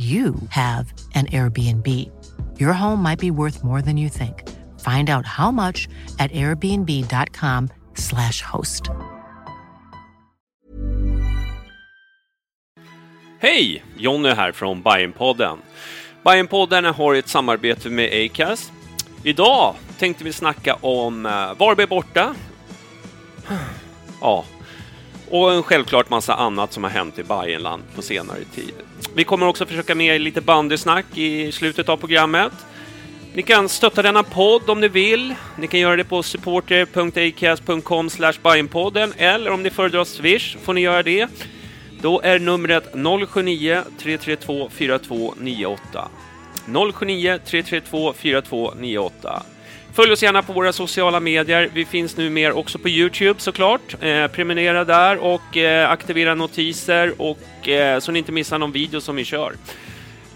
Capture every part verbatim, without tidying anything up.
you have an Airbnb. Your home might be worth more than you think. Find out how much at airbnb.com slash host. Hej! Jonny här från Bajenpodden. Bajenpodden har ett samarbete med Acast. Idag tänkte vi snacka om Varberg borta. Ja. Och en självklart massa annat som har hänt i Bajenland på senare tid. Vi kommer också försöka med lite bandysnack i slutet av programmet. Ni kan stötta denna podd om ni vill. Ni kan göra det på supporter.acast.com slash Bajenpodden. Eller om ni föredrar Swish får ni göra det. Då är numret noll sju nio, tre tre två, fyra två nio åtta. noll sju nio, tre tre två, fyra två nio åtta. Följ oss gärna på våra sociala medier. Vi finns nu mer också på YouTube såklart. Eh, prenumerera där och eh, aktivera notiser och, eh, så ni inte missar någon video som vi kör.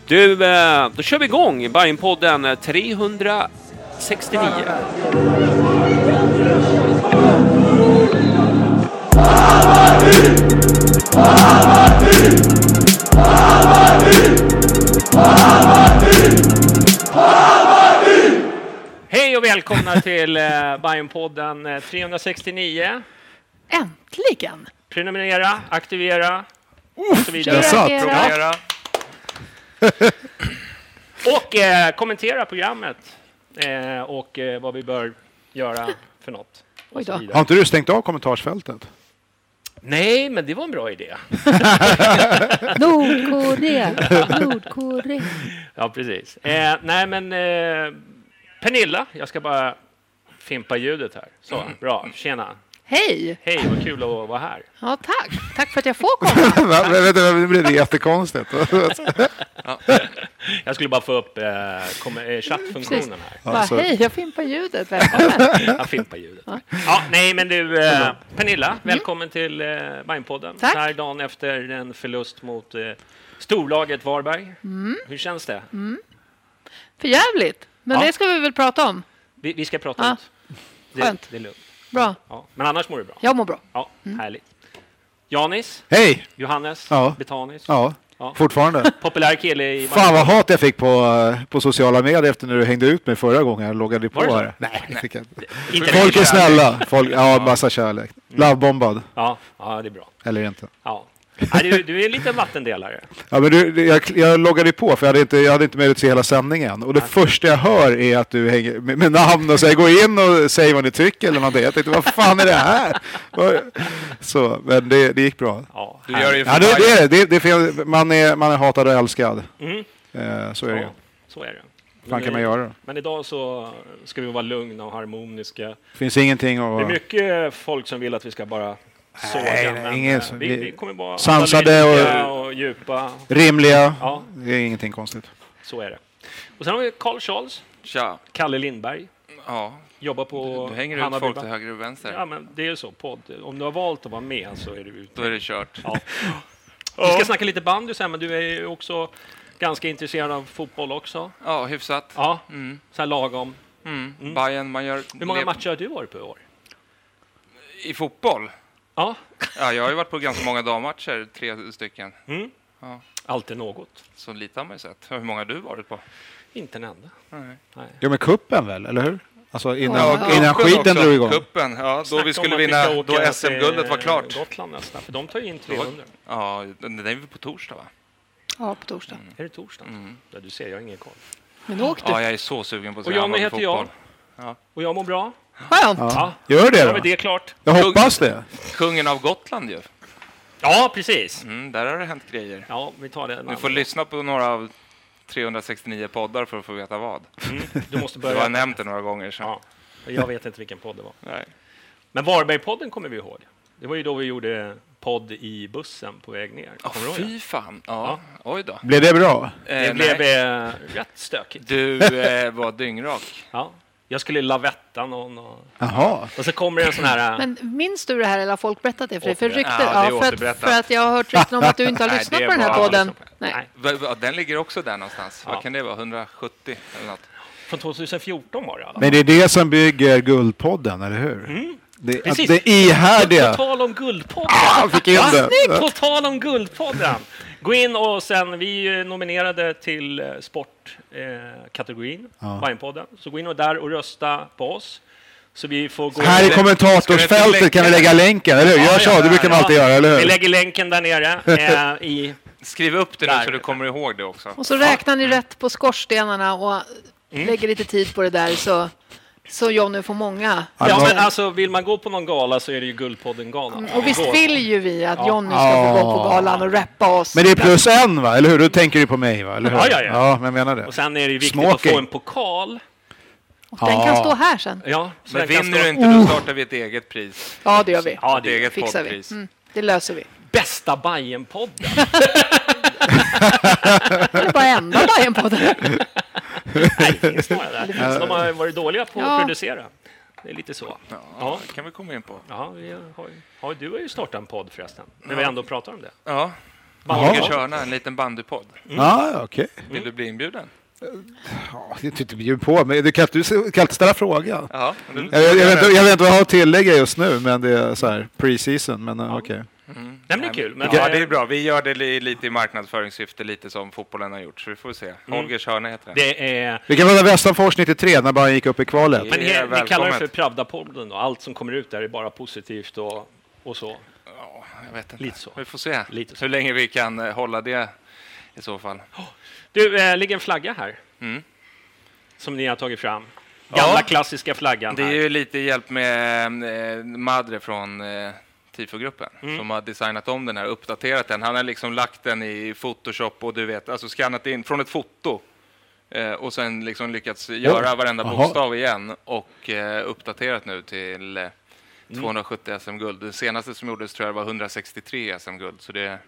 Du, eh, då kör vi igång Bajenpodden trehundrasextionio. Hej och välkomna till eh, Bajenpodden eh, trehundrasextionio. Äntligen! Prenumerera, aktivera och så vidare. Prenumerera. Och eh, kommentera programmet eh, och eh, vad vi bör göra för något. Och så vidare. Har inte du stängt av kommentarsfältet? Nej, men det var en bra idé. Nordkorea, Nordkorea. Ja, precis. Eh, nej, men... Eh, Pernilla, jag ska bara fimpa ljudet här. Så, bra. Tjena. Hej. Hej, vad kul att vara här. Ja, tack. Tack för att jag får komma. Det blev jättekonstigt. Ja. Jag skulle bara få upp eh, kom- eh, chattfunktionen här. Alltså. Hej, jag fimpar ljudet. Jag fimpar ljudet. Ja. Ja, nej, men du, eh, Pernilla, välkommen mm. till eh, Bajenpodden. Tack. Här dagen efter en förlust mot eh, storlaget Varberg. Mm. Hur känns det? Mm. För jävligt. Men ja. Det ska vi väl prata om? Vi, vi ska prata om ja. det. Skönt. Det är lugnt. Bra. Ja. Men annars mår du bra. Jag mår bra. Ja, mm. Härligt. Janis. Hej. Johannes. Ja. Betanis. Ja. Ja, fortfarande. Populär kille i... Fan vad hat jag fick på, på sociala medier efter när du hängde ut mig förra gången. Jag loggade på här. Så? Nej, jag fick inte. inte. Folk är snälla. Folk, ja, massa kärlek. Mm. Lovebombad. Ja. Ja, det är bra. Eller inte. Ja. Nej, du, du är en liten vattendelare. Ja, men du, jag, jag loggade på för jag hade inte, jag hade inte möjlighet att se hela sändningen. Och det okay. första jag hör är att du hänger med, med namn och säger gå in och säg vad ni tycker eller något. Jag tänkte, vad fan är det här? Så, men det, det gick bra. Ja, du gör det ju för ja, det, det är det. Det är, man, är, man är hatad och älskad. Mm. Eh, så är ja, det. Så är det. Fan kan man göra. Men idag så ska vi vara lugna och harmoniska. Finns ingenting att... Det är mycket folk som vill att vi ska bara... Såga, nej, ingen, vi, vi kommer bara sansade och, och djupa. Rimliga. Ja. Det är ingenting konstigt. Så är det. Och sen har vi Carl Charles. Tja. Kalle Lindberg. Ja. Jobbar på... Du, du hänger Hanna ut folk Biba. Till höger och vänster. Ja, men det är ju så. Podd. Om du har valt att vara med så är du ute. Då är det kört. Ja. Vi ska snacka lite bandy sen, men du är ju också ganska intresserad av fotboll också. Ja, hyfsat. Ja, mm. Så här lagom. Mm. Mm. Bajen, man gör... Hur många matcher har du varit på i år? I fotboll? Ja. Ja, jag har ju varit på ganska många dammatcher, tre stycken. Mm. Ja. Alltid något. Så lite har man ju sett. Hur många har du varit på? Inte en enda. Nej. Nej. Ja, men kuppen väl, eller hur? Alltså innan, ja, innan skiten drog igång. Kuppen, ja, då vi skulle vinna, då S M-guldet var klart. Gotland nästan, för de tar ju in trehundra. Ja, det är vi på torsdag, va? Ja, på torsdag. Mm. Är det torsdag? Mm. Ja, du ser, jag har ingen koll. Men då åkte. Ja, jag är så sugen på att se handboll och fotboll. Och jag heter jag. Ja. Och jag mår bra. Skönt. Ja. Gör det då. Ja, det är klart. Jag hoppas det. Kungen av Gotland ju. Ja, precis. Mm, där har det hänt grejer. Ja, vi tar det. Du får lyssna på några av trehundrasextionio poddar för att få veta vad. Mm, du måste börja. Jag har nämnt det några gånger. Så. Ja, jag vet inte vilken podd det var. Nej. Men Varbergpodden kommer vi ihåg. Det var ju då vi gjorde podd i bussen på väg ner. Oh, fy fan. Ja. Ja. Oj då. Blev det bra? Eh, det blev eh, rätt stökigt. Du eh, var dyngrak. Ja. Jag skulle lavetta någon. Och, Aha. och så kommer det en sån här... Men minns du det här, eller har folk berättat det för dig? För, ryktet, ja, ja, för, att, för att jag har hört rykten om att du inte har lyssnat Nej, på den här podden. Nej. Den ligger också där någonstans. Ja. Vad kan det vara? hundrasjuttio eller något. Från tjugohundrafjorton var det. Alla. Men det är det som bygger Guldpodden, eller hur? Mm. Det, Precis. Det är ihärdiga. På tal om Guldpodden. Ah, fick in det. Ja, på tal om Guldpodden. Gå in och sen, vi nominerade till sportkategorin, eh, ja. Vinepodden. Så gå in och där och rösta på oss. Så vi får gå här i kommentatorsfältet kan vi lägga länken, eller hur? Ja, jag sa, ja, det brukar man alltid göra, eller hur? Vi lägger länken där nere. Eh, i Skriv upp det där. Nu så du kommer ihåg det också. Och så räknar ni rätt på skorstenarna och mm. lägger lite tid på det där så... Så jag nu får många. Ja, men alltså vill man gå på någon gala så är det ju Guldpodden-galan. Mm, och visst vill ju vi att Jonny ska ja. få gå på galan och rappa oss. Men det är plus en, va? Eller hur? Då tänker du på mig, va? Eller hur? Ja, ja, ja. Ja, men menar det. Och sen är det ju viktigt Smoking. Att få en pokal. Och den ja. kan stå här sen. Ja, så men vinner stå... du inte, då startar vi ett eget pris. Ja, det gör vi. Ja, det, det eget fixar poddpris. Vi. Mm, det löser vi. Bästa Bajen-podden. Det är bara enda Bajen-podden. Nej, det finns några där. Det finns, de har varit dåliga på ja. att producera. Det är lite så. Ja, ja. Kan vi komma in på. Ja, vi har, har, du har ju startat en podd förresten. När ja. vi ändå pratar om det. Ja. Bandy Körna, en liten bandypodd. Mm. Ja, okej. Okay. Vill du bli inbjuden? Ja, jag tyckte vi bjöd på, men du kan inte ställa frågan. Ja. Mm. Jag, jag, vet, jag vet inte vad jag har tillägga just nu, men det är så här pre-season, men ja. okej. Okay. Mm. Det blir kul. Men ja, det är bra. Vi gör det lite i marknadsföringssyfte, lite som fotbollen har gjort. Så vi får se. Holger Körne heter det. Det är... Vi kan vara Västanfors nittiotre när bara gick upp i kvalet. Men he- vi kallar det för Pravda-podden då. Allt som kommer ut där är bara positivt och, och så. Ja, jag vet inte. Lite så. Vi får se lite så. Hur länge vi kan uh, hålla det i så fall. Oh. Du, uh, ligger en flagga här. Mm. Som ni har tagit fram. Gamla ja. klassiska flaggan här. Det är ju lite hjälp med uh, Madre från... Uh, Tifogruppen mm. som har designat om den här, uppdaterat den. Han har liksom lagt den i Photoshop och du vet, alltså skannat in från ett foto eh, och sen liksom lyckats göra oh. varenda Aha. bokstav igen och eh, uppdaterat nu till eh, tvåhundrasjuttio mm. S M-guld. Det senaste som gjordes tror jag var etthundrasextiotre S M-guld, så det, mm.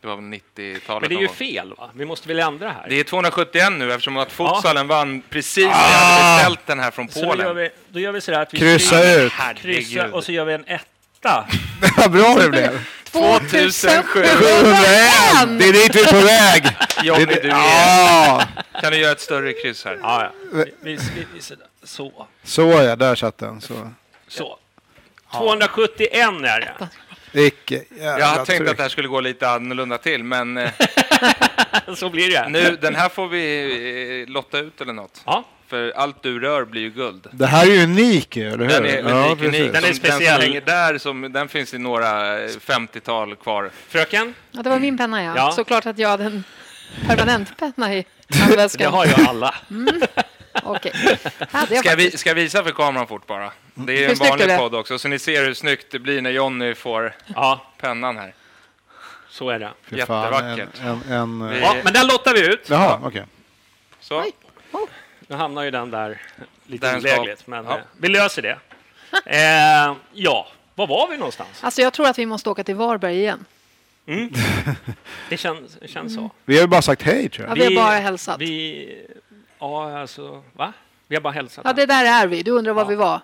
det var nittiotalet. Men det är ju fel, va? Vi måste väl ändra här. Det är tvåhundrasjuttioett nu eftersom att futsalen ja. vann precis när ah. jag hade beställt den här från så Polen. Då gör vi, då gör vi sådär att vi kryssar ut. Kryssa, och så gör vi en ett. Vad bra det blev. tvåtusensjuhundraett Det är dit vi är på väg. Johnny, du är. Ah. Kan du göra ett större kryss här? Ah, ja. vi, vi, vi, så. Så ja, där satt den. Så. Så. tvåhundrasjuttioett är det. Icke, jag hade tänkt att det här skulle gå lite annorlunda till, men så blir det. Nu, den här får vi lotta ut eller något. Ja. För allt du rör blir ju guld. Det här är ju unik, eller hur? Den är, ja, unik, unik. Den är speciell. Den, där, som, den finns i några femtiotal kvar. Fröken? Ja, det var min penna, ja. ja. Såklart att jag hade en permanent penna i handväskan. Det har ju alla. Mm. Okay. Jag ska, vi, ska visa för kameran fort bara. Det är hur en vanlig podd också. Så ni ser hur snyggt det blir när Jonny får ja. pennan här. Så är det. Fy jättevackert. Fan, en, en, en, ja, men den lottar vi ut. Jaha, okej. Okay. Så. Nu hamnar ju den där lite lägligt, men ja. eh, vi löser det. Eh, ja, var var vi någonstans? Alltså jag tror att vi måste åka till Varberg igen. Mm. Det känns, känns mm. så. Vi har ju bara sagt hej, tror jag. Ja, vi har bara hälsat. Vi, ja, alltså, va? Vi har bara hälsat. Ja, det där är vi. Du undrar var ja. vi var.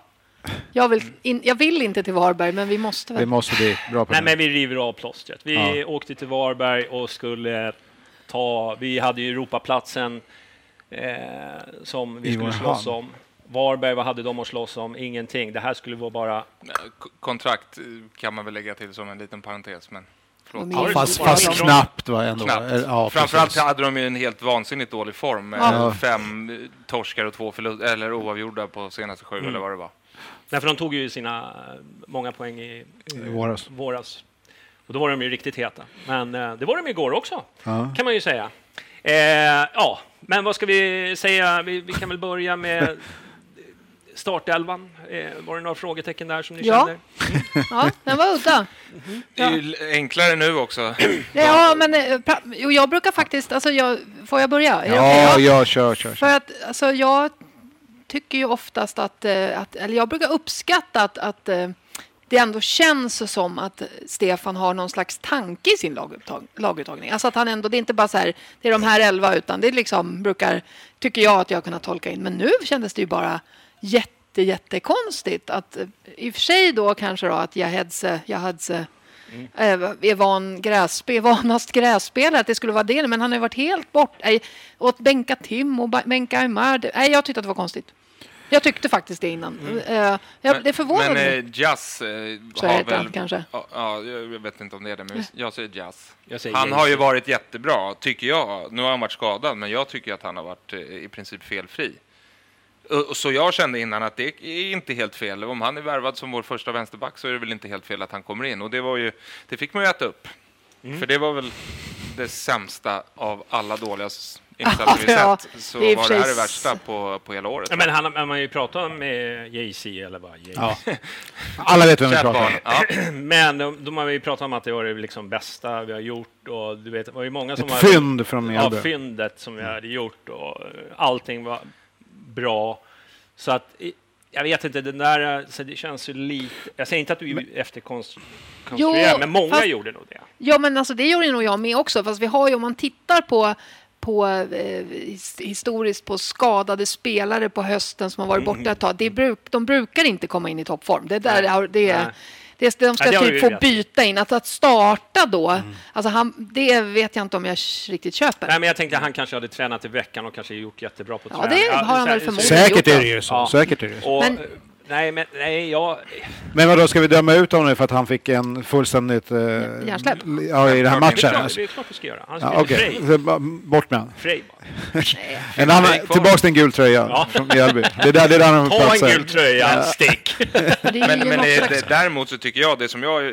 Jag vill, in, jag vill inte till Varberg, men vi måste väl. Vi måste bli bra på det. Nej, men vi river av plåstret. Vi ja. åkte till Varberg och skulle ta... Vi hade ju Europaplatsen... Eh, som vi skulle slåss om. Varberg, vad hade de att slåss om? Ingenting. Det här skulle vara bara... Kontrakt kan man väl lägga till som en liten parentes, men... Förlåt. Fast, fast knappt var ändå. Knappt. Ja, framförallt hade de ju en helt vansinnigt dålig form. Ja. Fem torskar och två förlust, eller oavgjorda på senaste sju mm. eller vad det var. Nej, för de tog ju sina många poäng i, I våras. våras. Och då var de ju riktigt heta. Men det var de ju igår också, ja. Kan man ju säga. Eh, ja, men vad ska vi säga? Vi, vi kan väl börja med startelvan. Eh, var det några frågetecken där som ni ja. kände? Mm. Ja, den var udda. Mm-hmm. Det är ju enklare nu också. Ja, men jo, jag brukar faktiskt... Alltså jag, får jag börja? Ja, jag, jag kör, kör. För att alltså, jag tycker ju oftast att... att eller jag brukar uppskatta att... att det ändå känns som att Stefan har någon slags tanke i sin laguttag, laguttagning. Alltså att han ändå, det är inte bara så här, det är de här elva, utan det liksom brukar, tycker jag att jag kunnat tolka in. Men nu kändes det ju bara jätte, jättekonstigt att i och för sig då kanske då att Jahedze, Jahedze mm. är van grässpel, vanast grässpelare, att det skulle vara det. Men han har varit helt bort, nej, åt Benka Tim och Benka Aymar. Nej, jag tyckte att det var konstigt. Jag tyckte faktiskt det innan. Mm. Uh, jag blev förvånad. Men uh, Jazz uh, har väl... Han, kanske. Ja, uh, uh, jag vet inte om det är det, men jag säger Jazz. Jag säger han Jazz. Har ju varit jättebra, tycker jag. Nu har han varit skadad, men jag tycker att han har varit uh, i princip felfri. Uh, så jag kände innan att det är inte helt fel. Om han är värvad som vår första vänsterback så är det väl inte helt fel att han kommer in. Och det, var ju, det fick man ju äta upp. Mm. För det var väl det sämsta av alla dåliga... Ah, ja. Så det var precis. Det här det värsta på, på hela året. Ja, men han, man har ju pratat om J C eller vad? Ja. Alla vet vem vi pratar om. Ja. Men de, de har ju pratat om att det var det liksom bästa vi har gjort. Och du vet, det var ju många som Ett har... fynd från ja, fyndet som vi hade gjort. Och allting var bra. Så att... Jag vet inte, den där, så det känns ju lite... Jag säger inte att du men, efterkonstruerar, jo, men många fast, gjorde nog det. Ja, men alltså det gjorde ju nog jag med också. Fast vi har ju, om man tittar på... på eh, historiskt på skadade spelare på hösten som har varit borta ett tag. Det bruk, de brukar inte komma in i toppform. Det där är det, det, det de ska ja, det typ få byta in att, att starta då. Mm. Alltså han, det vet jag inte om jag riktigt köper. Nej, men jag tänkte att han kanske hade tränat i veckan och kanske gjort jättebra på träning. Ja, det har han, ja, han väl förmodligen. Säkert är det ju så. Ja. Säkert är det så. Och, men, Nej, men nej, jag... Men vad då ska vi döma ut honom nu för att han fick en fullständigt... Eh, Hjärnsläpp. Ja, i den här matchen. Det är klart, det är klart vi ska göra. Han ska ja, okay. Bort med han. Frej bara. En annan, tillbaka till en gul tröja ja. Från Mjölby. Det är där, det är där han har platser. Ta en gul tröja, stick. men men det, däremot så tycker jag, det som jag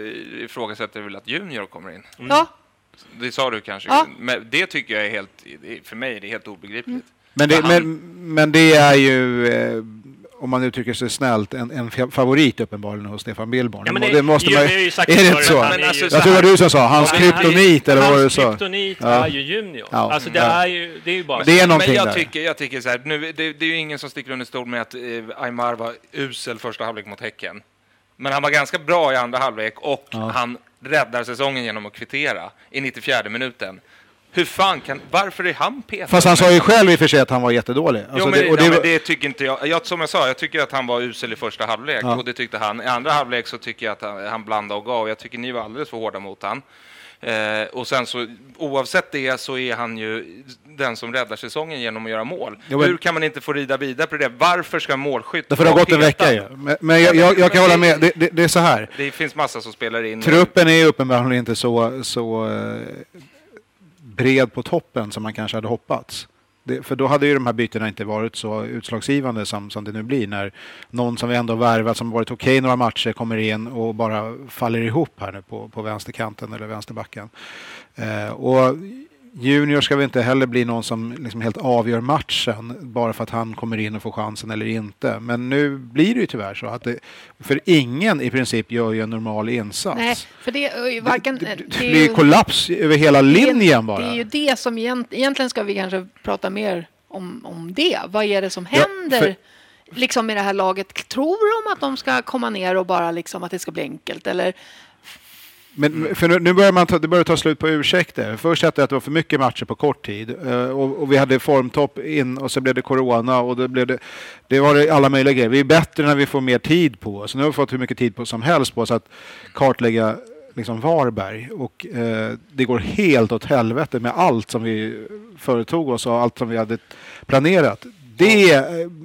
ifrågasätter är väl att Junior kommer in. Mm. Ja. Det sa du kanske. Ja. Men det tycker jag är helt... För mig är det helt obegripligt. Mm. Men, det, han... men, men det är ju... Eh, om man uttrycker sig snällt, en, en favorit uppenbarligen hos Stefan Billborn. Ja, det, det måste ju, man ju... Är det så? Men alltså, jag tror det var du som sa. Hans ja, kryptonit, eller vad du sa? Hans kryptonit är ju Junior. Ja. Alltså det, ja. är ju, det är ju bara... Men, det är någonting men jag, där. Tycker, jag tycker så här, nu, det, det är ju ingen som sticker under stol med att eh, Aymar var usel första halvlek mot Häcken. Men han var ganska bra i andra halvlek och ja. han räddar säsongen genom att kvittera i nittiofjärde minuten. Hur fan kan... Varför är han petad? Fast han sa ju själv i och för sig att han var jättedålig. Alltså jo, men det, och det, nej, var... men det tycker inte jag. jag. Som jag sa, jag tycker att han var usel i första halvlek. Ja. Och det tyckte han. I andra halvlek så tycker jag att han, han blandade och gav. Jag tycker ni var alldeles för hårda mot han. Eh, och sen så, oavsett det så är han ju den som räddar säsongen genom att göra mål. Jo, men... Hur kan man inte få rida vidare på det? Varför ska målskytt... Därför det har gått en vecka ju. Men, men jag, jag, jag kan hålla med. Det, det, det är så här. Det finns massa som spelar in. Truppen är uppenbarligen inte så... så eh... bred på toppen som man kanske hade hoppats. Det, för då hade ju de här bytena inte varit så utslagsgivande som, som det nu blir när någon som vi ändå värvat som varit okej okay några matcher kommer in och bara faller ihop här nu på, på vänsterkanten eller vänsterbacken. Eh, och Junior ska vi inte heller bli någon som liksom helt avgör matchen bara för att han kommer in och får chansen eller inte. Men nu blir det ju tyvärr så att det, för ingen i princip gör ju en normal insats. Nej, för det är ju varken... Det, det, det är ju kollaps över hela linjen bara. Det är ju det som egent, egentligen ska vi kanske prata mer om, om det. Vad är det som händer? Ja, för, liksom i det här laget, tror de att de ska komma ner och bara liksom att det ska bli enkelt eller... Men för nu börjar man ta, det börjar ta slut på ursäkter. Först hette det att det var för mycket matcher på kort tid. Och, och vi hade formtopp in och så blev det corona. Och det, blev det, det var det alla möjliga grejer. Vi är bättre när vi får mer tid på oss. Nu har vi fått hur mycket tid på som helst på oss att kartlägga liksom Varberg. Och eh, det går helt åt helvete med allt som vi företog oss och allt som vi hade planerat. Det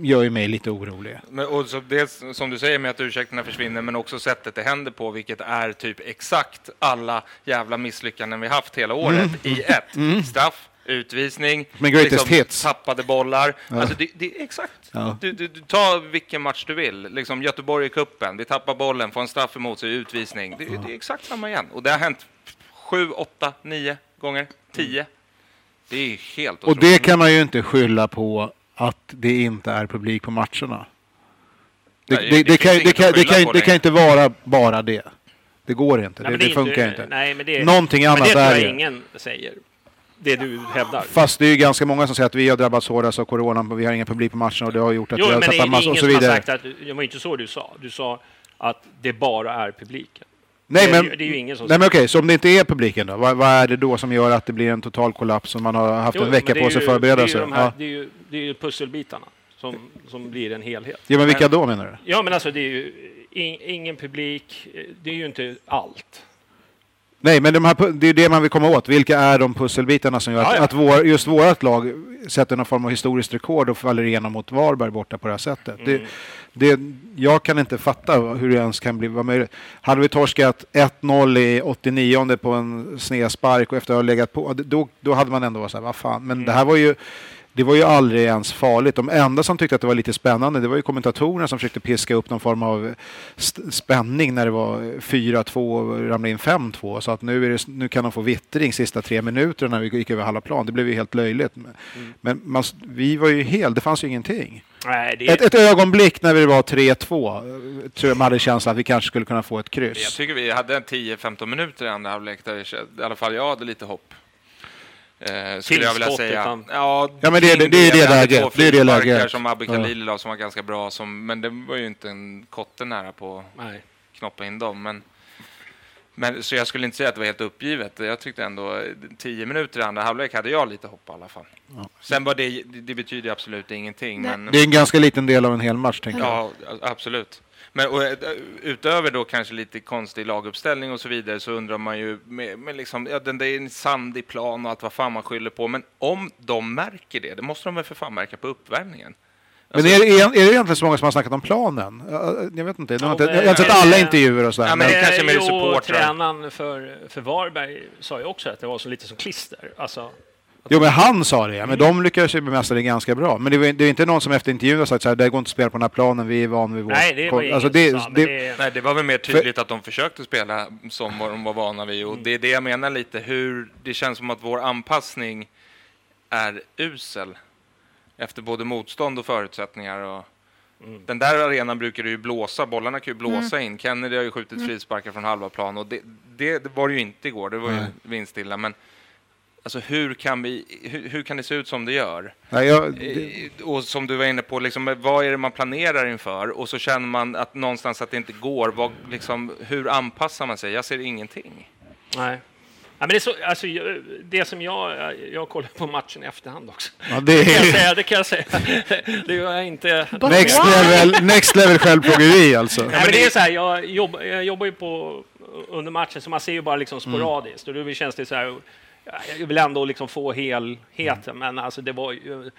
gör ju mig lite orolig. Men, och så dels som du säger med att ursäkterna försvinner, men också sättet det händer på, vilket är typ exakt alla jävla misslyckanden vi haft hela året mm. i ett. Mm. Straff, utvisning, liksom, hits. Tappade bollar. Ja. Alltså, det, det, exakt. Ja. Du, du, du tar vilken match du vill. Liksom Göteborg i kuppen, vi tappar bollen, får en straff emot sig, utvisning. Det, ja. det är exakt samma igen. Och det har hänt sju, åtta, nio gånger, tio. Mm. Det är helt otroligt. Och det kan man ju inte skylla på att det inte är publik på matcherna. Det, nej, det, det, det kan, det kan, det kan, det kan inte vara bara det. Det går inte. Nej, det, det, det funkar inte. Nej, men det, någonting annat men det är det. Det ingen säger. Det du hävdar. Fast det är ju ganska många som säger att vi har drabbats hårdast av corona, men vi har ingen publik på matcherna och det har gjort att jo, vi har tappat massor och så vidare. Sagt att, det var inte så du sa. Du sa att det bara är publiken. Nej, men, det är, det är ju ingen som nej men okej, så om det inte är publiken då, vad, vad är det då som gör att det blir en total kollaps som man har haft jo, en vecka på sig att förbereda sig? De här, ja. Det är ju, det är ju pusselbitarna som, som blir en helhet. Ja, men vilka då menar du? Ja, men alltså det är ju in, ingen publik, det är ju inte allt. Nej, men de här, det är det man vill komma åt. Vilka är de pusselbitarna som gör att, ja, ja. att vår, just vårt lag sätter någon form av historiskt rekord och faller igenom mot Varberg borta på det här sättet? Mm. Det, det, jag kan inte fatta hur det ens kan bli vad möjligt. Hade vi torskat ett noll i åttionio på en snedspark och efter att ha legat på, då, då hade man ändå varit så här, vad fan. Men mm. det här var ju... Det var ju aldrig ens farligt. De enda som tyckte att det var lite spännande, det var ju kommentatorerna som försökte piska upp någon form av st- spänning när det var fyra två och ramlade in fem två. Så att nu, är det, nu kan de få vittring sista tre minuter när vi gick över halva plan. Det blev ju helt löjligt. Men, mm. men man, vi var ju helt, det fanns ju ingenting. Nej, det... ett, ett ögonblick när vi var tre två tror jag man hade känslan att vi kanske skulle kunna få ett kryss. Jag tycker vi hade tio femton minuter i andra halvlek där i alla fall jag hade lite hopp. Eh, skulle jag vilja säga. Ja, ja, men det, det, det är det läget. Det är det läget som Abbe Khalil ja. som var ganska bra som, men det var ju inte en kotte nära på nej. knoppa in dem, men men så jag skulle inte säga att det var helt uppgivet. Jag tyckte ändå tio minuter i andra halvlek hade jag lite hopp i alla fall. Ja. Sen var det det betyder absolut ingenting nej. men det är en ganska liten del av en hel match tänker ja, jag. Ja, absolut. Men och, utöver då kanske lite konstig laguppställning och så vidare så undrar man ju med, med liksom, ja, den där är en sandig plan och allt vad fan man skyller på. Men om de märker det, det måste de väl för fan märka på uppvärmningen. Men alltså, är, det, är det egentligen så många som har snackat om planen? Jag vet inte. Jag har, inte, jag har sett alla intervjuer och sådär. Ja, men det kanske är mer support. Jo, tränaren för, för Varberg sa ju också att det var så lite som klister. Alltså... Jo, men han sa det. Men de lyckades ju bemästra det ganska bra. Men det är ju inte någon som efter intervjun har sagt så här, det går inte att spela på den här planen, vi är van vid vår... Nej, det var, alltså, det, sa, det, det... Nej, det var väl mer tydligt för... att de försökte spela som de var vana vid. Och mm. det är det jag menar lite, hur det känns som att vår anpassning är usel. Efter både motstånd och förutsättningar. Och... Mm. Den där arenan brukar du ju blåsa, bollarna kan ju blåsa mm. in. Kennedy har ju skjutit mm. frisparkar från halva plan. Och det, det, det var det ju inte igår, det var ju mm. vindstilla, men... Alltså hur kan, vi, hur, hur kan det se ut som det gör? Nej, jag, det... Och som du var inne på, liksom, vad är det man planerar inför? Och så känner man att någonstans att det inte går. Vad, liksom, hur anpassar man sig? Jag ser ingenting. Nej. Ja, men det, är så, alltså, det som jag, jag kollar på matchen i efterhand också. Ja, det... det kan jag säga, det kan jag säga. Det gör jag inte. Next level, next level självplågeri alltså. Ja, men det är så här, jag, jobb, jag jobbar ju på under matchen så man ser ju bara liksom sporadiskt. Mm. Och då känns det så här... Jag vill ändå liksom få helheten, mm. men alltså det var ju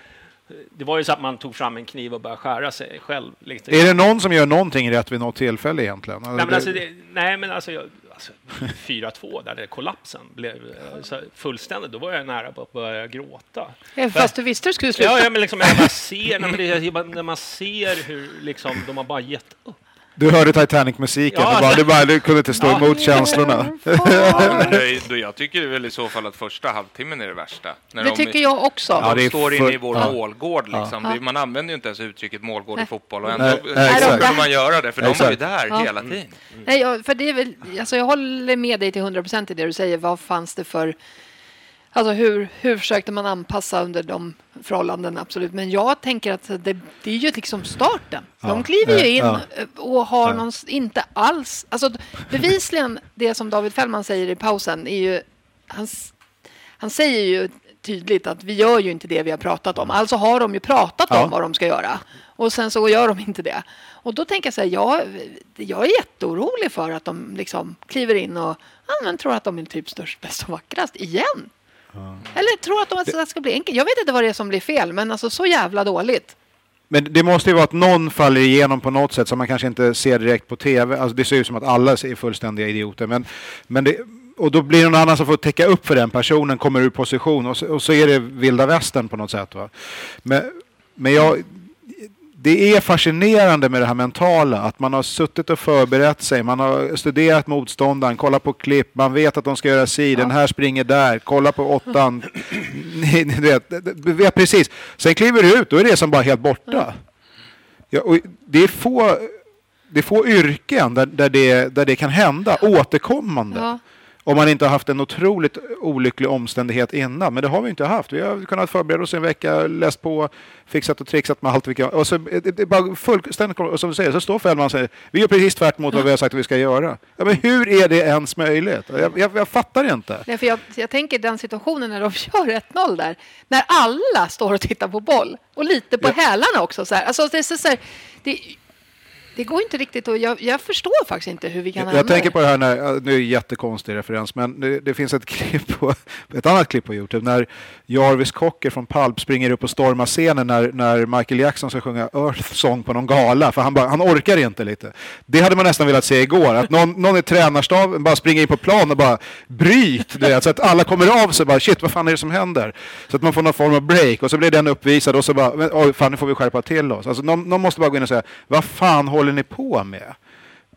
det var ju så att man tog fram en kniv och började skära sig själv. Liksom. Är det någon som gör någonting rätt vid något tillfälle egentligen? Nej, men det... alltså, det, nej, men alltså, jag, alltså fyra två där det kollapsen blev alltså, fullständigt, då var jag nära på att börja gråta. Fast För, du visste du skulle sluta. Ja, ja men liksom, jag bara ser, nej, men det, när man ser hur liksom, de har bara gett upp. Du hörde Titanic-musiken, ja, du, bara, du, bara, du kunde inte stå ja, emot känslorna. Ja, det, jag tycker väl i så fall att första halvtimmen är det värsta. När det de tycker är, jag också. De ja, det står inne i vår ja. målgård. Liksom. Ja. Det, man använder ju inte ens uttrycket målgård nej. i fotboll. Och ändå ska man göra det, för nej, de är ju där ja. hela tiden. Mm. Nej, jag, för det är väl, alltså, jag håller med dig till hundra procent i det du säger. Vad fanns det för... Alltså hur, hur försökte man anpassa under de förhållandena, absolut. Men jag tänker att det, det är ju liksom starten. De ja, kliver ju in ja, och har ja. någon, inte alls... Alltså bevisligen, det som David Fällman säger i pausen är ju... Han, han säger ju tydligt att vi gör ju inte det vi har pratat om. Alltså har de ju pratat ja. om vad de ska göra. Och sen så gör de inte det. Och då tänker jag så här, jag, jag är jätteorolig för att de liksom kliver in och ja, tror att de är typ störst, bäst och vackrast igen. Mm. Eller tror att de ska bli enkelt. Jag vet inte vad det är som blir fel, men alltså så jävla dåligt. Men det måste ju vara att någon faller igenom på något sätt som man kanske inte ser direkt på tv. Alltså det ser ut som att alla är fullständiga idioter. Men, men det, och då blir det någon annan som får täcka upp för den personen, kommer ur position. Och så, och så är det vilda västern på något sätt. Va? Men, men jag... Det är fascinerande med det här mentala, att man har suttit och förberett sig, man har studerat motståndaren, kollat på klipp, man vet att de ska göra si, den här springer där, kolla på åttan, ni, ni vet, ja, precis. Sen kliver du ut, då är det som bara helt borta. Ja, och det är få, det är få yrken där, där, det, där det kan hända, återkommande. Ja. Om man inte har haft en otroligt olycklig omständighet innan. Men det har vi inte haft. Vi har kunnat förbereda oss en vecka, läst på, fixat och trixat med allt vi kan. Och så, det är bara fullständigt, och som du säger, så står Fällman och säger, vi gör precis tvärt mot vad vi har sagt att vi ska göra. Ja, men hur är det ens möjligt? Jag, jag, jag fattar inte. Nej, för jag, jag tänker den situationen när de kör ett noll där. När alla står och tittar på boll. Och lite på ja. hälarna också. Så här. Alltså det är så, så här... Det, Det går inte riktigt, och jag, jag förstår faktiskt inte hur vi kan jag, jag tänker på det här, när, nu är det en jättekonstig referens, men det, det finns ett klipp på, ett annat klipp på YouTube när Jarvis Cocker från Pulp springer upp och stormar scenen när, när Michael Jackson ska sjunga Earth Song på någon gala, för han, bara, han orkar inte lite. Det hade man nästan velat se igår, att någon, någon i tränarstaben bara springer in på plan och bara bryt det, så att alla kommer av sig bara, shit, vad fan är det som händer? Så att man får någon form av break, och så blir den uppvisad och så bara, oj fan, nu får vi skärpa till oss. Alltså, någon, någon måste bara gå in och säga, vad fan håller ni på med?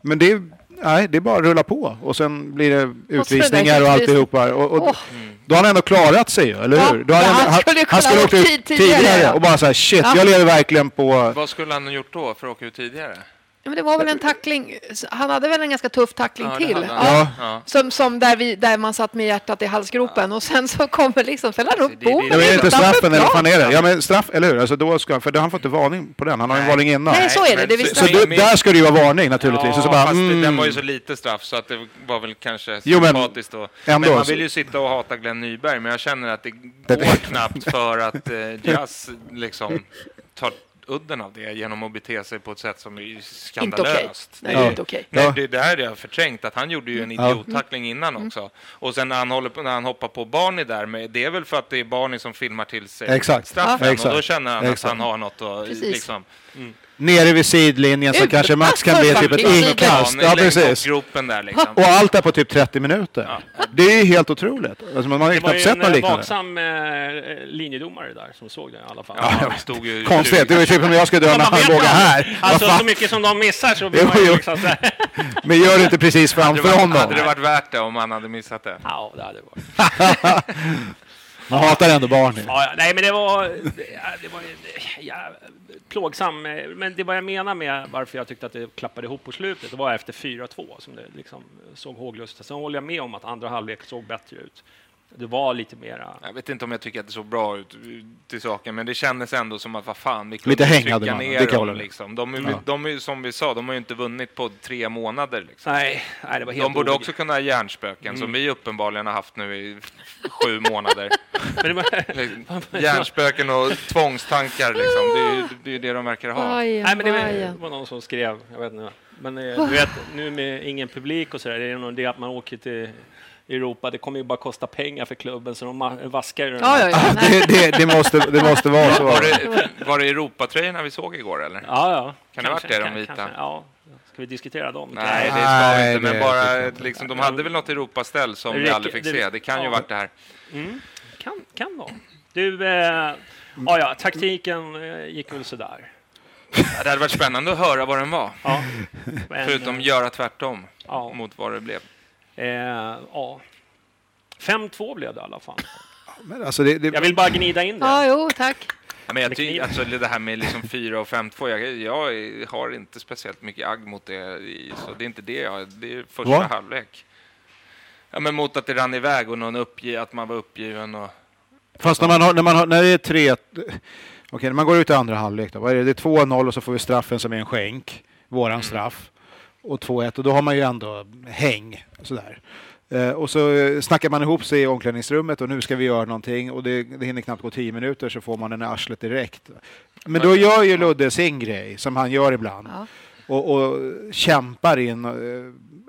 Men det är, nej, det är bara att rulla på. Och sen blir det utvisningar och alltihopa. Och, och oh. Då har han ändå klarat sig, eller hur? Ja, då han, han, han skulle, han skulle åka ut tidigare, tidigare och bara så här, shit, ja. jag lever verkligen på... Vad skulle han ha gjort då för att åka ut tidigare? Ja, men det var väl en tackling, han hade väl en ganska tuff tackling ja, till. Ja. Ja. Som, som där, vi, där man satt med hjärtat i halsgropen ja. och sen så kommer liksom fälla upp bommen. Ja, men är inte straffen eller fan är det? Ja, men straff, eller hur? Alltså då ska, för då har han fått en varning på den, han har en varning innan. Nej, så är det. det visst så du, där ska det ju vara varning naturligtvis. Ja, så så bara, fast mm. den var ju så lite straff så att det var väl kanske sympatiskt då. Men man vill ju sitta och hata Glenn Nyberg, men jag känner att det går knappt för att eh, Jazz liksom tar udden av det genom att bete sig på ett sätt som är skandalöst. Inte okay. Nej, det är, inte okay. nej, det är det här jag har förträngt, att han gjorde ju en idiottackling innan också. Och sen när han, håller på, när han hoppar på Barney där, med, det är väl för att det är Barney som filmar till sig Exakt. straffen, Exakt. och då känner han Exakt. att han har något och liksom... Mm. Nere vid sidlinjen så Ut, kanske Max kan bli typ ett inkast. Ja, precis. Där, liksom. Och allt där på typ trettio minuter. Ja. Det är ju helt otroligt. Alltså, man har det var ju sett en vaksam eh, linjedomare där som såg det i alla fall. Ja, ja, stod ju konstigt, det var ju typ om jag skulle döma armbågen här. Alltså så mycket som de missar så blir man ju liksom så här. Men gör det inte precis framför honom. Hade det varit värt det om han hade missat det? Ja, det hade varit. Man hatar ändå barn. Ja, nej, men det var... Det var ja, plågsam, men det var jag menar med varför jag tyckte att det klappade ihop på slutet. Det var efter fyra två som det liksom såg håglöst. Sen håller jag med om att andra halvlek såg bättre ut. Det var lite mera... Jag vet inte om jag tycker att det såg bra ut till saken, men det kändes ändå som att, vad fan, vi kunde trycka man. ner det kan dem. Liksom. De, ja. de, de, som vi sa, de har ju inte vunnit på tre månader. Liksom. Nej, nej, det var helt de borde odig. också kunna ha hjärnspöken, mm. som vi uppenbarligen har haft nu i sju månader. Hjärnspöken och tvångstankar, liksom. det, är, det är det de verkar ha. Aj, nej, men det var någon som skrev, jag vet inte. Men du vet, nu med ingen publik och sådär, det är nog det att man åker till... Europa, det kommer ju bara kosta pengar för klubben, så de vaskar ju ja, ja, ja. Ah, det, det, det, måste, det måste vara så. Var det, var det Europatröjorna vi såg igår, eller? Ja, ja. Kan kanske, det ha varit det, de vita? Kanske, ja. Ska vi diskutera dem? Nej, det ska vi inte, men bara, liksom, de hade väl något Europaställ som Räck, vi aldrig fick det, se. Det kan ja. ju varit det här. Mm, kan, kan vara. Du, eh, ja, ja, taktiken eh, gick väl sådär. Det hade varit spännande att höra vad den var. Ja. Men, förutom göra tvärtom ja. mot vad det blev. Eh, ja. fem två blev det i alla fall. Men alltså det, det... Jag vill bara gnida in det. Ja, jo, tack. Ja, men jag ty- alltså det här med liksom fyra och fem två, jag, jag har inte speciellt mycket agg mot det. Så det är inte det jag, det är första What? halvlek. Ja, men mot att det rann iväg och någon uppge- att man var uppgiven. Och... Fast när, man har, när, man har, när det är tre... Okej, okay, när man går ut i andra halvlek då. Vad är det? Det är två noll och så får vi straffen som är en skänk. Våran straff. Och två ett, och då har man ju ändå häng sådär. Eh, och så snackar man ihop sig i omklädningsrummet och nu ska vi göra någonting, och det, det hinner knappt gå tio minuter så får man den i arslet direkt. Men då gör ju Ludde sin grej som han gör ibland. Ja. och, och kämpar in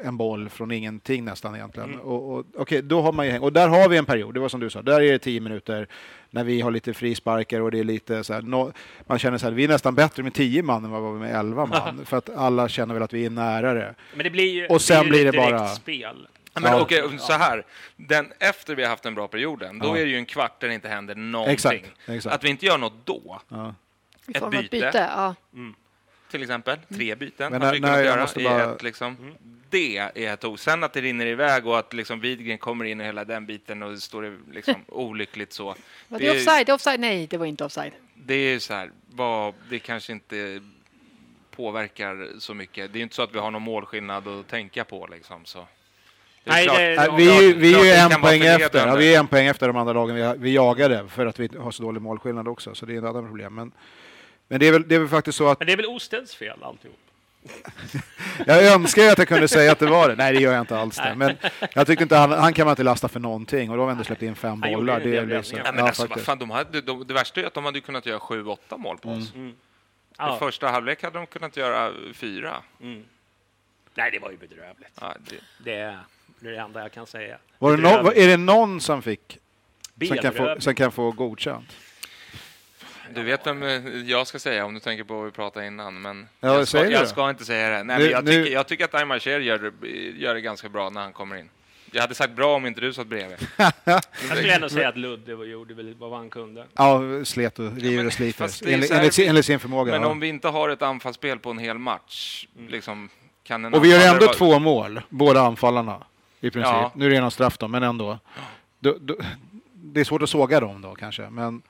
en boll från ingenting nästan egentligen. Mm. Och, och, okay, då har man ju häng. Och där har vi en period, det var som du sa, där är det tio minuter när vi har lite frisparker och det är lite så här, no, man känner så här, vi är nästan bättre med tio man än vad vi var med elva man för att alla känner väl att vi är närare. Men det blir ju, och sen blir det, blir det bara spel. Men ja. Okej, så här. Den, efter vi har haft en bra perioden, då ja. är det ju en kvart där det inte händer någonting. Exakt, exakt. Att vi inte gör något då. Ja. Ett byte. Ett byte ja. mm. Till exempel, tre byten. Men nej, nej, göra måste bara... ett, liksom, mm. Det är ett o. Sen att det rinner iväg och att liksom Widgren kommer in i hela den biten och står liksom olyckligt så. Var det, det offside? Ju... offside? Nej, det var inte offside. Det är ju så här, vad, det kanske inte påverkar så mycket. Det är ju inte så att vi har någon målskillnad att tänka på liksom så. Nej, klart, det, klart, vi, klart, vi, klart, vi är en poäng efter. Ja, vi är en poäng efter de andra lagen vi, vi jagade för att vi har så dålig målskillnad också, så det är ett annat problem. Men, men det är väl, det är väl faktiskt så att. Men det är väl Osteds fel alltihop. Jag önskar att jag kunde säga att det var det. Nej, det gör jag inte alls det. Men jag tyckte inte han, han kan man inte lasta för någonting. Och då har vi ändå släppt in fem han bollar. Det, det, är det, liksom, ja, men ja, alltså, vad fan, de hade, de, det värsta är att de hade kunnat göra sju, åtta mål på mm. oss. Mm. Ja. I första halvlek hade de kunnat göra fyra. Mm. Nej, det var ju bedrövligt. Ja, det... det är det enda jag kan säga. Var det no- är det någon som fick som kan, få, som kan få godkänt? Du vet vem jag ska säga om du tänker på vad vi pratade innan. Men ja, jag, ska, jag ska inte säga det. Nej, nu, men jag, tycker, jag tycker att Aymacher gör, gör det ganska bra när han kommer in. Jag hade sagt bra om inte du satt bredvid. Jag skulle ändå säga att Ludde gjorde väl vad han kunde. Ja, slet och river ja, och sliter. Enligt, enligt, enligt sin förmåga. Men ja. Om vi inte har ett anfallsspel på en hel match liksom... Och vi gör ändå bara... två mål, båda anfallarna i princip. Ja. Nu är det någon straff då, men ändå. Du, du, det är svårt att såga dem då kanske, men...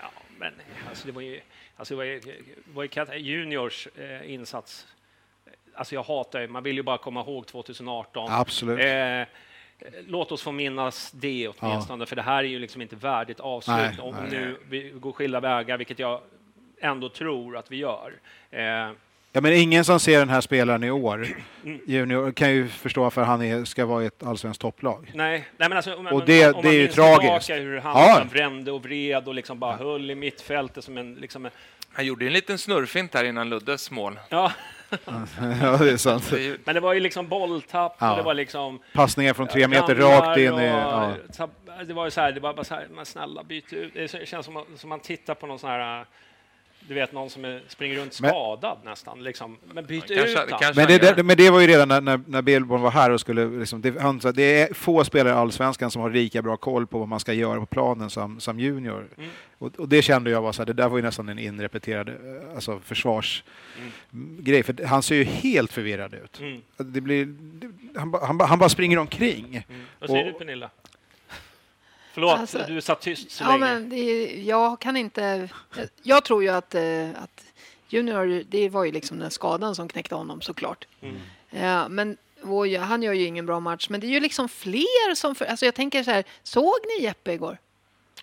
Ja, men alltså det var ju, alltså det var ju, det var ju juniors eh, insats. Alltså jag hatar ju, man vill ju bara komma ihåg tjugo arton. Absolut. Eh, låt oss få minnas det åtminstone, ja. För det här är ju liksom inte värdigt avslut. Nej, om nej. Nu vi går skilda vägar, vilket jag ändå tror att vi gör. Eh, Ja, men ingen som ser den här spelaren i år junior, kan ju förstå för han är, ska vara ett allsvensk topplag. Nej, nej men alltså, om, och det, om man det är ju tragiskt. Hur han ja. Vände och vred och liksom bara ja. Höll i mittfältet som en... Liksom en... Han gjorde en liten snurrfint här innan Luddes mål. Ja. Ja, det är sant. Men det var ju liksom bolltapp ja. Och det var liksom... Passningar från tre meter rakt in i... Ja. Det var ju så här, det var bara så här, man snälla byter ut. Det känns som att som man tittar på någon sån här... Du vet, någon som är, springer runt skadad men, nästan. Liksom. Men byt ut men, men det var ju redan när, när, när Billborn var här och skulle... Liksom, det, han, det är få spelare i Allsvenskan som har lika bra koll på vad man ska göra på planen som, som junior. Mm. Och, och det kände jag var så här, det där var ju nästan en inrepeterad alltså försvarsgrej. Mm. För han ser ju helt förvirrad ut. Mm. Det blir, det, han, han, han bara springer omkring. Mm. Vad säger och, du, Pernilla? Förlåt, alltså, du satt tyst så ja, länge. Men det är, jag kan inte... Jag tror ju att, att Junior, det var ju liksom den skadan som knäckte honom såklart. Mm. Ja, men han gör ju ingen bra match. Men det är ju liksom fler som... För, alltså jag tänker så här, såg ni Jeppe igår?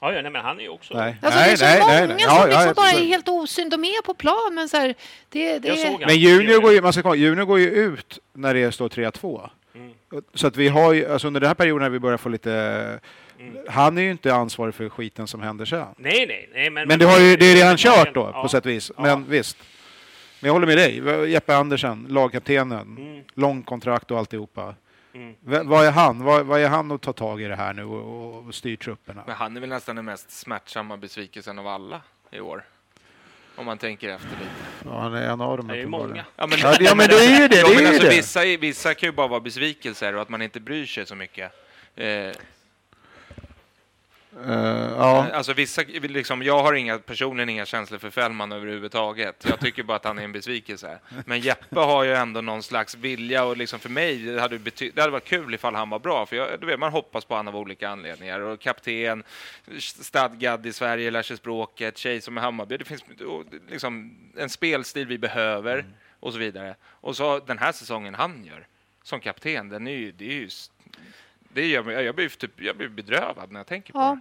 Ja, ja nej, men han är ju också... Nej, alltså, nej, det är så nej, många nej, nej. Som ja, liksom ja, bara är helt osyn. De är på plan, men så här... Det, det är... Men Junior går, ju, man ska komma, Junior går ju ut när det står tre två. Mm. Så att vi har ju... Alltså under den här perioden när vi börjar få lite... Mm. Han är ju inte ansvarig för skiten som händer sen. Nej, nej, nej. Men, men det, har ju, det är redan kört då, ja, på sätt och vis. Men ja. Visst. Men jag håller med dig. Jeppe Andersen, lagkaptenen. Mm. Lång kontrakt och alltihopa. Mm. V- vad är han? Vad, vad är han att ta tag i det här nu och, och styr trupperna? Men han är väl nästan den mest smärtsamma besvikelsen av alla i år. Om man tänker efter lite. Ja, han är en av dem. Det är ju många. Ja, men, ja, men det är ju det. Ja, det, är ju alltså, det. Vissa, vissa kan ju bara vara besvikelser och att man inte bryr sig så mycket. Eh, Uh, ja. Alltså vissa, liksom, jag har inga, personligen inga känslor för Fällman överhuvudtaget. Jag tycker bara att han är en besvikelse. Men Jeppe har ju ändå någon slags vilja. Och liksom för mig det hade bety- det hade varit kul ifall han var bra. För jag, du vet, man hoppas på han av olika anledningar. Och kapten, stadgad i Sverige, lär sig språket, tjej som är Hammarby. Det finns liksom en spelstil vi behöver mm. och så vidare. Och så den här säsongen han gör som kapten, den är ju, det är ju st- Det gör mig, jag blir typ, jag blir bedrövad när jag tänker ja. På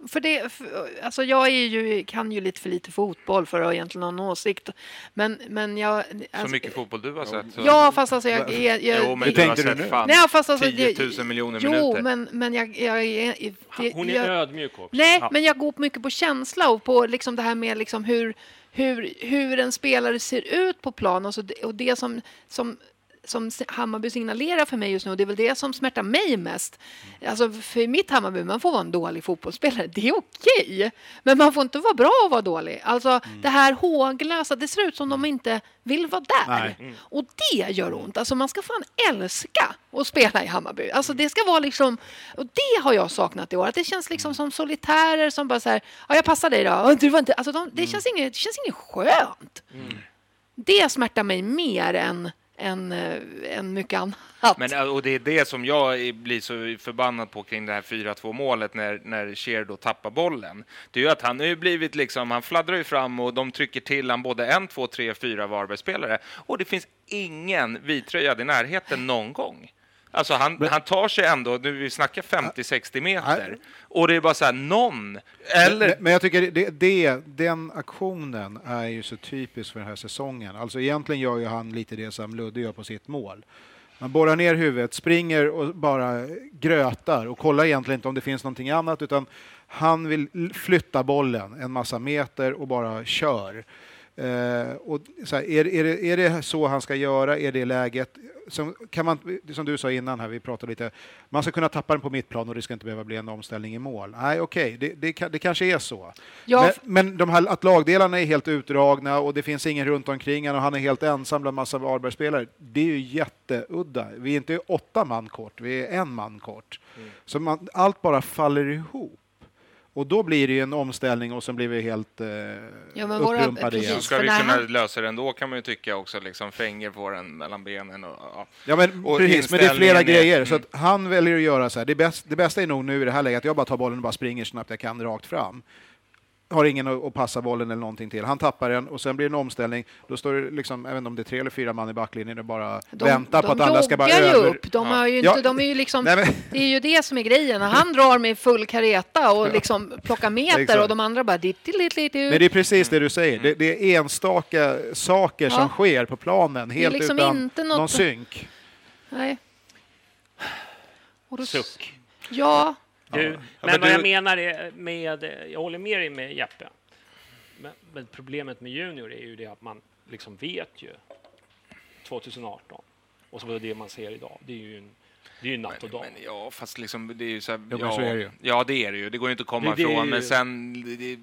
det. För det, för, alltså jag är ju, kan ju lite för lite fotboll för att egentligen ha en åsikt. Men, men jag... Alltså, så mycket fotboll du har sett? Så. Ja, fast alltså jag... jag, jag jo, men jag, du har sett fan nej, fast alltså, tio tusen miljoner jo, minuter. Jo, men, men jag... jag, jag det, hon är jag, ödmjuk också. Nej, ja. Men jag går mycket på känsla och på liksom det här med liksom hur, hur, hur en spelare ser ut på plan. Och, så, och det som... som som Hammarby signalerar för mig just nu, och det är väl det som smärtar mig mest. Alltså för mitt Hammarby, man får vara en dålig fotbollsspelare, det är okej, men man får inte vara bra och vara dålig. Alltså mm. det här håglösa, det ser ut som de inte vill vara där. Mm. Och det gör ont. Alltså man ska fan älska att spela i Hammarby. Alltså det ska vara liksom, och det har jag saknat i år, att det känns liksom som solitärer som bara så här, ja jag passar dig då. Du var inte, alltså de, det känns inget, det känns inget skönt. Mm. Det smärtar mig mer än En, en mycket annat. Men, och det är det som jag blir så förbannad på kring det här fyra två målet när, när Scheer då tappar bollen. Det är ju att han har ju blivit liksom, han fladdrar ju fram och de trycker till han både en, två, tre, fyra Varbergsspelare. Och det finns ingen vitröjad i närheten någon gång. Alltså han, men, han tar sig ändå, nu vi snackar femtio sextio meter. Nej. Och det är bara så här, någon eller... Men, men jag tycker det, det, den aktionen är ju så typisk för den här säsongen. Alltså egentligen gör ju han lite det som Ludde gör på sitt mål. Man borrar ner huvudet, springer och bara grötar och kollar egentligen inte om det finns någonting annat, utan han vill flytta bollen en massa meter och bara kör. Uh, och så här, är, är, det, är det så han ska göra? Är det läget? Som, kan man, som du sa innan här, vi pratade lite, man ska kunna tappa den på mittplan och det ska inte behöva bli en omställning i mål. Nej, okej, okay, det, det, det kanske är så. Ja, men, f- men de här, att lagdelarna är helt utdragna och det finns ingen runt omkring han och han är helt ensam bland massa Varbergsspelare. Det är ju jätteudda. Vi är inte åtta man kort, vi är en man kort. Mm. Så man, allt bara faller ihop. Och då blir det ju en omställning och sen blir vi helt eh, ja, men upprumpade igen. Så ska vi kunna han... lösa den då kan man ju tycka också. Liksom fänger på den mellan benen. Och, ja. Ja, men, och precis, men det är flera är... grejer. Mm. Så att han väljer att göra så här. Det, bäst, det bästa är nog nu i det här läget att jag bara tar bollen och bara springer snabbt jag kan rakt fram. Har ingen att passa bollen eller någonting till. Han tappar den och sen blir det en omställning. Då står det liksom, även om det är tre eller fyra man i backlinjen och bara de, väntar de på att andra ska bara över. Upp. De ja. Ju inte, ja. De är ju liksom, nej, men... det är ju det som är grejen. Han drar med full kareta och liksom plockar meter liksom. Och de andra bara dit, dit, dit, dit. Men det är precis det du säger. Det, det är enstaka saker ja. Som sker på planen. Helt liksom utan något... någon synk. Nej. Och då... Suck. Ja. Du, men, men vad du... jag menar är med, jag håller med dig med Jeppe, men, men problemet med junior är ju det att man liksom vet ju tjugo arton och så var det det man ser idag, det är ju en, det är ju natt och dag. Men, men, ja, fast liksom det är ju så här, ja, ja, så är det ju. Ja, det är det ju, det går ju inte att komma det, det ifrån, ju... men sen... Det,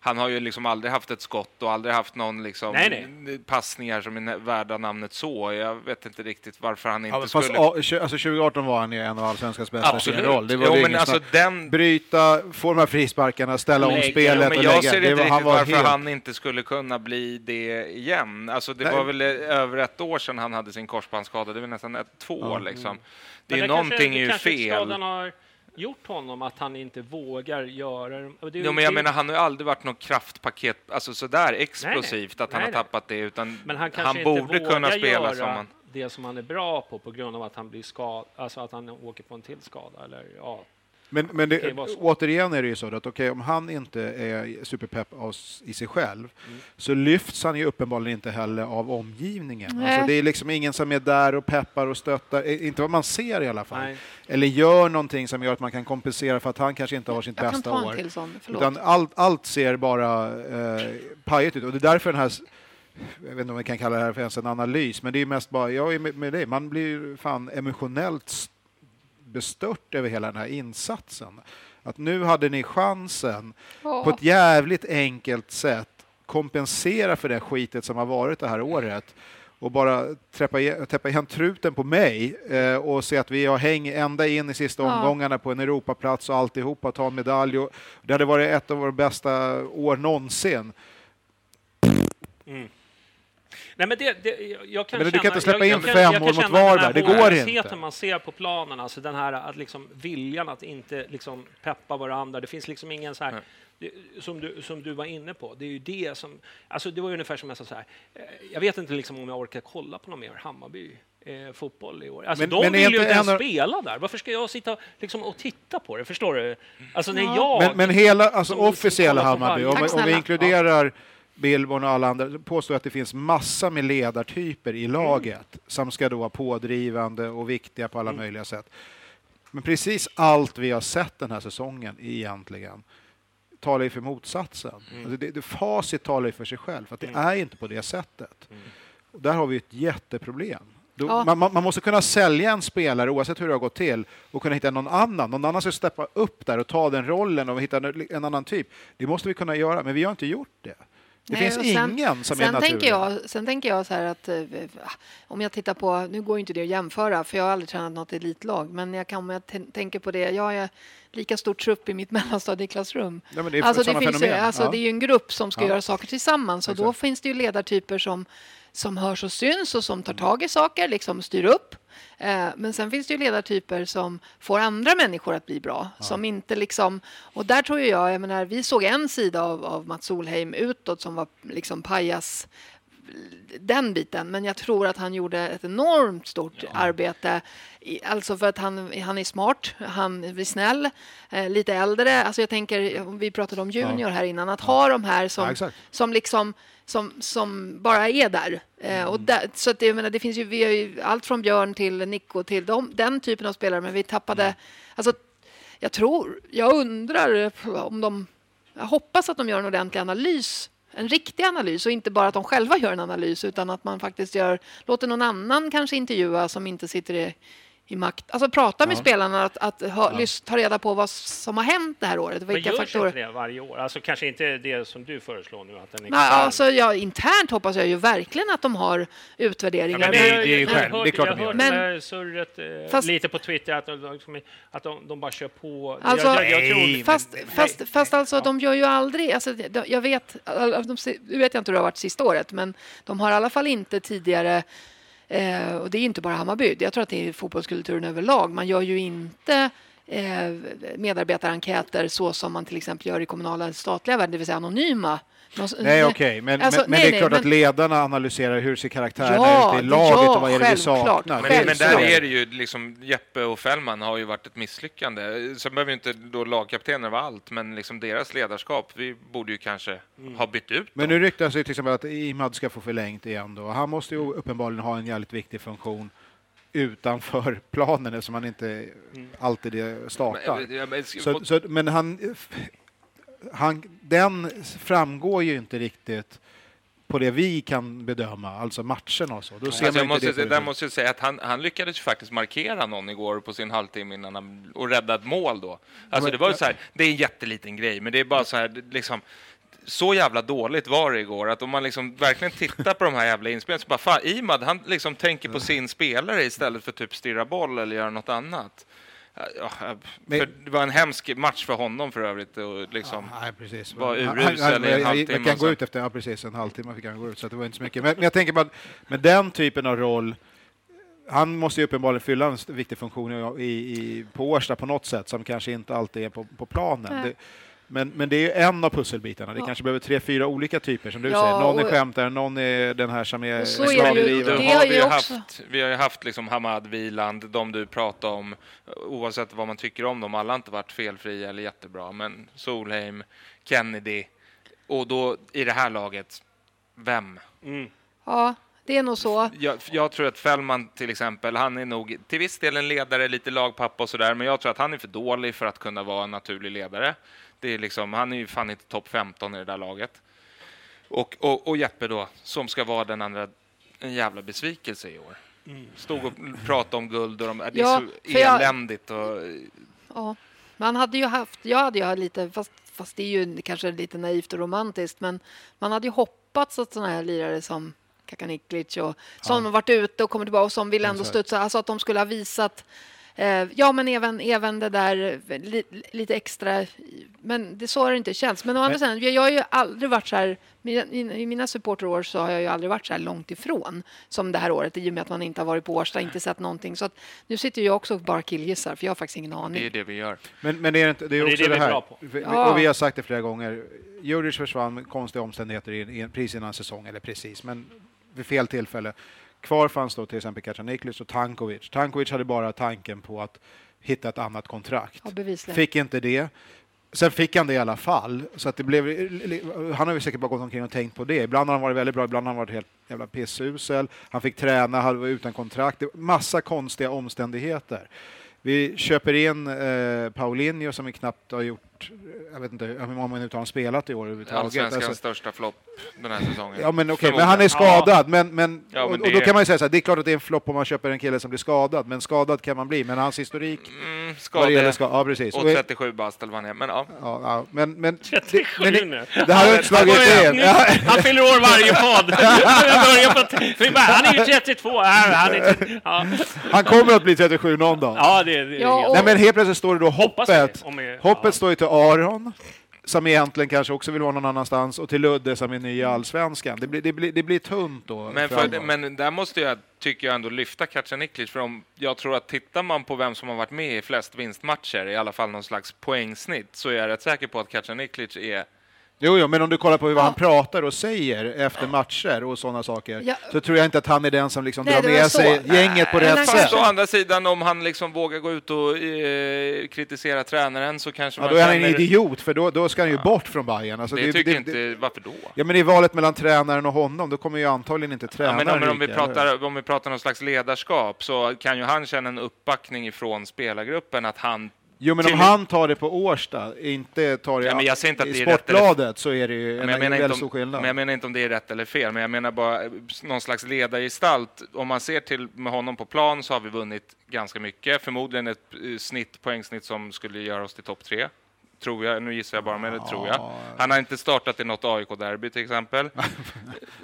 han har ju liksom aldrig haft ett skott och aldrig haft någon liksom nej, nej. passningar som är värda namnet så. Jag vet inte riktigt varför han inte alltså, skulle... Fast, alltså tjugo arton var han ju en av allsvenskans bästa i sin roll. Det var jo, det men alltså den... Bryta, få de här frisparkarna, ställa nej, om spelet jo, men och jag lägga. Jag ser inte det var, riktigt han var varför helt... han inte skulle kunna bli det igen. Alltså det nej. var väl över ett år sedan han hade sin korsbandsskada. Det var nästan ett, två år mm. liksom. Det men är ju någonting kanske, ju kanske fel. Har... gjort honom att han inte vågar göra det. Ja, men jag menar han har ju aldrig varit något kraftpaket alltså så där explosivt nej, att nej, han nej. har tappat det utan men han, han borde kunna spela som han det som han är bra på på grund av att han blir skadad alltså att han åker på en tillskada eller ja. Men, men det, återigen är det ju så att okej okay, om han inte är superpepp av, i sig själv mm. så lyfts han ju uppenbarligen inte heller av omgivningen. Mm. Alltså, det är liksom ingen som är där och peppar och stöttar, inte vad man ser i alla fall. Nej. Eller gör någonting som gör att man kan kompensera för att han kanske inte har sitt jag bästa år. Utan allt, allt ser bara eh, pajigt ut och det är därför den här... Jag vet inte om vi kan kalla det här för ens en analys men det är ju mest bara, jag är med, med det. Man blir ju fan emotionellt st- bestört över hela den här insatsen. Att nu hade ni chansen oh. på ett jävligt enkelt sätt kompensera för det skitet som har varit det här året och bara täppa igen, täppa igen truten på mig eh, och se att vi har häng ända in i sista oh. omgångarna på en Europaplats och alltihopa ta en medalj. Och det hade varit ett av våra bästa år någonsin. Mm. Nej, men det, det, jag kan men känna, du kan inte släppa jag, in fem mål mot Varberg, det går inte. Man ser på planen, alltså den här att liksom, viljan att inte liksom, peppa varandra, det finns liksom ingen så här, det, som, du, som du var inne på, det är ju det som, alltså det var ju ungefär som jag sa så här, jag vet inte liksom, om jag orkar kolla på någon mer Hammarby eh, fotboll i år. Alltså, men, de men vill ju inte ens spela där. Varför ska jag sitta liksom, och titta på det? Förstår du? Alltså, när ja. jag, men, men hela alltså, officiella Hammarby, om, om vi inkluderar ja. Billborn och alla andra, påstår att det finns massa med ledartyper i laget mm. som ska då vara pådrivande och viktiga på alla mm. möjliga sätt. Men precis allt vi har sett den här säsongen egentligen talar ju för motsatsen. Mm. Alltså det, det facit talar ju för sig själv, för att det mm. är inte på det sättet. Mm. Och där har vi ett jätteproblem. Då, ja. man, man måste kunna sälja en spelare oavsett hur det har gått till och kunna hitta någon annan. Någon annan ska steppa upp där och ta den rollen och hitta en annan typ. Det måste vi kunna göra, men vi har inte gjort det. Det Nej, finns sen, ingen som sen är naturlig. Tänker jag, sen tänker jag så här att eh, om jag tittar på, nu går inte det att jämföra för jag har aldrig tränat något elitlag, men jag kan, om jag t- tänker på det, jag är lika stor trupp i mitt mellanstadieklassrum. Ja, det är, alltså, det finns ju, alltså, ja. det är ju en grupp som ska ja. göra saker tillsammans och Exakt. Då finns det ju ledartyper som, som hörs och syns och som tar tag i saker, liksom styr upp. Eh, men sen finns det ju ledartyper som får andra människor att bli bra. Ja. Som inte liksom, och där tror jag, jag menar, vi såg en sida av, av Mats Solheim utåt som var liksom pajas, den biten, men jag tror att han gjorde ett enormt stort ja. arbete i, alltså för att han, han är smart, han är snäll, eh, lite äldre, alltså jag tänker, vi pratade om junior ja. här innan, att ja. ha de här som, ja, som liksom som, som bara är där eh, och där, så att jag menar, det finns ju, vi har ju allt från Björn till Nico till de, den typen av spelare, men vi tappade ja. alltså jag tror, jag undrar om de, jag hoppas att de gör en ordentlig analys, en riktig analys, och inte bara att de själva gör en analys utan att man faktiskt gör, låter någon annan kanske intervjua som inte sitter i, i makt. Alltså prata ja. med spelarna att, att ha, ja. lyst, ta reda på vad som har hänt det här året. Men vilka faktorer. Inte det varje år? Alltså kanske inte det som du föreslår nu. Att den är Nej, alltså, ja, internt hoppas jag ju verkligen att de har utvärderingar. Ja, men det, det är ju själv. Det är klart jag hörde men, med surret, eh, fast, lite på Twitter att, att de, de bara kör på. Alltså, jag, jag, jag tror, nej, fast nej, fast, nej, fast nej, alltså ja. de gör ju aldrig, alltså, de, jag vet, de, de, vet jag inte hur det har varit sista året, men de har i alla fall inte tidigare. Eh, och det är inte bara Hammarby. Jag tror att det är fotbollskulturen överlag. Man gör ju inte eh, medarbetarenkäter så som man till exempel gör i kommunala statliga världen, det vill säga anonyma. Nej, okej. Okay. Men, alltså, men, men det är nej, klart nej, att men... ledarna analyserar hur ser karaktärerna ja, ut i laget ja, och vad är det vi saknar. Men, men där är det ju liksom, Jeppe och Fällman har ju varit ett misslyckande. Sen behöver ju inte då lagkaptener vara allt, men liksom deras ledarskap, vi borde ju kanske mm. ha bytt ut. Men då. Nu ryktas det till exempel att Imad ska få förlängt igen då. Han måste ju uppenbarligen ha en jävligt viktig funktion utanför planen som han inte alltid startar. Men, men, så, så, men han... Han, den framgår ju inte riktigt på det vi kan bedöma, alltså matchen och så. Då ser alltså man jag inte måste, där måste jag säga att han, han lyckades faktiskt markera någon igår på sin halvtimme innan han, och rädda ett mål då. Alltså det var ju så här, det är en jätteliten grej, men det är bara så här liksom... Så jävla dåligt var det igår att om man liksom verkligen tittar på de här jävla inspelningarna så bara fan, Imad han liksom tänker på sin spelare istället för typ stirra boll eller göra något annat. Ja, för det var en hemsk match för honom för övrigt och liksom ja, nej, precis. Var urusel i en halvtimme. Man kan gå ut efter ja, precis en halvtimme fick han gå ut så det var inte så mycket. Men, men jag tänker bara med den typen av roll han måste ju uppenbarligen fylla en viktig funktion i, i, på Årsta på något sätt som kanske inte alltid är på, på planen. Det, men, men det är ju en av pusselbitarna. Det ja. kanske behöver tre, fyra olika typer som du ja, säger. Någon är skämtare, någon är den här som är slagdriven. Vi har ju haft, vi har haft liksom Hamad, Wieland, de du pratar om. Oavsett vad man tycker om dem, alla har inte varit felfria eller jättebra. Men Solheim, Kennedy och då i det här laget, vem? Mm. Ja, det är nog så. Jag, jag tror att Fällman till exempel, han är nog till viss del en ledare, lite lagpappa och sådär. Men jag tror att han är för dålig för att kunna vara en naturlig ledare. Det är liksom, han är ju fan inte topp femton i det där laget. Och, och, och Jeppe då, som ska vara den andra, en jävla besvikelse i år. Mm. Stod och pratade om guld och de, det ja, är så eländigt. Och... Ja, man hade ju haft, jag hade ju lite, fast, fast det är ju kanske lite naivt och romantiskt, men man hade ju hoppats att sådana här lirare som Kakaniklic och som ja. varit ute och kommer tillbaka och som vill ändå studsa, alltså att de skulle ha visat ja, men även, även det där li, lite extra, men det så har det inte känts. Men å andra sidan, jag har ju aldrig varit så här, i mina supporterår så har jag ju aldrig varit så här långt ifrån som det här året, i och med att man inte har varit på Årsta, inte sett någonting. Så att, nu sitter jag också och bara killgissar, för jag har faktiskt ingen aning. Det är det vi gör. Men, men det är, inte, det är också det, är det, det här, vi ja. och vi har sagt det flera gånger, Juric försvann, konstiga omständigheter i, i, precis innan säsong, eller precis, men vid fel tillfälle. Kvar fanns då till exempel Kacaniklis och Tankovic. Tankovic hade bara tanken på att hitta ett annat kontrakt. Ja, fick inte det. Sen fick han det i alla fall. Så att det blev, han har ju säkert bara gått omkring och tänkt på det. Ibland har han varit väldigt bra, ibland har han varit helt jävla pissusel. Han fick träna, han var utan kontrakt. Det var massa konstiga omständigheter. Vi köper in eh, Paulinho som vi knappt har gjort, jag vet inte hur många minuter han spelat i år överhuvudtaget. Allsvenskans alltså, största flopp den här säsongen. Ja, men okej, okay, men han är skadad. Ja. Men, men, ja, men och, och då kan man ju säga så här, det är klart att det är en flopp om man köper en kille som blir skadad, men skadad kan man bli. Men hans historik... Mm, skadade. Ska, ja, precis. Och trettiosju bast eller vad han är. Men ja. ja, ja men, men, trettiosju men, nu? Det här har utslaget igen. Han fyller år varje podd. Han är ju trettiotvå. Han, är trettiotvå. Ja. Han kommer att bli trettiosju någon dag. Ja, det Det ja, nej, men helt plötsligt står det då hoppet. Hoppet ja. står ju till Aron, som egentligen kanske också vill vara någon annanstans, och till Ludde som är ny i Allsvenskan. Det blir, det blir, det blir tunt då. Men, för, men där måste jag, tycker jag, ändå lyfta Kacaniklis. För om, jag tror att tittar man på vem som har varit med i flest vinstmatcher, i alla fall någon slags poängsnitt, så är jag rätt säker på att Kacaniklis är... Jo, jo, men om du kollar på hur ja. han pratar och säger efter matcher och sådana saker, ja. så tror jag inte att han är den som liksom Nej, drar med sig så. gänget Nej. på rätt sätt. Å andra sidan, om han liksom vågar gå ut och eh, kritisera tränaren, så kanske ja, man... Då är han känner... en idiot, för då, då ska han ju ja. bort från Bayern. Alltså, det, det tycker det, inte... Det, varför då? Ja, men i valet mellan tränaren och honom, då kommer ju antagligen inte tränaren... Ja, men om, men om, vi pratar, om vi pratar någon slags ledarskap, så kan ju han känna en uppbackning ifrån spelargruppen att han... Jo, men om han tar det på Årsta, inte tar det, ja, men jag ser inte att det i Sportbladet eller... så är det ju en väldigt stor skillnad. Men jag menar inte om det är rätt eller fel, men jag menar bara någon slags ledargestalt. Om man ser till med honom på plan, så har vi vunnit ganska mycket. Förmodligen ett snitt, poängsnitt som skulle göra oss till topp tre. Tror jag, nu gissar jag bara, men det ja. tror jag. Han har inte startat i något A I K-derby till exempel.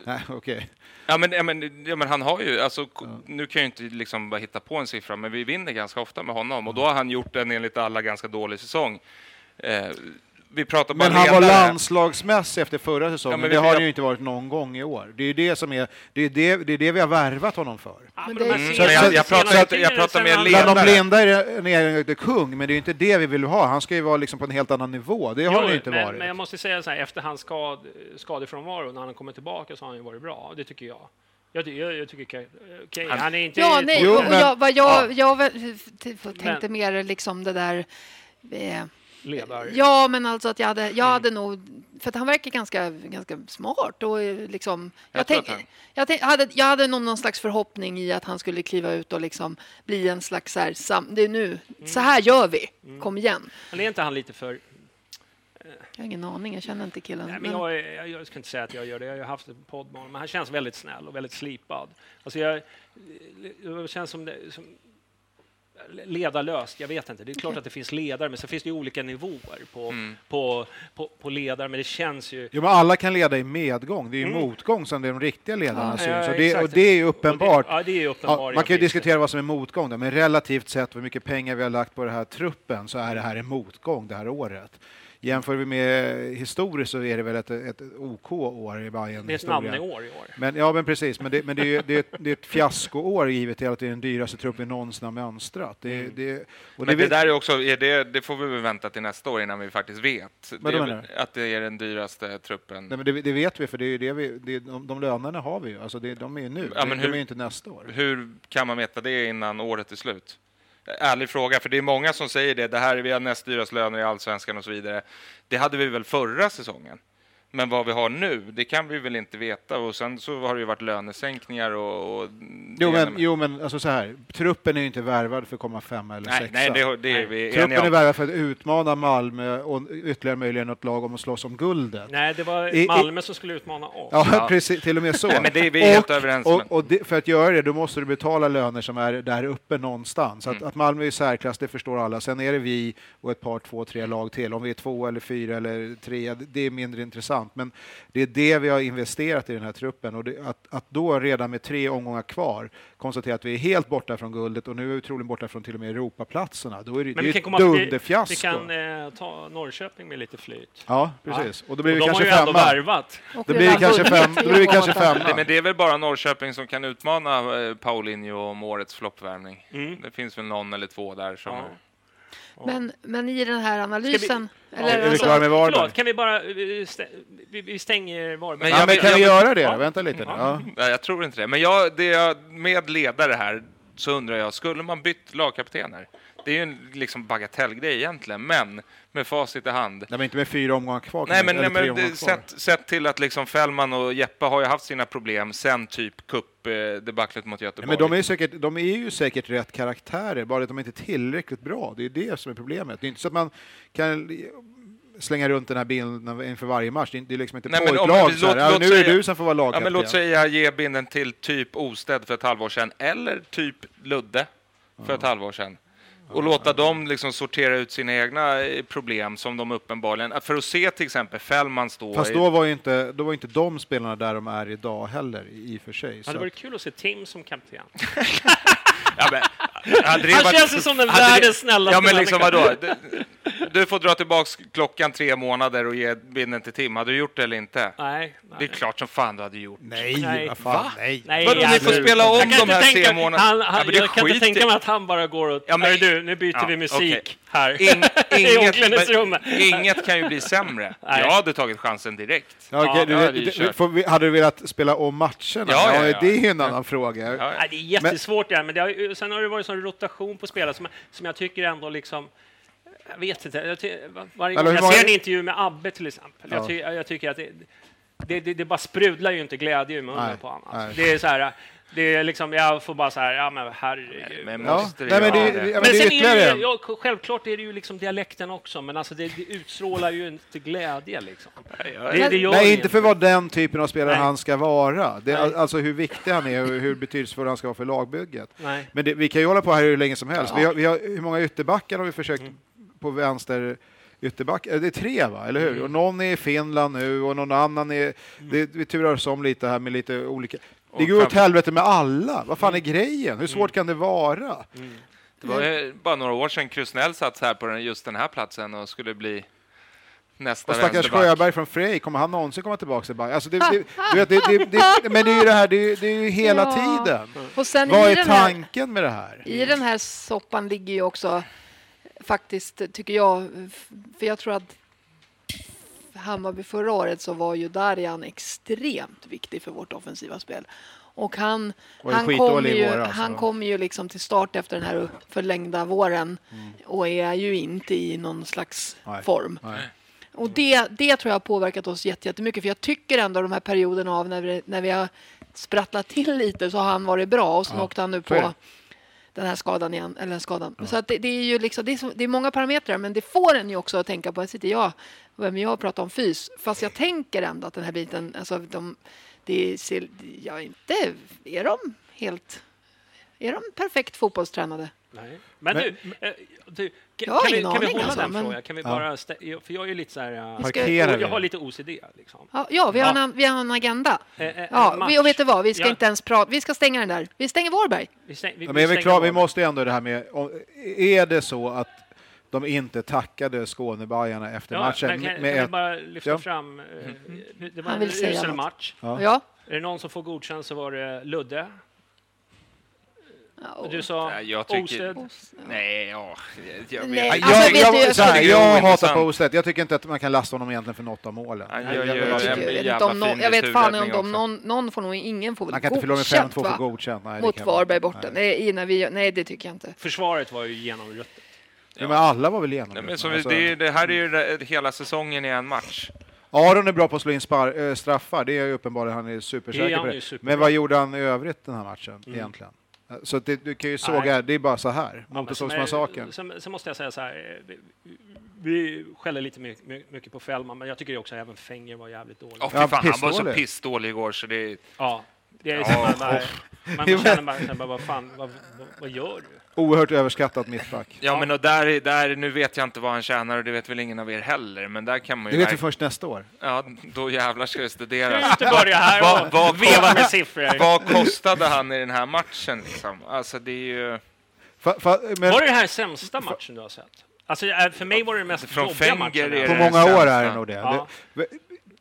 Nej, okej. Okay. Ja, men, ja, men, ja, men han har ju, alltså, ja. nu kan jag ju inte liksom bara hitta på en siffra, men vi vinner ganska ofta med honom. Och då har han gjort en enligt alla ganska dålig säsong. Eh, vi pratar bara men han var landslagsmässig efter förra säsongen. Ja, men det har det ju inte varit någon gång i år. Det är ju det som är, det är det, det, är det vi har värvat honom för. Mm. Så, jag, jag pratar, jag pratar med ledare. Bland de blinda är det, det kung, men det är ju inte det vi vill ha. Han ska ju vara liksom på en helt annan nivå. Det har jo, det ju inte men, varit. Men jag måste säga så här, efter hans skad, skadefrånvaro, när han kommer tillbaka, så har han ju varit bra. Det tycker jag. Jag, jag, jag tycker okay, han, han är inte... Ja, nej, jo, men, jag, vad jag, ja. jag tänkte men, mer liksom det där... Eh, Ledare. Ja, men alltså att jag hade, jag hade mm. nog... För att han verkar ganska, ganska smart. Och liksom, jag, jag, tänk, han... jag, tänk, hade, jag hade någon, någon slags förhoppning i att han skulle kliva ut och liksom bli en slags... Så här, sam, det är nu, mm. så här gör vi. Mm. Kom igen. Men är inte han lite för... Jag har ingen aning, jag känner inte killen. Nej, men jag, jag, jag ska inte säga att jag gör det. Jag har ju haft en podd med honom, men han känns väldigt snäll och väldigt slipad. Alltså jag, jag känns som... Det, som ledarlöst, jag vet inte. Det är klart att det finns ledare, men så finns det ju olika nivåer på, mm. på, på, på ledare, men det känns ju... Jo, men alla kan leda i medgång. Det är ju mm. motgång som det är de riktiga ledarna ja, syns. Ja, och, det, och det är ju uppenbart. Det, ja, det är uppenbart ja, man kan ju diskutera vad som är motgång då, men relativt sett hur mycket pengar vi har lagt på den här truppen, så är det här en motgång det här året. Jämför vi med historiskt, så är det väl ett, ett OK-år i Bayern. Det är snabbare år i år. Men, ja, men precis. Men det, men det är ju det är ett, det är ett fiaskoår, givet till att det är den dyraste trupp vi någonsin har mönstrat. Det, mm. det, och men det, det där är också, är det, det får vi vänta till nästa år innan vi faktiskt vet det är, att det är den dyraste truppen. Nej, men det, det vet vi, för det är det vi, det är, de, de lönerna har vi ju. Alltså det, de är nu, ja, men de hur, är inte nästa år. Hur kan man veta det innan året är slut? Ärlig fråga, för det är många som säger det. Det här är vi har näst dyrast löner i Allsvenskan och så vidare. Det hade vi väl förra säsongen. Men vad vi har nu, det kan vi väl inte veta. Och sen så har det ju varit lönesänkningar och... och jo, men, jo, men alltså så här. Truppen är ju inte värvad för att komma femma eller nej, sexa. Nej, det, det är vi Truppen är värvad för att utmana Malmö och ytterligare möjligen något lag om att slåss om guldet. Nej, det var I, Malmö i, som skulle utmana oss. Ja, ja, precis. Till och med så. Nej, men det är vi och, helt överens om. Och, och det, för att göra det, då måste du betala löner som är där uppe någonstans. Mm. Att, att Malmö är särklass, det förstår alla. Sen är det vi och ett par, två, tre lag till. Om vi är två eller fyra eller tre, det är mindre intressant. Men det är det vi har investerat i den här truppen, och det, att, att då redan med tre omgångar kvar konstatera att vi är helt borta från guldet, och nu är vi troligen borta från till och med Europaplatserna. Då är det, det ju ett dunderfiasko. Vi kan eh, ta Norrköping med lite flyt. Ja, precis. Ja. Och då blir och vi kanske femma. De har ju ändå värvat. Då blir vi kanske fem. Då blir vi kanske femma. Men det är väl bara Norrköping som kan utmana Paulinho om årets floppvärmning. Mm. Det finns väl någon eller två där som... Ja. Men, men i den här analysen... Vi, eller ja, är vi klara med Varberg? Förlåt, kan vi bara... Stä, vi stänger Varberg. Men, ja, men kan jag, vi jag, göra det? Ja. Vänta lite nu. Ja. Ja, jag tror inte det. Men jag, det jag med ledare här så undrar jag, skulle man bytt lagkaptener? Det är ju en liksom bagatellgrej egentligen, men med facit i hand. Nej, men inte med fyra omgångar kvar. Nej, men, nej, men det, sett, sett till att liksom Fällman och Jeppe har ju haft sina problem sen typ kuppdebaclet mot Göteborg. Nej, men de är, säkert, de är ju säkert rätt karaktärer, bara att de är inte tillräckligt bra. Det är det som är problemet. Det är inte så att man kan... slänga runt den här bilden inför varje match. Det är liksom inte nej, på ett lag. Låt, ja, låt nu säga, är du som får vara lagkapten. Ja, men låt säga ge bilden till typ Osted för ett halvår sedan. Eller typ Ludde för ett halvår sedan. Och mm. låta dem liksom sortera ut sina egna problem som de uppenbarligen... För att se till exempel Fällman stå... Fast då var ju inte, då var inte de spelarna där de är idag heller i och för sig. Ja, så det var att... kul att se Tim som kapten. Ja, men, han varit, känns ju som den världens snällaste. Ja, men liksom vadå? Du, du får dra tillbaka klockan tre månader och ge binden till Tim. Hade du gjort det eller inte? Nej. nej. Det är klart som fan du hade gjort. Nej, nej. Fan, va? Nej. nej vadå, ni får spela om de här tänka, tre månaderna. Han, han, ja, jag kan inte tänka mig att han bara går och... Ja, men du, nu byter ja, vi musik okay. här. In, inget, inget kan ju bli sämre. Nej. Jag hade tagit chansen direkt. Ja, okay, ja, du, du, du, får, hade du velat spela om matcherna? Ja, ja, ja. Det är en annan ja. fråga. Ja, ja. Det är jättesvårt det här, men det har sen har det varit sån rotation på spelare som, som jag tycker ändå liksom... Jag vet inte. Jag, ty, varje gång jag ser en intervju med Abbe till exempel. Ja. Jag, ty, jag tycker att det, det, det, det bara sprudlar ju inte glädje i munnen på honom. Alltså. Det är så här... Det är liksom, jag får bara så här, ja men herregud. Men måste ja. det, Nej, men det, det. Men det sen är det ju, ja, självklart är det ju liksom dialekten också, men alltså det, det utstrålar ju inte glädje liksom. Nej, det, det, det Nej inte för vad den typen av spelare Nej. han ska vara. Det, alltså hur viktig han är och hur betydelsefull han ska vara för lagbygget. Nej. Men det, vi kan ju hålla på här hur länge som helst. Ja. Vi har, vi har, hur många ytterbackar har vi försökt mm. på vänster... Ytterback, det är tre va, eller hur? Mm. Och någon är i Finland nu och någon annan är... Det, vi turar oss om lite här med lite olika... Det går åt helvete med alla. Vad fan mm. är grejen? Hur svårt mm. kan det vara? Mm. Det var ju bara några år sedan Krusnell satt här på den, just den här platsen och skulle bli... Nästa och stackars Sjöberg från Frej, kommer han någonsin komma tillbaka till back? Alltså det, det, du vet, det, det, det, men det är ju det här, det är, det är ju hela ja. tiden. Och sen Vad är tanken här, med det här? I den här soppan ligger ju också... Faktiskt tycker jag, för jag tror att Hammarby förra året så var ju Darjan extremt viktig för vårt offensiva spel. Och han, han kommer ju, alltså. han kom ju liksom till start efter den här förlängda våren mm. och är ju inte i någon slags Nej. form. Nej. Och det, det tror jag har påverkat oss jättemycket, för jag tycker ändå de här perioderna av när vi, när vi har sprattlat till lite så har han varit bra och sen ja. åkte han nu på... den här skadan igen, eller skadan. Ja. Så att det, det är ju liksom, det är, det är många parametrar, men det får en ju också att tänka på. Jag sitter jag, vem jag pratar om fys, fast jag tänker ändå att den här biten, alltså de, det ser, jag inte, är de helt, är de perfekt fotbollstränade? Nej. Men, men du, men, du kan, kan, vi, kan vi hålla alltså, den men, frågan? Kan vi bara stä- för jag är ju lite så här, jag, jag har lite O C D liksom. Ja, ja vi, har ja. En, vi har en agenda. Eh, eh, ja, vi, och vet du vad, vi ska ja. inte ens prata, vi ska stänga den där. Vi stänger Varberg. Vi stäng, vi, ja, men vi, vi, klar, vi måste ändå det här med, om, är det så att de inte tackade Skånebajarna efter ja, matchen? Kan, med, kan jag bara lyfta ja. fram, eh, det var en usel match. Ja. Ja. Är det någon som får godkänt så var det Ludde. Du sa nej, jag tycker, Osted. Nej, ja. Jag, nej. Jag, alltså, jag, jag, så här, jag hatar på Osted. Jag tycker inte att man kan lasta honom egentligen för något av målen. Jag, jag, jag, jag, jag, jag, jag, jag, någon, jag vet fan inte om någon, någon får nog, ingen får väl godkänt va? Godkänt. Nej, mot Varberg borta. Nej. Nej, nej, det tycker jag inte. Försvaret var ju genomrött. Ja. Men alla var väl genomrött. Nej, men så alltså. det, det här är ju det, hela säsongen i en match. Aron är bra på att slå in spar, äh, straffar. Det är ju uppenbarligen, han är supersäker på det. Men vad gjorde han i övrigt den här matchen egentligen? Så det, du kan ju såga, Nej. det är bara så här. Man ja, såg saken. Sen, sen måste jag säga så här, vi, vi skäller lite mycket, mycket på Fällman, men jag tycker också att även Fenger var jävligt dålig. Oh, ja, fan, han var så pissdålig igår så det... Ja, det är liksom ja. man, man, man känner bara, bara vad fan, vad, vad, vad gör du? Oerhört överskattat mittback. Ja, men och där, där, nu vet jag inte vad han tjänar och det vet väl ingen av er heller, men där kan man ju... Det vet vi först nästa år. Ja, då jävlar ska det studeras. Inte börja här va, va, och veva med siffror. Vad kostade han i den här matchen liksom? Alltså det är ju... Fa, fa, men... Var det den här sämsta matchen du har sett? Alltså för mig var det den mest jobbiga matchen. På många år är det nog det. Ja. det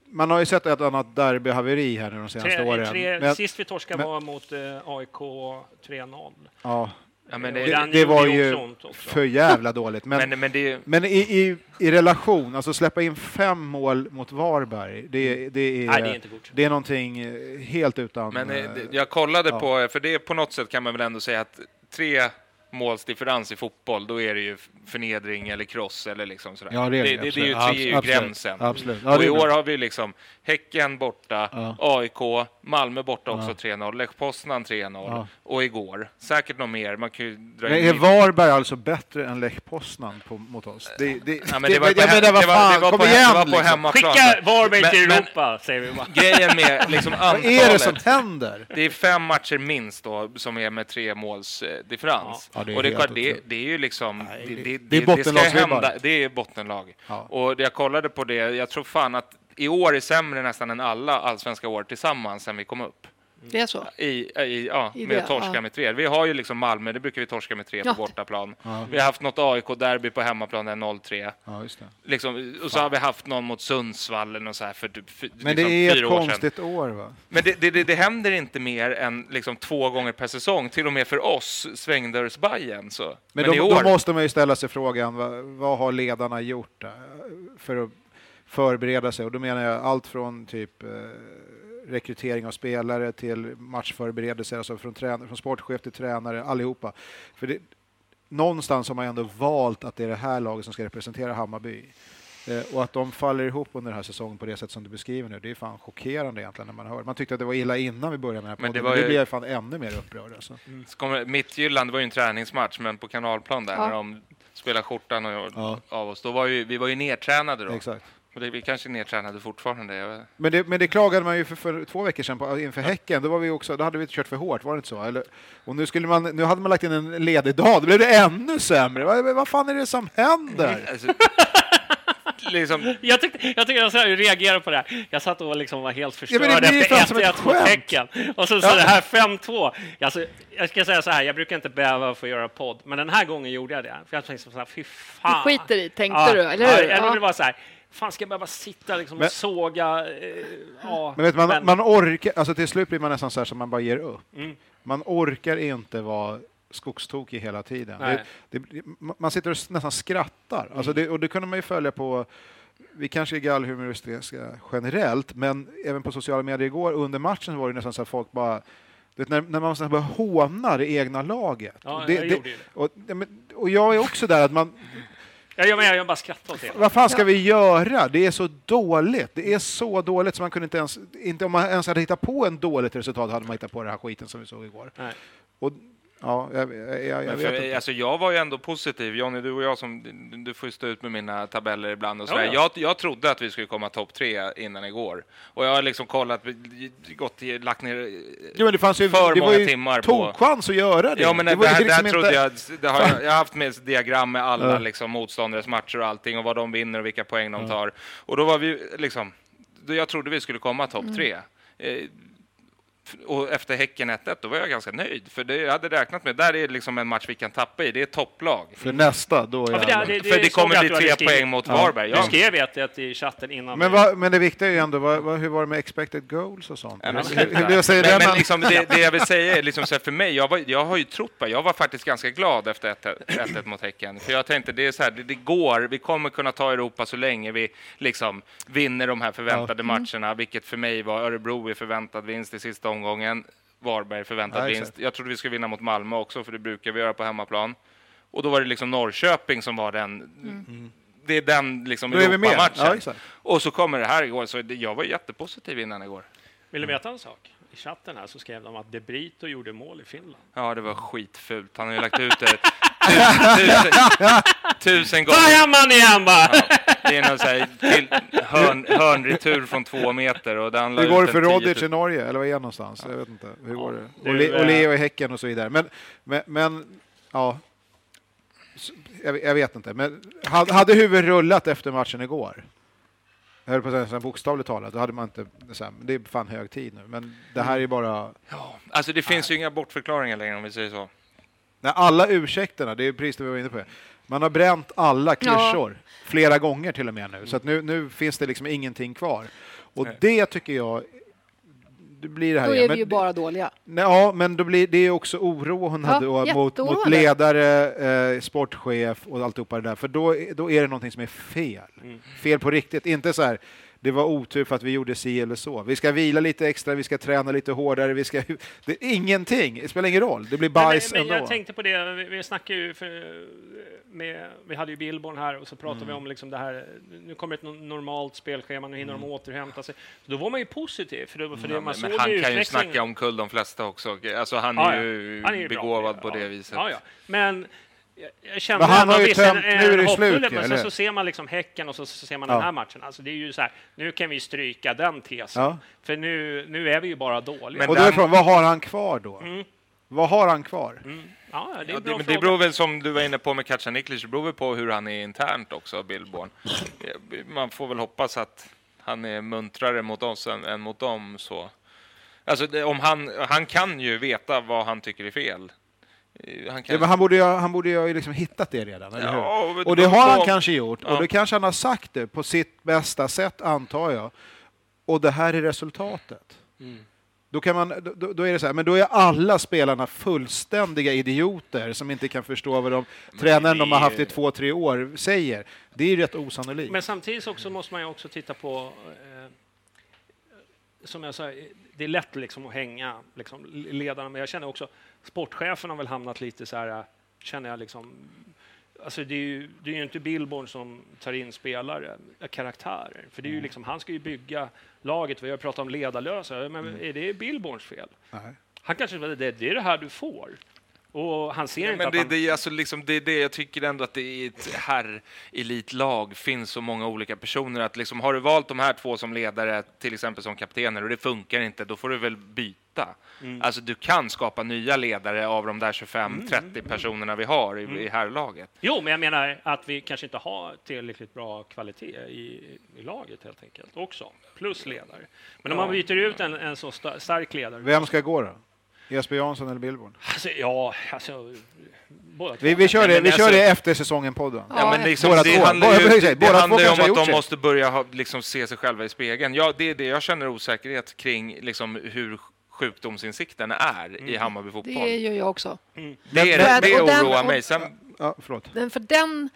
Man har ju sett ett annat derbyhaveri här nu de senaste tre, åren. Tre, men, sist vi torskade men, var mot eh, A I K tre noll. Ja. Ja, men det, det var ju för jävla dåligt. Men, men, men, det... men i, i, i relation, alltså släppa in fem mål mot Varberg, det, det, är, nej, det är inte gott. Det är någonting helt utan... Men det, jag kollade ja. på, för det på något sätt kan man väl ändå säga att tre målsdifferens i fotboll, då är det ju förnedring eller kross eller liksom sådär. Ja, det, är det, det, det är ju tre absolut. gränsen. Absolut. Ja, och i år har vi liksom Häcken borta, ja. A I K, Malmö borta också ja. tre noll, Lech Poznan tre noll ja. och igår. Säkert någon mer. Man kan ju dra men är Varberg alltså bättre än Lech Poznan på, mot oss? Det, det, ja, men det, det var på, hem, det var, det var på, hem, var på liksom. hemmaplan. Skicka Varberg men, till men, Europa, säger vi bara. Grejen med liksom antalet. Vad är det som händer? Det är fem matcher minst då som är med tre målsdifferens. Ja. Ja, det och det är, klart, det, det är ju liksom nej, det, det, det, det, det ska hända, det är bottenlag ja. och jag kollade på det, jag tror fan att i år är sämre nästan än alla allsvenska år tillsammans sen vi kom upp. Det är så? I, i, ja, I med det, torska ja. med tre. Vi har ju liksom Malmö, det brukar vi torska med tre ja. på bortaplan. Ja. Vi har haft något A I K-derby på hemmaplan, där noll tre. Ja, just det. Liksom, och så har vi haft någon mot Sundsvallen och så här för typ fyra år sedan. Men det är ett konstigt år, va? Men det, det, det, det händer inte mer än liksom två gånger per säsong, till och med för oss, Svängdörs-Bajen. Men, Men då, år... då måste man ju ställa sig frågan, vad, vad har ledarna gjort där för att förbereda sig? Och då menar jag allt från typ... Eh, rekrytering av spelare till matchförberedelser, alltså från, tränare, från sportchef till tränare, allihopa. För det, någonstans har man ändå valt att det är det här laget som ska representera Hammarby. Eh, och att de faller ihop under den här säsongen på det sätt som du beskriver nu, det är fan chockerande egentligen när man hör. Man tyckte att det var illa innan vi började med här podden, men det, men det ju... blir fan ännu mer upprörd. Alltså. Mm. Kommer, Mittjylland var ju en träningsmatch, men på Kanalplan där, ja. när de spelade skjortan och, ja. av oss, då var ju, vi var ju nedtränade då. Exakt. Men det, vi kanske nedtränade fortfarande. Men det, men det klagade man ju för, för två veckor sedan på, inför ja. Häcken. Då, var vi också, då hade vi kört för hårt, var det inte så? Eller, och nu, skulle man, nu hade man lagt in en ledig dag. Då blev det ännu sämre. Vad, vad fan är det som händer? Alltså, liksom. Jag tyckte jag, tyckte jag, så här, jag reagerade på det här. Jag satt och liksom var helt förstörd ja, efter ett mot Häcken. Och så, så ja. det här fem två. Alltså, jag ska säga så här, jag brukar inte behöva för att göra podd. Men den här gången gjorde jag det. För jag tänkte så här, fy fan. Du skiter i, tänkte ja. du, eller hur? Ja, jag ville bara så här. Fan, ska jag bara sitta liksom men, och såga? Eh, ja, men vet man, men. man orkar, alltså till slut blir man nästan så här som man bara ger upp. Mm. Man orkar inte vara skogstokig hela tiden. Det, det, man sitter och nästan skrattar. Mm. Alltså det, och det kunde man ju följa på, vi kanske är gallhumoristiska generellt, men även på sociala medier igår under matchen var det nästan så här folk bara... Vet, när, när man bara hånar det egna laget. Ja, det, jag det, det. Och, och jag är också där att man... Jag, menar, jag bara skrattar åt det. Vad fan ska vi göra? Det är så dåligt. Det är så dåligt som man kunde inte ens... Inte, om man ens hade hittat på en dåligt resultat hade man hittat på den här skiten som vi såg igår. Nej. Och, ja, jag, jag, jag, jag, vet inte. Alltså, jag var ju ändå positiv. Johnny, du och jag som... Du får stå ut med mina tabeller ibland. Och så ja, ja. Jag, jag trodde att vi skulle komma topp tre innan igår. Och jag har liksom kollat... Gått, lagt ner ja, men det fanns ju, för det många ju timmar på... Det var ju chans att göra det. Ja, men det, det, det, här, liksom det här trodde inte... jag... Det har jag, jag har haft med diagram med alla ja. liksom, motståndares matcher och allting. Och vad de vinner och vilka poäng de tar. Ja. Och då var vi liksom... Då jag trodde vi skulle komma topp mm. tre. Eh, och efter Häcken ett ett då var jag ganska nöjd, för det jag hade räknat med där är liksom en match vi kan tappa i, det är topplag för nästa då ja, för, det, det, det, för det kommer bli tre skrivit. poäng mot ja. Varberg. Jag skrev det i chatten innan. Men vad, men det viktiga är ju ändå vad, vad, hur var det med expected goals och sånt. Ja, men, hur, hur, hur jag säger men, det, men liksom det, det jag vill säga är liksom så här, för mig jag var, jag har ju trott på, jag var faktiskt ganska glad efter ett ett mot Häcken, för jag tänkte det är så här, det, det går, vi kommer kunna ta Europa så länge vi liksom vinner de här förväntade ja. matcherna, vilket för mig var Örebro i förväntad vinst i sista omgången, Varberg förväntad Nej, vinst. Jag trodde vi skulle vinna mot Malmö också, för det brukar vi göra på hemmaplan. Och då var det liksom Norrköping som var den... Mm. Det är den liksom Europa-matchen. Ja, och så kommer det här igår, så jag var jättepositiv innan igår. Vill du veta en sak? I chatten här så skrev de att De Brito gjorde mål i Finland. Ja, det var skitfult. Han har ju lagt ut det tusen, tusen gånger. Ta hem han igen bara! Ja, det är någon så här till hörn, hörnretur från två meter. Och den hur går det för Rodic i Norge? Eller vad är det någonstans? Ja. Jag vet inte. Hur går det? Och, Le, och Leo i Häcken och så vidare. Men, men, men ja... Jag, jag vet inte. Men hade huvudet rullat efter matchen igår? Jag höll på att säga bokstavligt talat, då hade man inte så här, det är fan hög tid nu, men det här är bara... Ja, alltså det finns nej. ju inga bortförklaringar längre om vi säger så. Nej, alla ursäkterna, det är precis det vi var inne på. Man har bränt alla klyschor ja. flera gånger till och med nu, så att nu, nu finns det liksom ingenting kvar. Och nej. det tycker jag, det blir det här. Då är vi ju men, bara dåliga. Nej, ja, men då blir det är också oro hon hade ja, mot, mot ledare, eh, sportchef och alltihopa det där. För då, då är det någonting som är fel. Mm. Fel på riktigt. Inte så här, det var otur för att vi gjorde si eller så. Vi ska vila lite extra, vi ska träna lite hårdare. Vi ska, det är ingenting, det spelar ingen roll. Det blir bajs men, men, ändå. Jag tänkte på det, vi, vi snackade ju för, med, vi hade ju Billborn här och så pratade mm. vi om liksom det här, nu kommer ett normalt spelschema, nu hinner mm. de återhämta sig. Så då var man ju positiv. För det, för det ja, man men han ju kan ju snacka om kull de flesta också. Alltså han är, ah, ja. ju, han är ju begåvad det. på det ja. viset. Ja, ja. Men... Jag känner han har ju tömt, en, en nu är det slut. Men sen så ser man liksom Häcken och så, så ser man ja. den här matchen. Alltså det är ju så här, nu kan vi stryka den tesen. Ja. För nu, nu är vi ju bara dåliga. Men och då är frågan, vad har han kvar då? Mm. Vad har han kvar? Mm. Ja, det, är ja, det, men det beror väl, som du var inne på med Kacaniklic, det beror väl på hur han är internt också, Billborn. Man får väl hoppas att han är muntrare mot oss än, än mot dem. Så. Alltså, det, om han, han kan ju veta vad han tycker är fel. Han, kan... ja, men han borde ju, han borde ju liksom hittat det redan, eller ja, hur? Och det har han kanske gjort. Ja. Och det kanske han har sagt det på sitt bästa sätt, antar jag. Och det här är resultatet. Mm. Då, kan man, då, då är det så här, men då är alla spelarna fullständiga idioter som inte kan förstå vad de tränaren de har haft i två, tre år säger. Det är ju rätt osannolikt. Men samtidigt också måste man ju också titta på... Eh, som jag sa, det är lätt liksom att hänga liksom, ledarna, men jag känner också sportchefen har väl hamnat lite så här, känner jag liksom, alltså det är ju, det är ju inte Billborn som tar in spelare, karaktärer, för det är ju liksom, han ska ju bygga laget, vi har pratat om ledarlösa, men är det Billborns fel? Nej. Han kanske säger, det, det är det här du får. Och han ser ja, inte men det, han... det, alltså liksom, det är det jag tycker ändå att det är ett här elitlag finns så många olika personer att liksom, har du valt de här två som ledare till exempel som kaptener och det funkar inte, då får du väl byta. Mm. Alltså du kan skapa nya ledare av de där tjugofem trettio mm. personerna vi har i, mm. i här laget. Jo, men jag menar att vi kanske inte har tillräckligt bra kvalitet i, i laget helt enkelt också, plus ledare. Men om ja. man byter ut en, en så sta- stark ledare. Vem ska gå då? Jesper Jansson eller Billborn? Alltså, ja, alltså... Båda vi, vi kör det, vi alltså, kör det efter säsongen-podden. Ja, ja, men liksom, båda det två. handlar ju båda, det handlar om att de måste börja ha, liksom, se sig själva i spegeln. Ja, det är det jag känner osäkerhet kring, liksom, hur sjukdomsinsikten är mm. i Hammarby fotboll. Det gör jag också. Mm. Det, det, det, det oroar mig. Sen, ja, förlåt. Den, för den...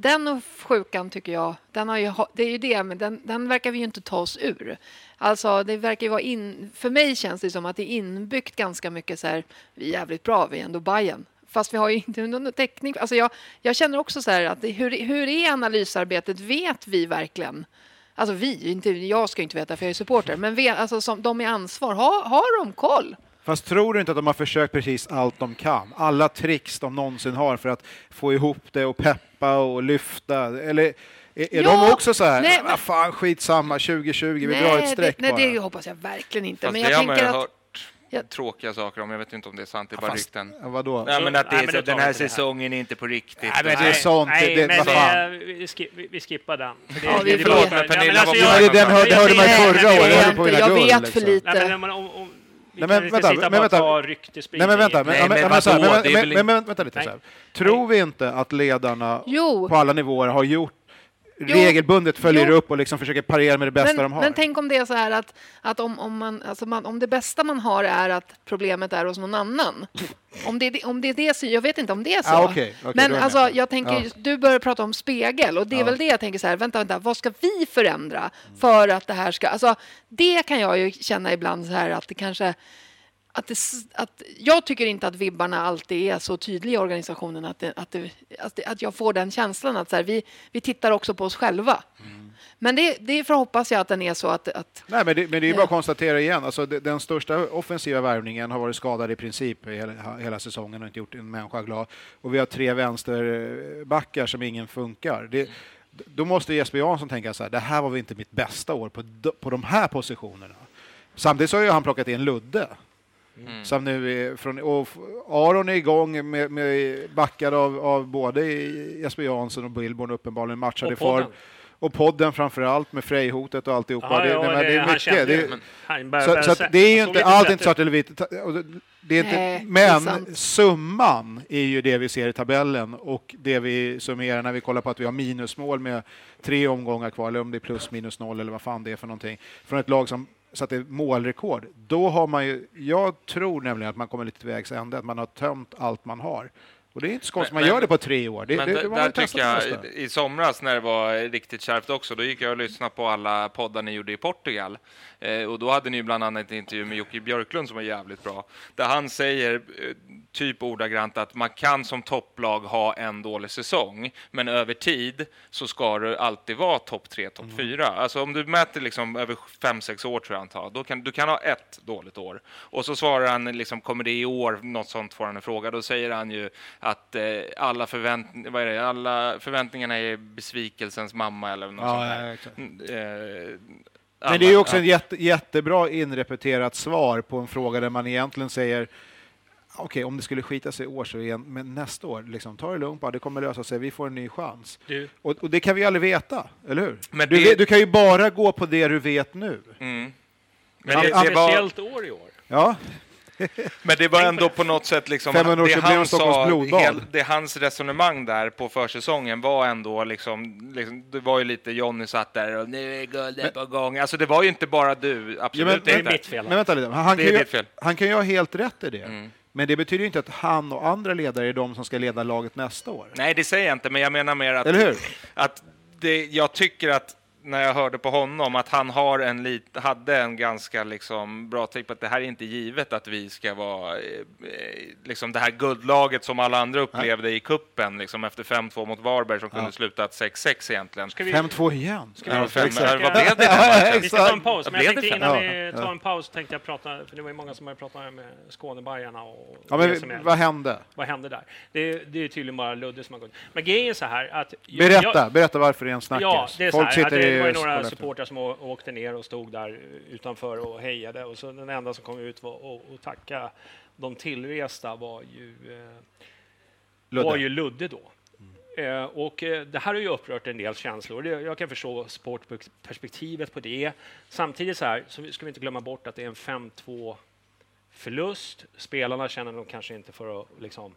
Den och sjukan tycker jag, den har ju, det är ju det, men den, den verkar vi ju inte ta oss ur. Alltså det verkar ju vara in, för mig känns det som att det är inbyggt ganska mycket så här, vi är jävligt bra, vi är ändå Bayern. Fast vi har ju inte någon teknik. Alltså jag, jag känner också så här att det, hur, hur är analysarbetet, vet vi verkligen? Alltså vi, inte, jag ska inte veta för jag är supporter, men vi, alltså, som, de är ansvar, har, har de koll? Fast tror du inte att de har försökt precis allt de kan? Alla tricks de någonsin har för att få ihop det och peppa och lyfta? Eller är, är ja, de också så här, nej, men, ah, fan skitsamma tjugo tjugo, vi drar ett streck bara? Nej, det hoppas jag verkligen inte. Fast men jag det tänker har man att... hört ja. tråkiga saker om, jag vet inte om det är sant, det är bara fast, rykten. Vadå? Nej, men att det, nej, men det den här säsongen är inte på riktigt. Nej, men det är sånt. Nej, det, men det, vi, skip, vi skippar den. Det, ja, vi förlåt, men Pernilla var på den. Hörde, hörde man förra året. Jag vet för lite. Nej, men vänta, men vänta. Nej, men vänta, men, men, men, så, men, men, men, men vänta lite. Så här. Tror vi inte att ledarna jo. på alla nivåer har gjort jo. regelbundet följer jo. upp och liksom försöker parera med det bästa men, de har? Men tänk om det är så här att, att om, om, man, alltså man, om det bästa man har är att problemet är hos någon annan. Om det, om det är det, så jag vet inte om det är så. Ah, okay, okay, men jag, alltså, jag tänker, ja. du börjar prata om spegel och det är ja. väl det jag tänker så här, vänta, vänta, vad ska vi förändra för att det här ska, alltså det kan jag ju känna ibland så här att det kanske, att, det, att jag tycker inte att vibbarna alltid är så tydliga i organisationen att, det, att, det, att, det, att jag får den känslan att så här, vi, vi tittar också på oss själva. Mm. Men det, det förhoppas jag att den är så att... att Nej, men, det, men det är ju bara att konstatera igen. Alltså, det, den största offensiva värvningen har varit skadad i princip hela, hela säsongen och inte gjort en människa glad. Och vi har tre vänsterbackar som ingen funkar. Det, då måste Jesper Jansson tänka så här, det här var väl inte mitt bästa år på, på de här positionerna. Samtidigt så har ju han plockat in Ludde. Mm. Som nu är från, och Aron är igång med, med backar av, av både Jesper Jansson och Billborn uppenbarligen matchade för... Och podden framförallt med Frejhotet och alltihopa. Ja, det, ja, det, det är mycket. Det, det, men, bör, så, bör, så det är ju inte allt inte svart eller vitt. Det är Nej, inte, men det är summan är ju det vi ser i tabellen, och det vi summerar när vi kollar på att vi har minusmål med tre omgångar kvar, eller om det är plus minus noll eller vad fan det är för någonting, från ett lag som satte målrekord. Då har man ju, jag tror nämligen att man kommer lite till vägs ände, att man har tömt allt man har. Och det är inte så konstigt, man gör det på tre år. Det, men det, det där tycker jag, i somras när det var riktigt kärvt också, då gick jag och lyssnade på alla poddar ni gjorde i Portugal. Eh, och då hade ni bland annat en intervju med Jocke Björklund som var jävligt bra. Där han säger eh, typ ordagrant att man kan som topplag ha en dålig säsong. Men över tid så ska du alltid vara topp tre, topp fyra. Mm. Alltså om du mäter liksom över fem sex år tror jag antar, då kan du kan ha ett dåligt år. Och så svarar han liksom, kommer det i år något sånt, får han en fråga. Då säger han ju att eh, alla, förvänt- vad är det? alla förväntningarna är besvikelsens mamma eller något ja, sånt där. Ja, eh, men det är ju också ja. ett jätte, jättebra inrepeterat svar på en fråga där man egentligen säger okej, okay, om det skulle skita sig i år så igen, men nästa år, liksom, ta det lugnt bara, det kommer lösa sig, vi får en ny chans. Du. Och, och det kan vi aldrig veta, eller hur? Men du, det... du kan ju bara gå på det du vet nu. Mm. Men det är ett speciellt år i år. Ja. Men det var ändå på något sätt liksom, det, han sa, hel, det hans resonemang där på försäsongen var ändå liksom, liksom det var ju lite Johnny satt där och nu är guldet på gång. Alltså det var ju inte bara du, absolut ja, men, inte. Det är mitt fel. Men vänta lite, han, det kan ju, fel. han kan ju ha helt rätt i det. Mm. Men det betyder ju inte att han och andra ledare är de som ska leda laget nästa år. Nej, det säger jag inte, men jag menar mer att, Eller hur? att det, jag tycker att när jag hörde på honom att han har en lit, hade en ganska liksom bra take på att det här är inte givet att vi ska vara eh, liksom det här guldlaget som alla andra upplevde ja. i kuppen liksom efter fem två mot Varberg som ja. kunde sluta att sex sex egentligen. Ska vi, fem två igen? Ska vi, ja, fem, ska, vad blev det? Ja, vi ska ta en paus, men jag tänkte innan vi tar en paus tänkte jag prata, för det var ju många som har pratat med Skånebajarna och ja, men vi, vad hände? Vad hände där? Det, det är ju tydligen bara Ludde som har gått. Men grejen är så här att... Jag, berätta, jag, berätta varför det är en snackis. Ja, det är Folk så här, sitter i Det var ju några supportrar som å- åkte ner och stod där utanför och hejade. Och så den enda som kom ut var och, och tacka de tillresta var ju, eh, var ju Ludde då. Mm. Eh, och eh, det här har ju upprört en del känslor. Det, jag kan förstå sportperspektivet på det. Samtidigt så, här, så ska vi inte glömma bort att det är en fem två förlust. Spelarna känner de kanske inte för att... Liksom,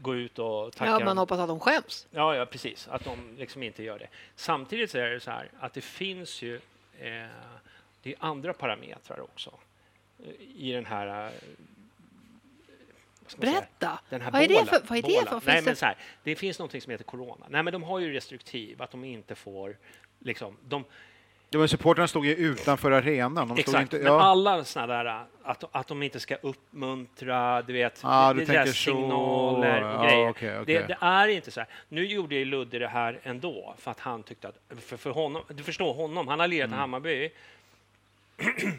gå ut och tacka. Ja, man hoppas att de skäms. Ja, ja, precis. Att de liksom inte gör det. Samtidigt så är det så här att det finns ju eh, det är andra parametrar också i den här eh, Berätta. Säga, den här vad, är det för, vad är det för? Finns Nej, men så här, det finns något som heter corona. Nej, men de har ju restriktiv att de inte får liksom de De men supporterna stod ju utanför arenan. De Exakt, inte, ja. men alla sådana där, att, att de inte ska uppmuntra, du vet, ah, du tänker signaler så. och grejer. Ah, okay, okay. Det, det är inte så här. Nu gjorde ju Ludde det här ändå, för att han tyckte att, för, för honom, du förstår honom, han har ledat mm. Hammarby,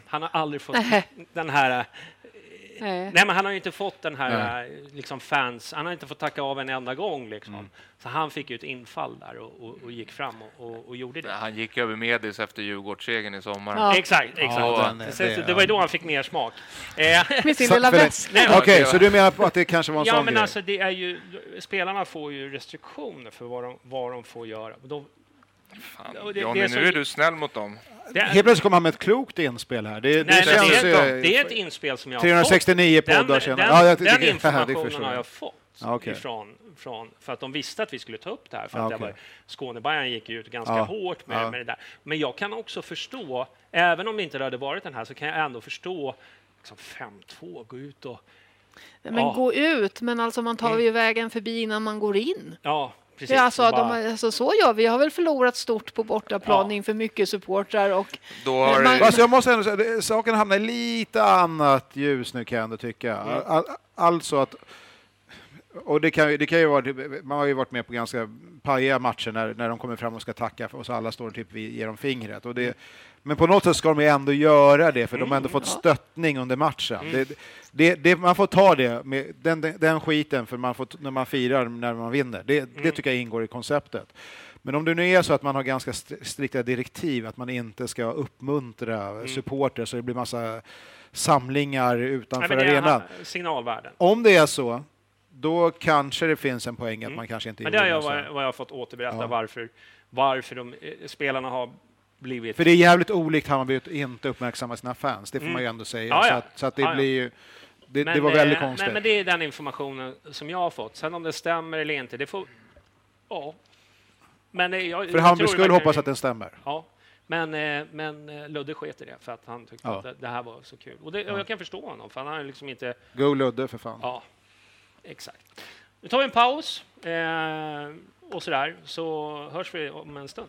han har aldrig fått den här... Nej. Nej, men han har ju inte fått den här liksom, fans, han har inte fått tacka av en enda gång liksom. Mm. Så han fick ju ett infall där och, och, och gick fram och, och, och gjorde det. Han gick över Medis efter Djurgårdssegern i sommar. Ja. Exakt, exakt. Ja, den, det, det, det var ju då han fick mer smak. Med sin lilla väst. Okej, okay, så du menar att det kanske var en ja, sån men grej? Alltså, det är ju, spelarna får ju restriktioner för vad de, vad de får göra. De, Fan, det, Johnny, det är så... nu är du snäll mot dem. Det är... Helt plötsligt kommer han med ett klokt inspel här. Det, Nej, det, känns... det, är, ett, det är ett inspel som jag har fått. trehundrasextionio poddar senare. Den, ja, jag, den det, informationen det har jag fått okay. ifrån, från, för att de visste att vi skulle ta upp det här. För att okay. det var, Skånebajan gick ut ganska ja. hårt med, ja. med det där. Men jag kan också förstå, även om det inte hade varit den här, så kan jag ändå förstå liksom fem två, gå ut och... Men ja. gå ut, men alltså man tar ju vägen förbi innan man går in. Ja. Precis, ja, alltså, bara... de, alltså, så gör vi. Jag har väl förlorat stort på bortaplan inför ja. mycket supportrar. Och... Då har man... alltså, jag måste ändå säga, saken hamnar i lite annat ljus nu kan jag ändå tycka. Mm. All, alltså att... Och det kan, det kan ju vara, man har ju varit med på ganska pajiga matcher när, när de kommer fram och ska tacka och så alla står och typ vi ger dem fingret. Och det, men på något sätt ska de ju ändå göra det för mm, de har ändå fått ja. stöttning under matchen. Mm. Det, det, det, man får ta det, med, den, den, den skiten för man får, när man firar när man vinner. Det, mm. det tycker jag ingår i konceptet. Men om det nu är så att man har ganska strikta direktiv att man inte ska uppmuntra mm. supporter så det blir massa samlingar utanför Nej, arenan. Signalvärden. Om det är så då kanske det finns en poäng att mm. man kanske inte... Men det har jag, vad jag, vad jag har fått återberätta ja. varför, varför de, spelarna har blivit... För det är jävligt olikt Hammarby att inte uppmärksamma sina fans, det får mm. man ju ändå säga. Ah, ja. Så att, så att det ah, blir ju... Det, men, det var väldigt eh, konstigt. Nej, men det är den informationen som jag har fått. Sen om det stämmer eller inte, det får... Ja. Men, eh, jag, för Hammarby skulle hoppas att den stämmer. Ja. Men, eh, men Ludde sket i det för att han tyckte ja. att det, det här var så kul. Och, det, och jag kan förstå honom, för han har liksom inte... Go Ludde för fan. Ja, exakt. Nu tar vi en paus eh, och sådär, så hörs vi om en stund.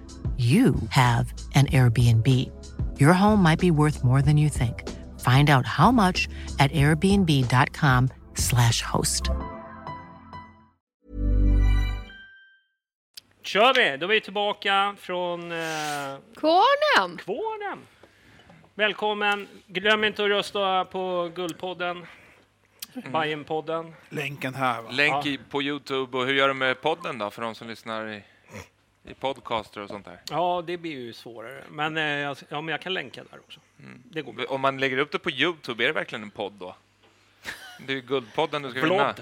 you have an Airbnb. Your home might be worth more than you think. Find out how much at airbnb.com slash host. Kör vi! Då är vi tillbaka från... Eh, Kvarnen! Kvarnen! Välkommen! Glöm inte att rösta på Guldpodden. Mm. Bajenpodden. Länken här, va? Länk i, på YouTube. Och hur gör du med podden då? För de som lyssnar i... I podcaster och sånt där. Ja, det blir ju svårare. Men, eh, jag, ja, men jag kan länka där också. Mm. Det går bra. Om man lägger upp det på YouTube, är det verkligen en podd då? Det är ju Guldpodden du ska vinna.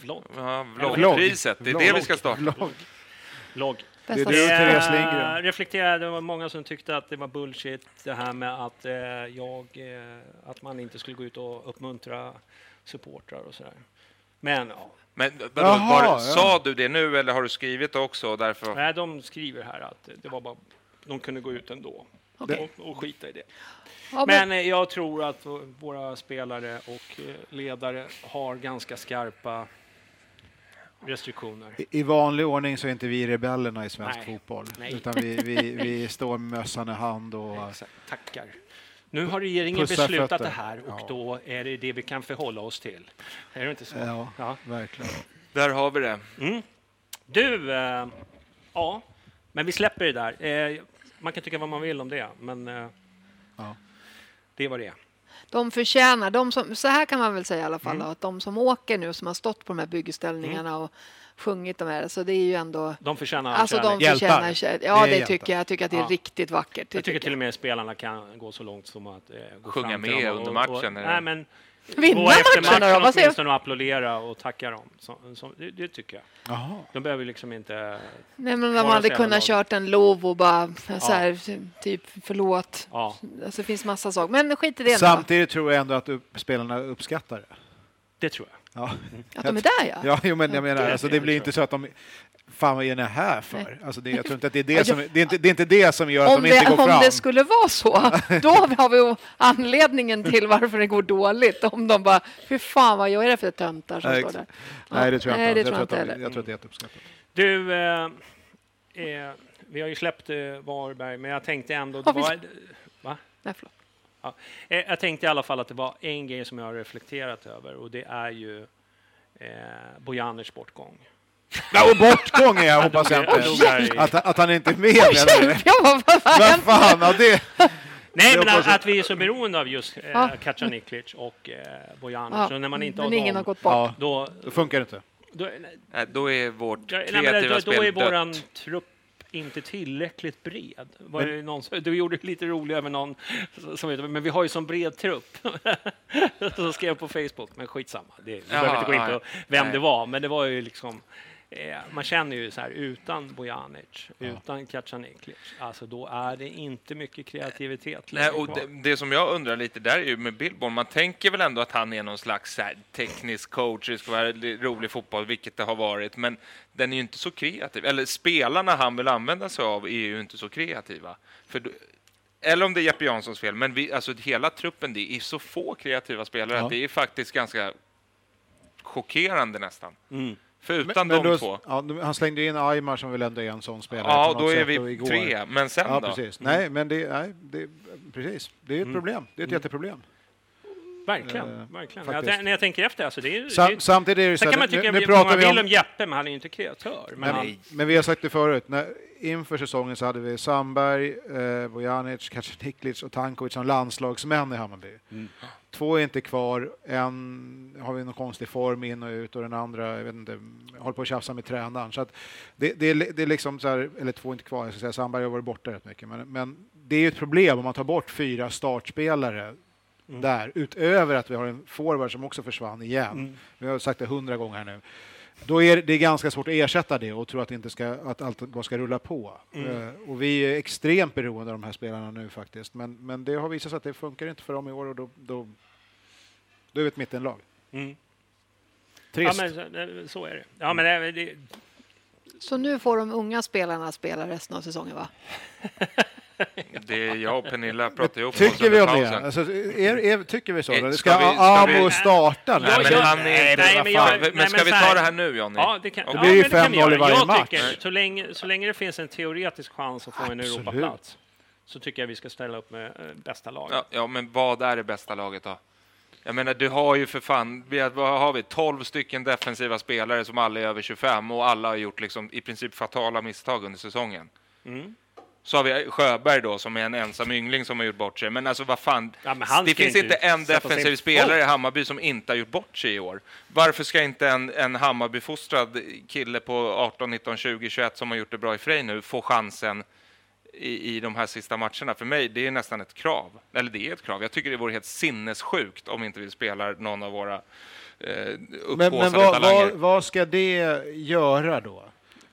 Vlogg. Ja, vloggpriset. Det är vlog. Det vi ska starta. Vlogg. Vlog. Det är du, Therese Lindgren. Reflekterade, det var många som tyckte att det var bullshit det här med att, eh, jag, eh, att man inte skulle gå ut och uppmuntra supportrar och sådär. Men ja. Men då, Jaha, var, ja. Sa du det nu eller har du skrivit också? Därför... Nej, de skriver här att det var bara, de kunde gå ut ändå okay. och, och skita i det. Ja, men... men jag tror att våra spelare och ledare har ganska skarpa restriktioner. I, i vanlig ordning så är inte vi rebellerna i svensk Nej. fotboll. Nej. Utan vi, vi, vi står med mössan i hand och... Exakt. Tackar. Nu har regeringen beslutat fötter. det här och ja. då är det det vi kan förhålla oss till. Är det inte så? Ja, ja. Verkligen. Där har vi det. Mm. Du, eh, ja, men vi släpper det där. Eh, man kan tycka vad man vill om det, men eh, ja. det var det. De förtjänar, de som, så här kan man väl säga i alla fall, mm. då, att de som åker nu som har stått på de här byggställningarna mm. och sjungit de här, så det är ju ändå... De förtjänar alltså de förtjänar, Ja, det, det tycker jag. Jag tycker att det är ja. riktigt vackert. Jag tycker, tycker jag. till och med spelarna kan gå så långt som att eh, gå sjunga fram till med dem och, under matchen. Och, och, nej, men vinna matchen åtminstone och applådera och tacka dem. Så, så, det, det tycker jag. Aha. De behöver liksom inte... Nej, men de hade kunnat kört en lov och bara ja. så här, typ förlåt. Ja. Alltså, det finns massa saker. Men skit i det. Samtidigt då. tror jag ändå att upp, spelarna uppskattar det. Det tror jag. Ja. Att de är där, ja. Ja, jo, men jag menar, alltså, det blir inte så att de... Fan, vad är ni här för? Alltså, det, jag tror inte att det är det som, det är inte, det är inte det som gör att om de inte det, går fram. Om det skulle vara så, då har vi anledningen till varför det går dåligt. Om de bara, hur fan, vad gör det för töntar som Nej, står där? Ja. Nej, det tror jag Nej, inte. Det jag, tror jag, inte jag, jag tror att det är jätteuppskattat. Du, eh, eh, vi har ju släppt eh, Varberg, men jag tänkte ändå... Har vi... var... Va? Nej, förlåt. Ja, jag tänkte i alla fall att det var en grej som jag har reflekterat över, och det är ju eh, Bojaners bortgång. Ja, och bortgång är jag, hoppas jag inte. Att, att han inte är med. Vad fan, ja, det... Nej, men att, att vi är så beroende av just eh, ah. Kacaniklic och eh, Bojanic. Ah. Så när man inte har, ingen har gått bort. Ja, då, då funkar det inte. Då, nej, då är vårt kreativa nej, då, spel då är våran dött. Trupp inte tillräckligt bred. Var men, det någon, du gjorde det lite roligt över någon som heter, men vi har ju som bred trupp. Så skrev jag på Facebook, men skitsamma. Det, vi behöver inte gå in på vem nej. det var, men det var ju liksom... Man känner ju så här, utan Bojanic, ja. utan Kacaniklic, alltså då är det inte mycket kreativitet. Nej, och det, det som jag undrar lite där är ju med Billborn, man tänker väl ändå att han är någon slags så här, teknisk coach, det ska vara rolig fotboll, vilket det har varit, men den är ju inte så kreativ, eller spelarna han vill använda sig av är ju inte så kreativa. För, eller om det är Jeppe Janssons fel, men vi, alltså, hela truppen, det är så få kreativa spelare ja. att det är faktiskt ganska chockerande nästan. Mm. För utan men, de men då, två. Ja, han slängde in Aymar som väl ändå är en sån spelare. Ja, då är vi tre. Men sen ja, då? Precis. Mm. Nej, men det, nej, det, precis. det är ett mm. problem. Det är ett mm. jätteproblem. Verkligen. Uh, verkligen. Jag t- när jag tänker efter, alltså, det är... Sam, det är samtidigt är det så här, kan man tycka nu, nu pratar vi om, om Jeppe, men han är ju inte kreatör. Men, nej, han... men vi har sagt det förut. När, inför säsongen så hade vi Sandberg, eh, Bojanic, Kacaniklic och Tankovic som landslagsmän i Hammarby. Mm. Två är inte kvar, en har vi någon konstig form in och ut och den andra, jag vet inte, håller på att tjafsa med tränaren. Så att det, det, det är liksom så här, eller två är inte kvar, jag ska säga, Sandberg har varit borta rätt mycket. Men, men det är ju ett problem om man tar bort fyra startspelare mm. där, utöver att vi har en forward som också försvann igen. Mm. Vi har sagt det hundra gånger här nu. Då är det ganska svårt att ersätta det och tro att, inte ska, att allt bara ska rulla på. Mm. Uh, och vi är extremt beroende av de här spelarna nu faktiskt. Men, men det har visat sig att det funkar inte för dem i år, och då, då, då är vi ett mittenlag. Mm. Trist. Ja, men så är det. Ja, men det, det... Så nu får de unga spelarna spela resten av säsongen, va? Det är jag och Pernilla pratar ihop. Tycker vi om det? Alltså, är, är, tycker vi så? Ska, ska vi, Abo vi... starta? Nej, men, han är nej, nej, men, jag, nej, men ska nej, vi ta här... det här nu, Johnny? Ja, det, kan... det blir ju fem noll i varje match. Tycker, så, länge, så länge det finns en teoretisk chans att få Absolut. en Europaplats, så tycker jag vi ska ställa upp med äh, bästa laget. Ja, ja, men vad är det bästa laget då? Jag menar, du har ju för fan, vi har, vad har vi, tolv stycken defensiva spelare som alla är över tjugofem, och alla har gjort liksom, i princip fatala misstag under säsongen. Mm. Så har vi Sjöberg då, som är en ensam yngling som har gjort bort sig. Men alltså, vad fan. Ja, det finns inte en defensiv spelare i Hammarby som inte har gjort bort sig i år. Varför ska inte en, en Hammarby-fostrad kille på arton, nitton, tjugo, tjugoett som har gjort det bra i Frej nu få chansen i, i de här sista matcherna? För mig, det är nästan ett krav. Eller det är ett krav. Jag tycker det vore helt sinnessjukt om inte vi spelar någon av våra eh, uppåsade talanger. Men vad, vad, vad ska det göra då?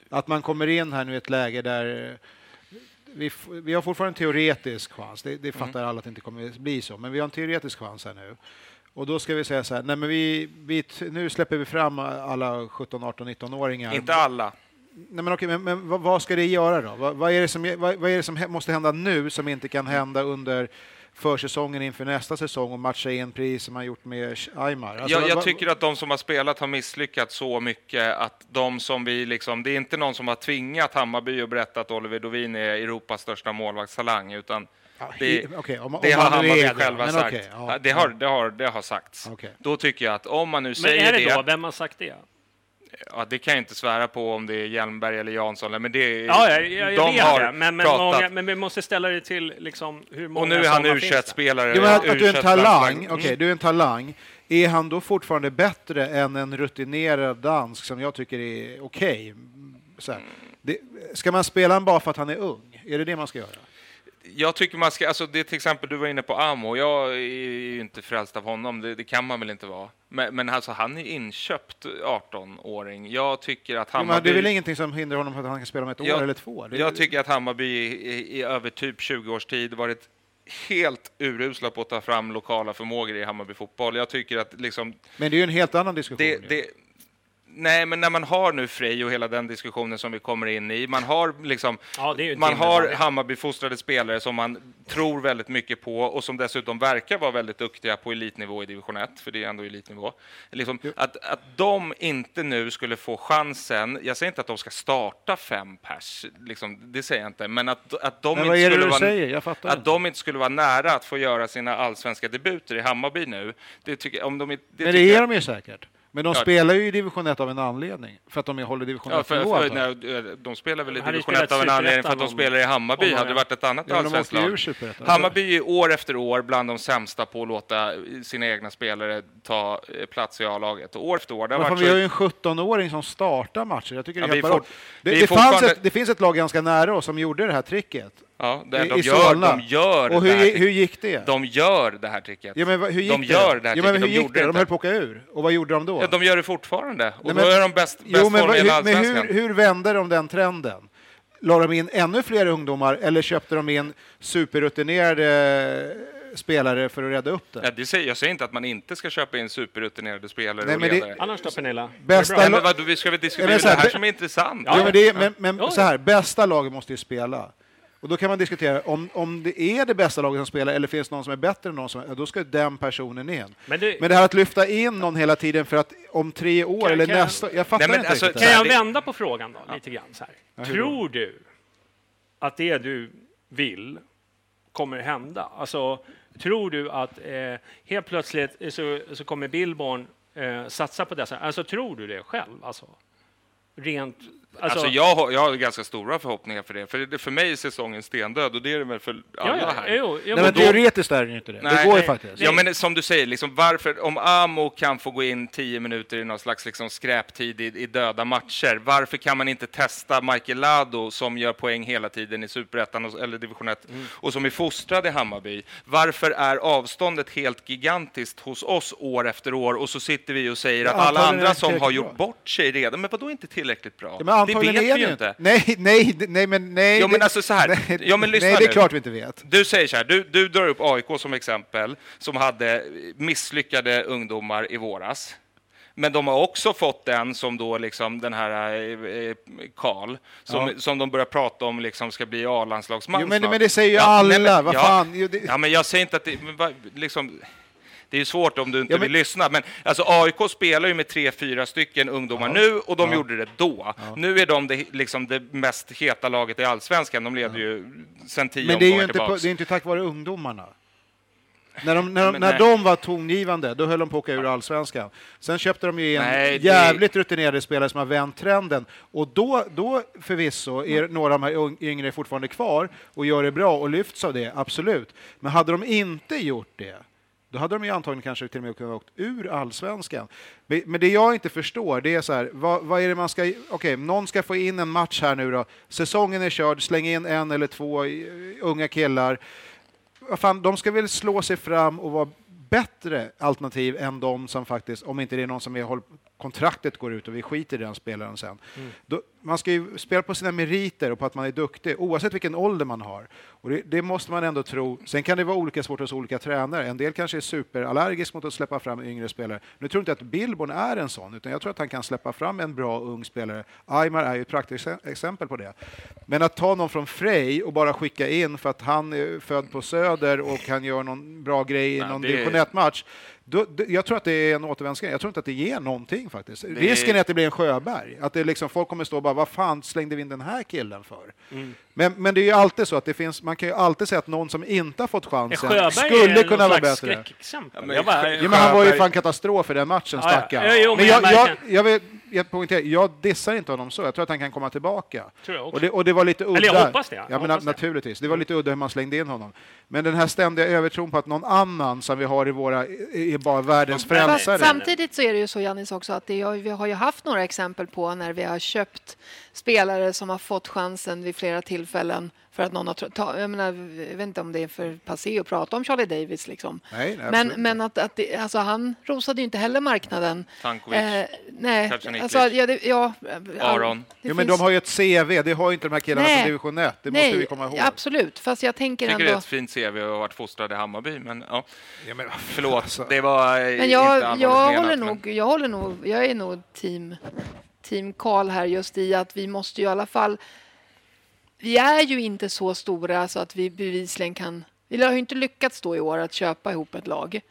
Att man kommer in här nu i ett läge där... Vi, f- vi har fortfarande en teoretisk chans. Det, det fattar mm. alla att det inte kommer bli så. Men vi har en teoretisk chans här nu. Och då ska vi säga så här. Nej, men vi, vi t- nu släpper vi fram alla sjutton, arton, nitton-åringar. Inte alla. Nej, men okej, men, men vad, vad ska det göra då? Vad, vad är det som, vad, vad är det som he- måste hända nu som inte kan hända under försäsongen inför nästa säsong, och matcha in pris som man gjort med Aymar? Alltså, jag jag vad... tycker att de som har spelat har misslyckats så mycket att de som vi liksom, det är inte någon som har tvingat Hammarby och berättat att Oliver Dovin är Europas största målvaktstalang, utan det, ja, okay. om, det om har Hammarby det, själva sagt. Okay, ja. det, har, det, har, det har sagts. Okay. Då tycker jag att om man nu men säger det... Men är det då? Vem har sagt det? Ja, det kan jag inte svära på om det är Hjelmberg eller Jansson, men det är, ja, jag, jag, jag de har det. Men, men, pratat. Många, men vi måste ställa det till liksom, hur många. Och nu är han urköttspelare. Jo, men att, att du är en talang, mm. okej, okay, du är en talang. Är han då fortfarande bättre än en rutinerad dansk som jag tycker är okej? Okay? Ska man spela han bara för att han är ung? Är det det man ska göra? Jag tycker man ska, alltså det är till exempel, du var inne på Amo, jag är ju inte frälst av honom, det, det kan man väl inte vara. Men, men alltså, han är inköpt arton-åring. Jag tycker att Hammarby... Men det är väl ingenting som hindrar honom att han kan spela om ett jag, år eller två år? Det jag är... tycker att Hammarby i, i, i över typ tjugo års tid varit helt urusla på att ta fram lokala förmågor i Hammarby fotboll. Jag tycker att liksom... Men det är ju en helt annan diskussion. Det, det, Nej, men när man har nu Frej och hela den diskussionen som vi kommer in i, man har liksom, ja, man har Hammarby-fostrade spelare som man tror väldigt mycket på och som dessutom verkar vara väldigt duktiga på elitnivå i division ett, för det är ändå elitnivå. Liksom, att, att de inte nu skulle få chansen, jag säger inte att de ska starta fem pers, liksom, det säger jag inte, men att, att, de, men inte vara, att de inte skulle vara nära att få göra sina allsvenska debuter i Hammarby nu, det tycker, om de, det men det är de ju säkert. Men de ja. spelar ju i division ett av en anledning. För att de håller division ett. Ja, de spelar väl i division ett av en anledning för att de spelar i Hammarby. Oh, ja. Hade det varit ett annat ja, allsvenskt lag. Hammarby är år efter år bland de sämsta på att låta sina egna spelare ta plats i A-laget. År efter år. Har varit... Vi har ju en sjutton-åring som startar matcher. Jag tycker det ja, hjälper fort... det, det, fortfarande... ett, det finns ett lag ganska nära oss som gjorde det här tricket. Ja, det, I, de, i gör, de gör och hur, det hur gick det? De gör det här tricket. Ja, men hur gick de det? Gör det här ja, men hur de gick gjorde det? De höll på att åka ur. Och vad gjorde de då? Ja, de gör det fortfarande. Och nej, men, då är de bäst, bäst jo, men, form i hela allsvenskan. Men hur, hur vände de den trenden? Lade de in ännu fler ungdomar eller köpte de in superrutinerade spelare för att rädda upp det? Ja, det säger, jag säger inte att man inte ska köpa in superrutinerade spelare. Nej, men det, annars då, Pernilla? Bästa men, vad, vi ska väl diskutera det här som är intressant. Ja, men det, men, men ja. så här, bästa laget måste ju spela. Och då kan man diskutera om, om det är det bästa laget som spelar eller finns någon som är bättre än någon som är, då ska den personen in. Men det, men det här att lyfta in någon hela tiden för att om tre år kan, eller kan nästa... Jag, jag fattar nej, inte alltså, riktigt. Kan jag vända på frågan då, ja. lite grann så här. Ja, tror du att det du vill kommer hända? Alltså, tror du att eh, helt plötsligt så, så kommer Billborn eh, satsa på det? Alltså, tror du det själv? Alltså, rent... Alltså, alltså jag, har, jag har ganska stora förhoppningar för det. För, det, för mig är säsongen stendöd och det är det väl för alla ja, ja, här. Jo, jo, nej, men då, teoretiskt är det inte det. Nej, det går nej, faktiskt. Ja, men som du säger, liksom, varför, om Amo kan få gå in tio minuter i någon slags liksom, skräptid i, i döda matcher, varför kan man inte testa Michael Lado som gör poäng hela tiden i Superettan och, eller Division ett mm. och som är fostrad i Hammarby? Varför är avståndet helt gigantiskt hos oss år efter år och så sitter vi och säger ja, att alla andra som har gjort bra. bort sig redan, men vadå inte tillräckligt bra? Ja, men det vet vi ju inte. Nej, nej, nej, men nej. Ja, men alltså så här. Nej, ja, men lyssna nej, det är nu. Klart vi inte vet. Du säger så här, du, du drar upp A I K som exempel, som hade misslyckade ungdomar i våras. Men de har också fått den som då liksom den här Karl eh, som, ja. som de börjar prata om liksom ska bli A-landslagsman. Jo, men, men det säger ju ja, alla, nej, men, vad ja, fan. Jo, det... Ja, men jag säger inte att det, men, va, liksom... Det är ju svårt om du inte ja, men... vill lyssna. Men alltså, A I K spelar ju med tre, fyra stycken ungdomar ja. nu. Och de ja. gjorde det då. Ja. Nu är de det, liksom, det mest heta laget i allsvenskan. De leder ja. ju sedan tio omgångar tillbaka. Men det är ju inte, på, det är inte tack vare ungdomarna. När de, när, de, när de var tongivande, då höll de på att åka ur allsvenskan. Sen köpte de ju en nej, det... jävligt rutinerade spelare som har vänt trenden. Och då, då förvisso är mm. några av de här yngre fortfarande kvar och gör det bra och lyfts av det, absolut. Men hade de inte gjort det, då hade de ju antagligen kanske till och med kunnat åkt ur allsvenskan. Men det jag inte förstår, det är så här, vad, vad är det man ska... Okej, okay, någon ska få in en match här nu då. Säsongen är körd, släng in en eller två unga killar. Fan, de ska väl slå sig fram och vara bättre alternativ än de som faktiskt... Om inte det är någon som är håll, kontraktet går ut och vi skiter i den spelaren sen. Mm. Då, man ska ju spela på sina meriter och på att man är duktig, oavsett vilken ålder man har. Och det, det måste man ändå tro. Sen kan det vara olika svårt hos olika tränare. En del kanske är superallergisk mot att släppa fram yngre spelare. Nu tror jag inte att Billborn är en sån, utan jag tror att han kan släppa fram en bra ung spelare. Aymar är ju ett praktiskt exempel på det. Men att ta någon från Frej och bara skicka in för att han är född på Söder och kan göra någon bra grej i någon division ett-match. Då, då, jag tror att det är en återvändsgränd. Jag tror inte att det ger någonting faktiskt. Det... Risken är att det blir en Sjöberg. Att det liksom, folk kommer stå och bara, vad fan slängde vi in den här killen för? Mm. Men, men det är ju alltid så att det finns, man kan ju alltid säga att någon som inte har fått chansen Sjöberg skulle kunna vara bättre. Ja, men, jag bara, ja, men han var ju fan katastrof för den matchen, ah, stackaren. Ja, ja, men jag, jag, jag, jag vill... Jag poängterar, jag dissar inte honom så. Jag tror att han kan komma tillbaka. Och det, och det var lite udda. Eller jag hoppas det. Ja, jag men hoppas naturligtvis. Det var lite udda hur man slängde in honom. Men den här ständiga övertron på att någon annan som vi har i våra är bara världens frälsare. Samtidigt så är det ju så, Jannis, också att det, vi har ju haft några exempel på när vi har köpt spelare som har fått chansen vid flera tillfällen för att någon har ta, jag, menar, jag vet inte om det är för passé att prata om Charlie Davis liksom. Nej, men men att, att det, alltså, han rosade ju inte heller marknaden. Tankovic. Eh, nej, alltså, ja, det, ja, Aron. Det jo, finns... men de har ju ett C V, det har ju inte de här killarna nej. Från division ett. Det nej, måste vi komma ihåg. Absolut, fast jag tänker ändå... Jag tycker ändå... det är ett fint C V och har varit fostrad i Hammarby, men ja. ja men, förlåt, alltså. Det var men inte jag, allvarligt jag menat. Håller men... nog, jag, håller nog, jag är nog team... Team Karl här just i att vi måste ju i alla fall, vi är ju inte så stora så att vi bevisligen kan, vi har ju inte lyckats då i år att köpa ihop ett lag. Eh,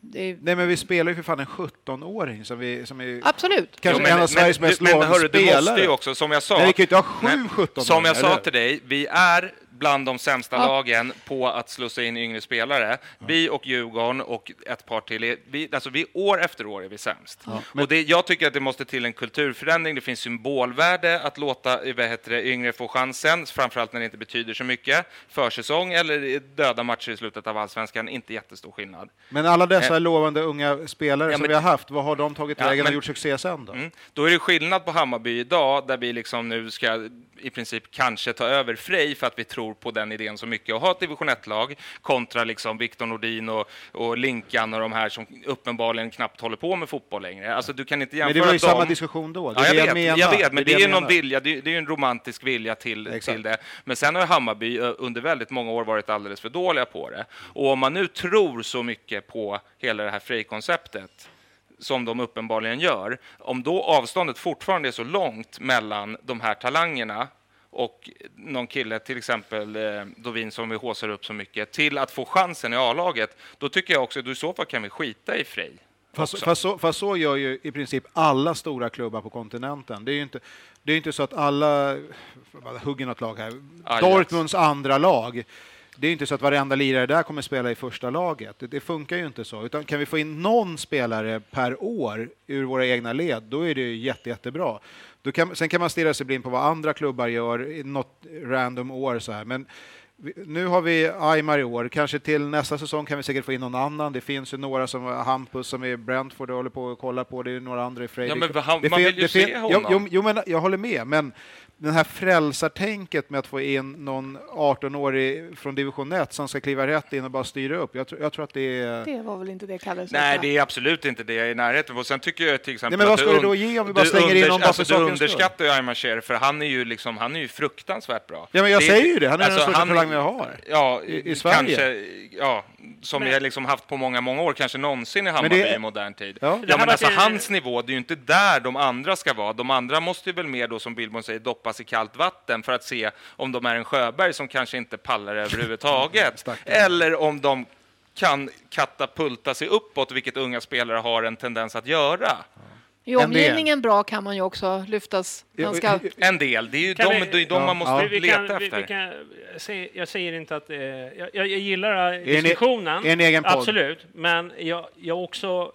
det är... Nej men vi spelar ju för fan en sjutton-åring som, vi, som är absolut. Kanske jo, men, en av Sveriges mest lovande spelare. Du måste ju också, som jag sa, nej, kan inte ha sju sjutton-åringar, som jag sa till dig, vi är bland de sämsta ja. Lagen på att slussa in yngre spelare. Ja. Vi och Djurgården och ett par till. Vi, alltså vi år efter år är vi sämst. Ja, men... Och det, jag tycker att det måste till en kulturförändring. Det finns symbolvärde att låta vad heter det, yngre få chansen. Framförallt när det inte betyder så mycket. Försäsong eller döda matcher i slutet av allsvenskan. Inte jättestor skillnad. Men alla dessa eh. lovande unga spelare ja, som men... vi har haft. Vad har de tagit vägen ja, men... och gjort succé sen då? Mm. Då är det skillnad på Hammarby idag. Där vi liksom nu ska i princip kanske ta över Frej för att vi tror på den idén så mycket och ha ett division ett-lag kontra liksom Viktor Nordin och, och Linkan och de här som uppenbarligen knappt håller på med fotboll längre. Alltså, du kan inte jämföra men det var ju dem. Samma diskussion då. Ja, jag, jag, vet, jag vet, men det, det är någon vilja, det, det är en romantisk vilja till, till det. Men sen har Hammarby under väldigt många år varit alldeles för dåliga på det. Och om man nu tror så mycket på hela det här Frej-konceptet som de uppenbarligen gör, om då avståndet fortfarande är så långt mellan de här talangerna och någon kille, till exempel eh, Dovin som vi håsar upp så mycket, till att få chansen i A-laget, då tycker jag också att i så fall kan vi skita i Frej. Fast, fast, så, fast så gör ju i princip alla stora klubbar på kontinenten. Det är ju inte, det är inte så att alla... Hugger något lag här. Aj, Dortmunds yes. andra lag. Det är inte så att varenda lirare där kommer spela i första laget. Det, det funkar ju inte så. Utan kan vi få in någon spelare per år ur våra egna led, då är det ju jätte, jättebra. Då kan, sen kan man stirra sig blind på vad andra klubbar gör i något random år. Så här. Men vi, nu har vi Aymar i år. Kanske till nästa säsong kan vi säkert få in någon annan. Det finns ju några som Hampus som är Brentford och håller på att kolla på. Det är några andra i Fredrik. Ja, men han, det man vill ju det se honom. Jo, jo, men jag håller med. Men den här frälsartänket med att få in någon arton-årig från division ett som ska kliva rätt in och bara styra upp. Jag, tr- jag tror att det är... Det var väl inte det kallades? Nej, det är absolut inte det jag är i närheten. Och sen tycker jag till exempel... Nej, men vad ska du då ge om vi bara slänger under, in någon alltså, bara för du underskattar ju Aymar Cher, för han är ju liksom, han är ju fruktansvärt bra. Ja, men jag det, säger ju det. Han är alltså, den största talangen jag har. Ja, i, i Sverige. Kanske, ja, som men. Jag liksom haft på många, många år. Kanske någonsin i Hammarby det... i modern tid. Ja, ja, ja men alltså hans nivå, det är ju inte där de andra ska vara. De andra måste ju väl mer då, som Billborn säger, doppa i kallt vatten för att se om de är en Sjöberg som kanske inte pallar överhuvudtaget eller om de kan katapulta sig uppåt, vilket unga spelare har en tendens att göra. I omgivningen bra kan man ju också lyftas ganska... En del, det är ju de, vi, de man måste ja. leta vi kan, efter. Vi, vi kan, se, jag säger inte att... Eh, jag, jag gillar är diskussionen, en, en egen podd. Absolut, men jag har också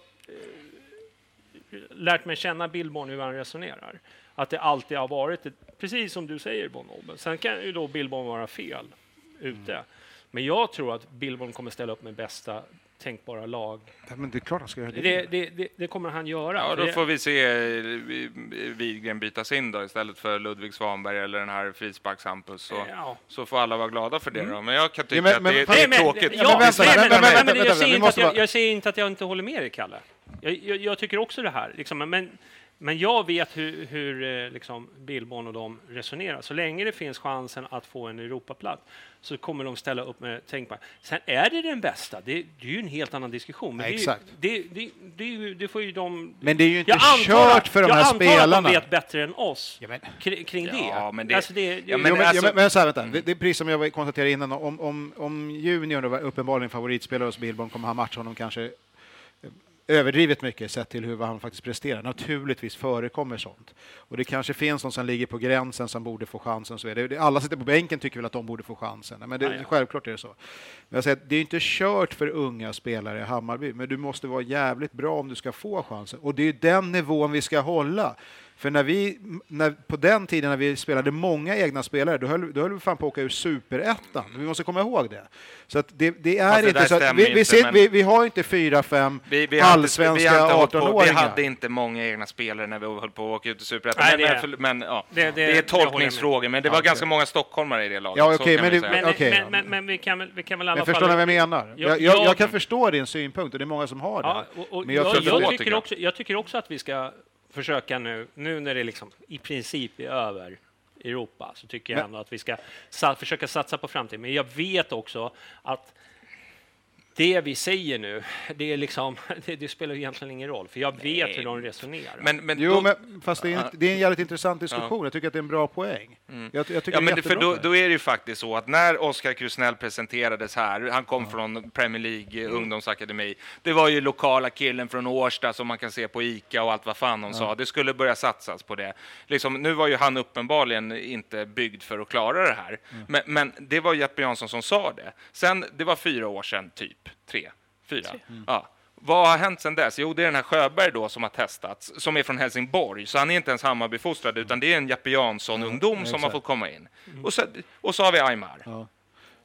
eh, lärt mig känna Billborn hur han resonerar. Att det alltid har varit ett, precis som du säger, Bonobben. Sen kan ju då Billborn vara fel ute. Mm. Men jag tror att Billborn kommer ställa upp med bästa tänkbara lag. Ja, men det är klart han ska göra det. Det, det, det, det kommer han göra. Ja, då får vi se Widgren bytas in då istället för Ludvig Svanberg eller den här frisparks Hampus. Så, ja. Så får alla vara glada för det då. Men jag kan tycka ja, men, men, att det, men, det är tråkigt. Ja, men jag säger inte att jag inte håller med dig, Kalle. Jag, jag, jag tycker också det här. Liksom, men... Men jag vet hur, hur liksom Billborn och de resonerar. Så länge det finns chansen att få en Europaplats så kommer de ställa upp med tänkbar. Sen är det den bästa. Det, det är ju en helt annan diskussion. Men exakt. Det, det, det, det, det får ju de... Men det är ju inte kört för de här spelarna. Jag antar att de vet bättre än oss ja, men, kring, kring det. Ja, men det... Alltså det, ja, men, jo, men, alltså, ja, men så här, vänta. Mm. Det, det är precis som jag konstaterade innan. Om, om, om Junior var uppenbarligen favoritspelare hos Billborn kommer han matcha honom kanske... överdrivet mycket sett till hur han faktiskt presterar. Naturligtvis förekommer sånt. Och det kanske finns någon som ligger på gränsen som borde få chansen. Så är det. Alla sitter på bänken tycker väl att de borde få chansen. Men det, självklart är det så. Men jag säger att det är inte kört för unga spelare i Hammarby. Men du måste vara jävligt bra om du ska få chansen. Och det är den nivån vi ska hålla. För när vi, när, på den tiden när vi spelade många egna spelare, då höll, då höll vi fan på att åka ur superettan. Vi måste komma ihåg det. Så att det, det är alltså, inte så att, vi, vi, inte, ser, vi, vi har inte fyra, fem vi, vi allsvenska arton-åringar. Vi hade inte många egna spelare när vi höll på att åka ut ur superettan. Nej, men, det, är, men, men, ja, det, det, det är tolkningsfrågor, men det var okay. ganska många stockholmare i det laget. Ja, okay, men, det, men, okay. men, men, men vi kan, vi kan väl alla fall... Förstår ni vad jag menar? Jag, jag, jag, jag kan förstå din synpunkt, och det är många som har ja, det. Och, och, men jag, jag, jag, tycker också, jag tycker också att vi ska... försöka nu, nu när det liksom i princip är över Europa, så tycker jag ändå att vi ska sa- försöka satsa på framtiden. Men jag vet också att det vi säger nu, det, är liksom, det, det spelar egentligen ingen roll, för jag Nej. vet hur de resonerar. Men, men jo, då, men fast det är, en, det är en jävligt intressant diskussion. Ja. Jag tycker att det är en bra poäng. Mm. Jag, jag tycker ja, men det är för då, då är det ju faktiskt så att när Oskar Krusnell presenterades här, han kom ja. från Premier League mm. ungdomsakademi, det var ju lokala killen från Årsta som man kan se på ICA och allt vad fan de ja. sa. Det skulle börja satsas på det. Liksom, nu var ju han uppenbarligen inte byggd för att klara det här. Mm. Men, men det var Jeppe Jansson som sa det. Sen, det var fyra år sedan typ. Tre, fyra. Mm. Ja. Vad har hänt sedan dess? Jo, det är den här Sjöberg då som har testats, som är från Helsingborg. Så han är inte ens Hammarbyfostrad, mm. utan det är en Jeppe Jansson-ungdom mm. som exakt. har fått komma in. Mm. Och, så, och så har vi Aymar. Ja.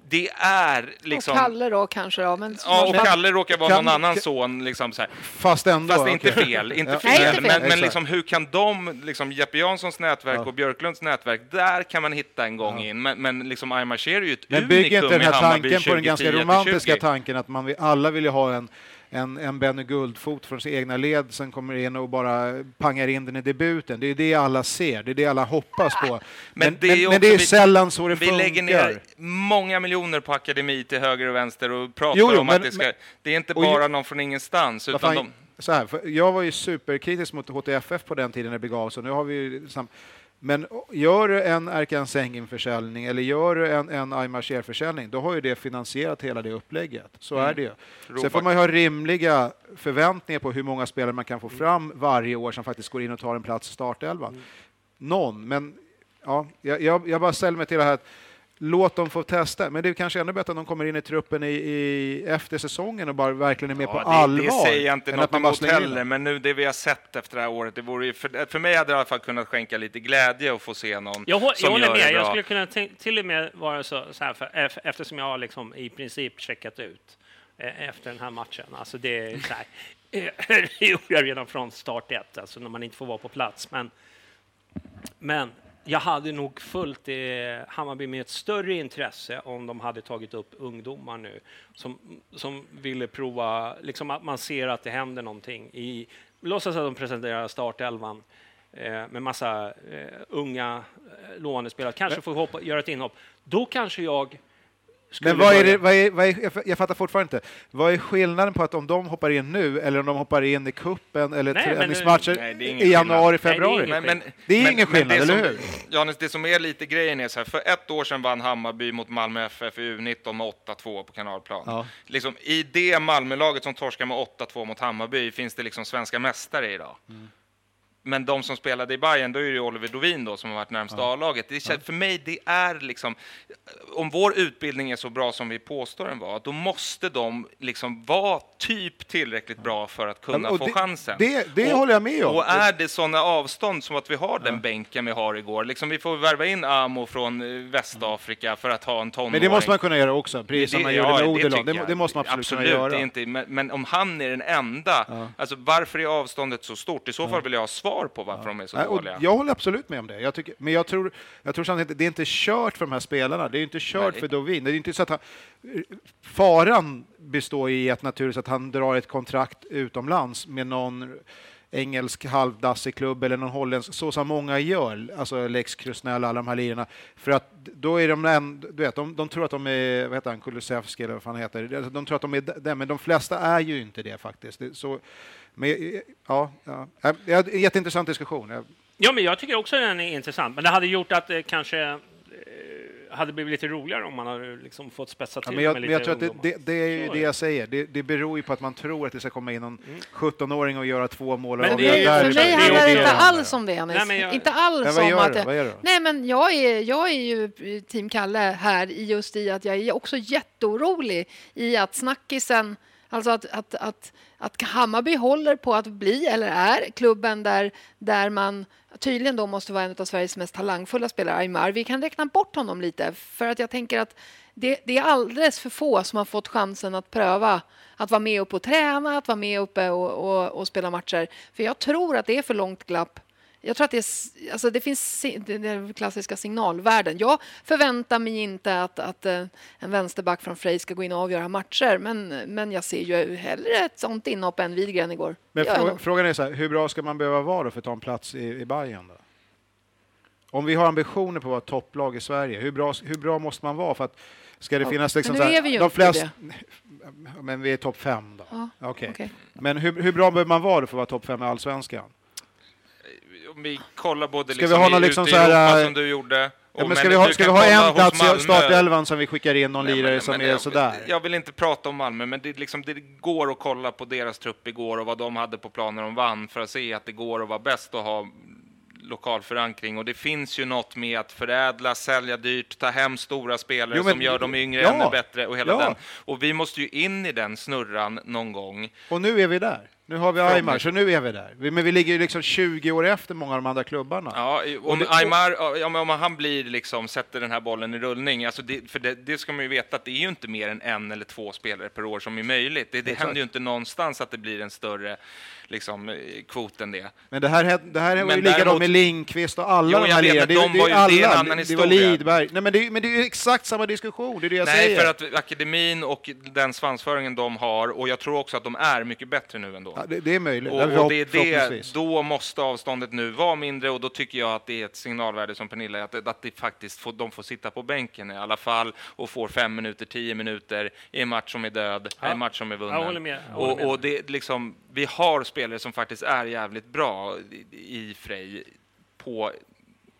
Det är liksom... Och Kalle då kanske då. Men... Ja, och Kalle råkar vara kan... någon annan son. Liksom, så här. Fast ändå. Fast inte okay. fel. Inte ja. fel. Nej, inte fel. Men, men liksom, hur kan de, liksom, Jeppe Janssons nätverk ja. och Björklunds nätverk, där kan man hitta en gång ja. in. Men, men liksom, Aymar Cher är ju ett men unikum i Hammarby. Men bygger inte den här tanken tjugo, på den ganska romantiska tanken att man vill, alla vill ju ha en... En, en Benny Guldfot från sin egna led som kommer in och bara pangar in den i debuten. Det är det alla ser, det är det alla hoppas på. Men, men det är, men, men det är vi, sällan så det vi funkar. Vi lägger ner många miljoner på akademi till höger och vänster och pratar jo, jo, om men, att det ska... Men, det är inte bara och, någon från ingenstans utan fan, de... Så här, för jag var ju superkritisk mot H T F F på den tiden det begav sig. Nu har vi ju... Sam- Men gör du en Erkan Zengin-försäljning eller gör du en, en Aymar Cher-försäljning, då har ju det finansierat hela det upplägget. Så mm. är det ju. Sen får man ju ha rimliga förväntningar på hur många spelare man kan få fram varje år som faktiskt går in och tar en plats i startelvan. Mm. Någon, men ja, jag, jag bara säljer mig till det här att låt dem få testa. Men det är kanske ännu bättre att de kommer in i truppen i, i efter säsongen och bara verkligen är med ja, på det, allvar. Det säger jag inte något emot heller, men nu det vi har sett efter det här året, det vore ju för, för mig hade det i alla fall kunnat skänka lite glädje och få se någon jag, som jag håller gör med. Det bra. Jag skulle kunna t- till och med vara så, så här, för, eftersom jag har liksom i princip checkat ut eh, efter den här matchen. Alltså det är så här, det gjorde jag redan från start ett, alltså när man inte får vara på plats. Men, men jag hade nog följt Hammarby med ett större intresse om de hade tagit upp ungdomar nu som, som ville prova, liksom att man ser att det händer någonting. I, låtsas att de presenterar startelvan eh, med massa eh, unga eh, lånespelare. Kanske får hoppa, göra ett inhopp. Då kanske jag... Men vad är det, vad är, vad är, jag fattar fortfarande inte. Vad är skillnaden på att om de hoppar in nu eller om de hoppar in i kuppen eller träningsmatcher i januari, februari? Nej, det är ingen skillnad, men, det är men, ingen skillnad det eller som, hur? Jonas, det som är lite grejen är så här, för ett år sedan vann Hammarby mot Malmö F F U nitton med åtta två på Kanalplan. Ja. Liksom, i det Malmölaget som torskar med åtta två mot Hammarby finns det liksom svenska mästare idag. Mm. Men de som spelade i Bayern, då är det Oliver Dovin då, som har varit närmast ja. A-laget. Det är, för mig, det är liksom... Om vår utbildning är så bra som vi påstår den var, då måste de liksom vara typ tillräckligt bra för att kunna ja, få det, chansen. Det, det och, håller jag med om. Och är det sådana avstånd som att vi har den ja. bänken vi har igår. Liksom, vi får värva in Amo från Västafrika för att ha en tonåring. Men det måste man kunna göra också, precis som man gjorde ja, med Odelon. Det, det måste man absolut, absolut kunna göra. Inte, men, men om han är den enda, ja. alltså, varför är avståndet så stort? I så fall vill jag ha svar på varför ja. de är så dåliga. Jag håller absolut med om det. Jag tycker, men jag tror, jag tror samtidigt att det är inte kört för de här spelarna. Det är inte kört Nej. för Dovin. Det är inte så att han, faran består i att naturligtvis att han drar ett kontrakt utomlands med någon engelsk halvdassig klubb eller någon holländsk, så som många gör, alltså Lex Krusnell, alla de här lirarna, för att då är de, du vet, de, de tror att de är, vad heter han, Kulusevski eller vad fan heter det, de tror att de är det, men de flesta är ju inte det faktiskt. Det, så, men ja, ja, det är en jätteintressant diskussion. Ja, men jag tycker också den är intressant, men det hade gjort att det kanske hade blivit lite roligare om man hade liksom fått spetsa till ja, men jag, med lite jag tror att det, det, det är ju det jag säger. Det, det beror ju på att man tror att det ska komma in någon mm. sjutton-åring och göra två mål. Men det, det, där för mig handlar det inte alls om det, Anis. Nej, jag, inte alls om att... Det, nej, men jag är, jag är ju team Kalle här just i att jag är också jätteorolig i att snackisen Alltså att, att, att, att Hammarby håller på att bli, eller är, klubben där, där man tydligen då måste vara en av Sveriges mest talangfulla spelare, Aymar. Vi kan räkna bort honom lite, för att jag tänker att det, det är alldeles för få som har fått chansen att pröva att vara med upp och träna, att vara med uppe och, och, och spela matcher. För jag tror att det är för långt glapp. Jag tror att det, är, alltså det finns den klassiska signalvärden. Jag förväntar mig inte att, att en vänsterback från Frej ska gå in och avgöra matcher. Men, men jag ser ju hellre ett sånt inhopp än Widgren igår. Men frå, frågan är så här, hur bra ska man behöva vara då för att ta en plats i, i Bayern då? Om vi har ambitioner på att vara topplag i Sverige, hur bra, hur bra måste man vara för att ska det finnas liksom så här, de flesta, men vi är topp fem då. Ja, okej. Okay. Men hur, hur bra behöver man vara då för att vara topp fem i Allsvenskan? Om vi kollar både ska liksom vi ha någon liksom i Europa så här, som du gjorde. Ja, men ska vi ha, ska vi ha en plats i startelvan som vi skickar in någon nej, lirare men, som men är jag, sådär? Jag vill inte prata om Malmö, men det, liksom, det går att kolla på deras trupp igår och vad de hade på plan när de vann för att se att det går att vara bäst och ha lokal förankring. Och det finns ju något med att förädla, sälja dyrt, ta hem stora spelare jo, men, som gör de yngre ja, ännu bättre och hela ja. den. Och vi måste ju in i den snurran någon gång. Och nu är vi där. Nu har vi Aymar, så nu är vi där. Men vi ligger ju liksom tjugo år efter många av de andra klubbarna. Ja, om det, Aymar, om, om han blir liksom, sätter den här bollen i rullning, alltså det, för det, det ska man ju veta att det är ju inte mer än en eller två spelare per år som är möjligt. Det, det händer ju inte någonstans att det blir en större liksom, kvot än det. Men det här, det här är men ju likadant med Lindqvist och alla jo, de här vet, de det, var ju alla, det är en annan det, historia. Det var Lidberg. Nej, men det, men det är ju exakt samma diskussion, det är det jag Nej, säger. Nej, för att akademin och den svansföringen de har, och jag tror också att de är mycket bättre nu ändå. Ja, det, det är möjligt. Och, och det är det, då måste avståndet nu vara mindre, och då tycker jag att det är ett signalvärde som Pernilla, att, att det faktiskt får, de får sitta på bänken i alla fall och får fem minuter, tio minuter i en match som är död, ja. en match som är vunnen. Jag håller med. Jag håller med. Och, och det, liksom, vi har spelare som faktiskt är jävligt bra i Frej på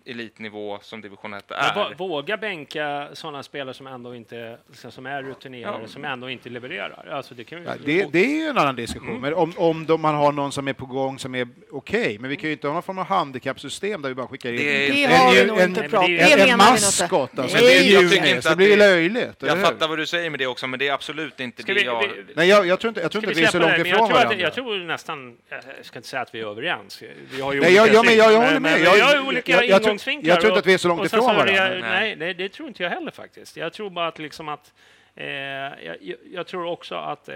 elitnivå som division ett är. Våga bänka sådana spelare som ändå inte liksom, som är rutinerade, ja. som ändå inte levererar. Alltså, det, kan ja, det, det är ju en annan diskussion. Mm. Men om, om de, man har någon som är på gång som är okej, okay. men vi kan ju inte ha någon form av handikappsystem där vi bara skickar in det en, det en, en, en, en, en, en maskott. Alltså. Det är ju det, det blir löjligt. Jag fattar vad du säger med det också, men det är absolut inte ska det vi, jag... Vi, Nej, jag, jag tror inte, jag tror inte vi, vi är så långt ifrån varandra. Jag, jag tror nästan, jag ska inte säga att vi är överens. Vi har ju olika... Nej, jag, men jag, jag håller med. Jag, jag, jag, jag, jag tror inte och, att vi är så långt ifrån varandra. Jag, nej, det, det tror inte jag heller faktiskt. Jag tror bara att liksom att... Eh, jag, jag tror också att... Eh,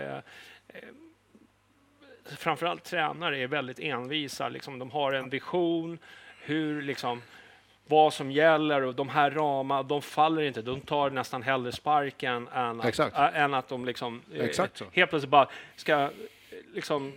framförallt tränare är väldigt envisa. Liksom, de har en vision, hur liksom... vad som gäller, och de här ramarna, de faller inte, de tar nästan hellre sparken än att, ä, än att de liksom... Exakt eh, helt plötsligt bara ska liksom...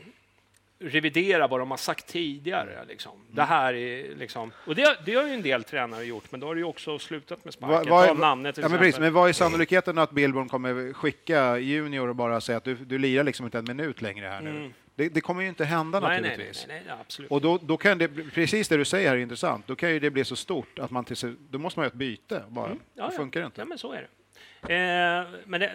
revidera vad de har sagt tidigare. Liksom. Mm. Det här är liksom... Och det, det har ju en del tränare gjort, men då har det ju också slutat med sparket. Va, va, av namnet, ja, men, precis, men vad är sannolikheten att Billborn kommer skicka junior och bara säga att du, du lirar liksom inte en minut längre här nu? Mm. Det, det kommer ju inte hända nej, naturligtvis. Nej, nej, nej, absolut. Och då, då kan det, precis det du säger här är intressant, då kan ju det bli så stort att man tills, då måste man göra ett byte bara. Mm. Ja, det funkar ja. inte. Ja, men så är det. Eh, men det,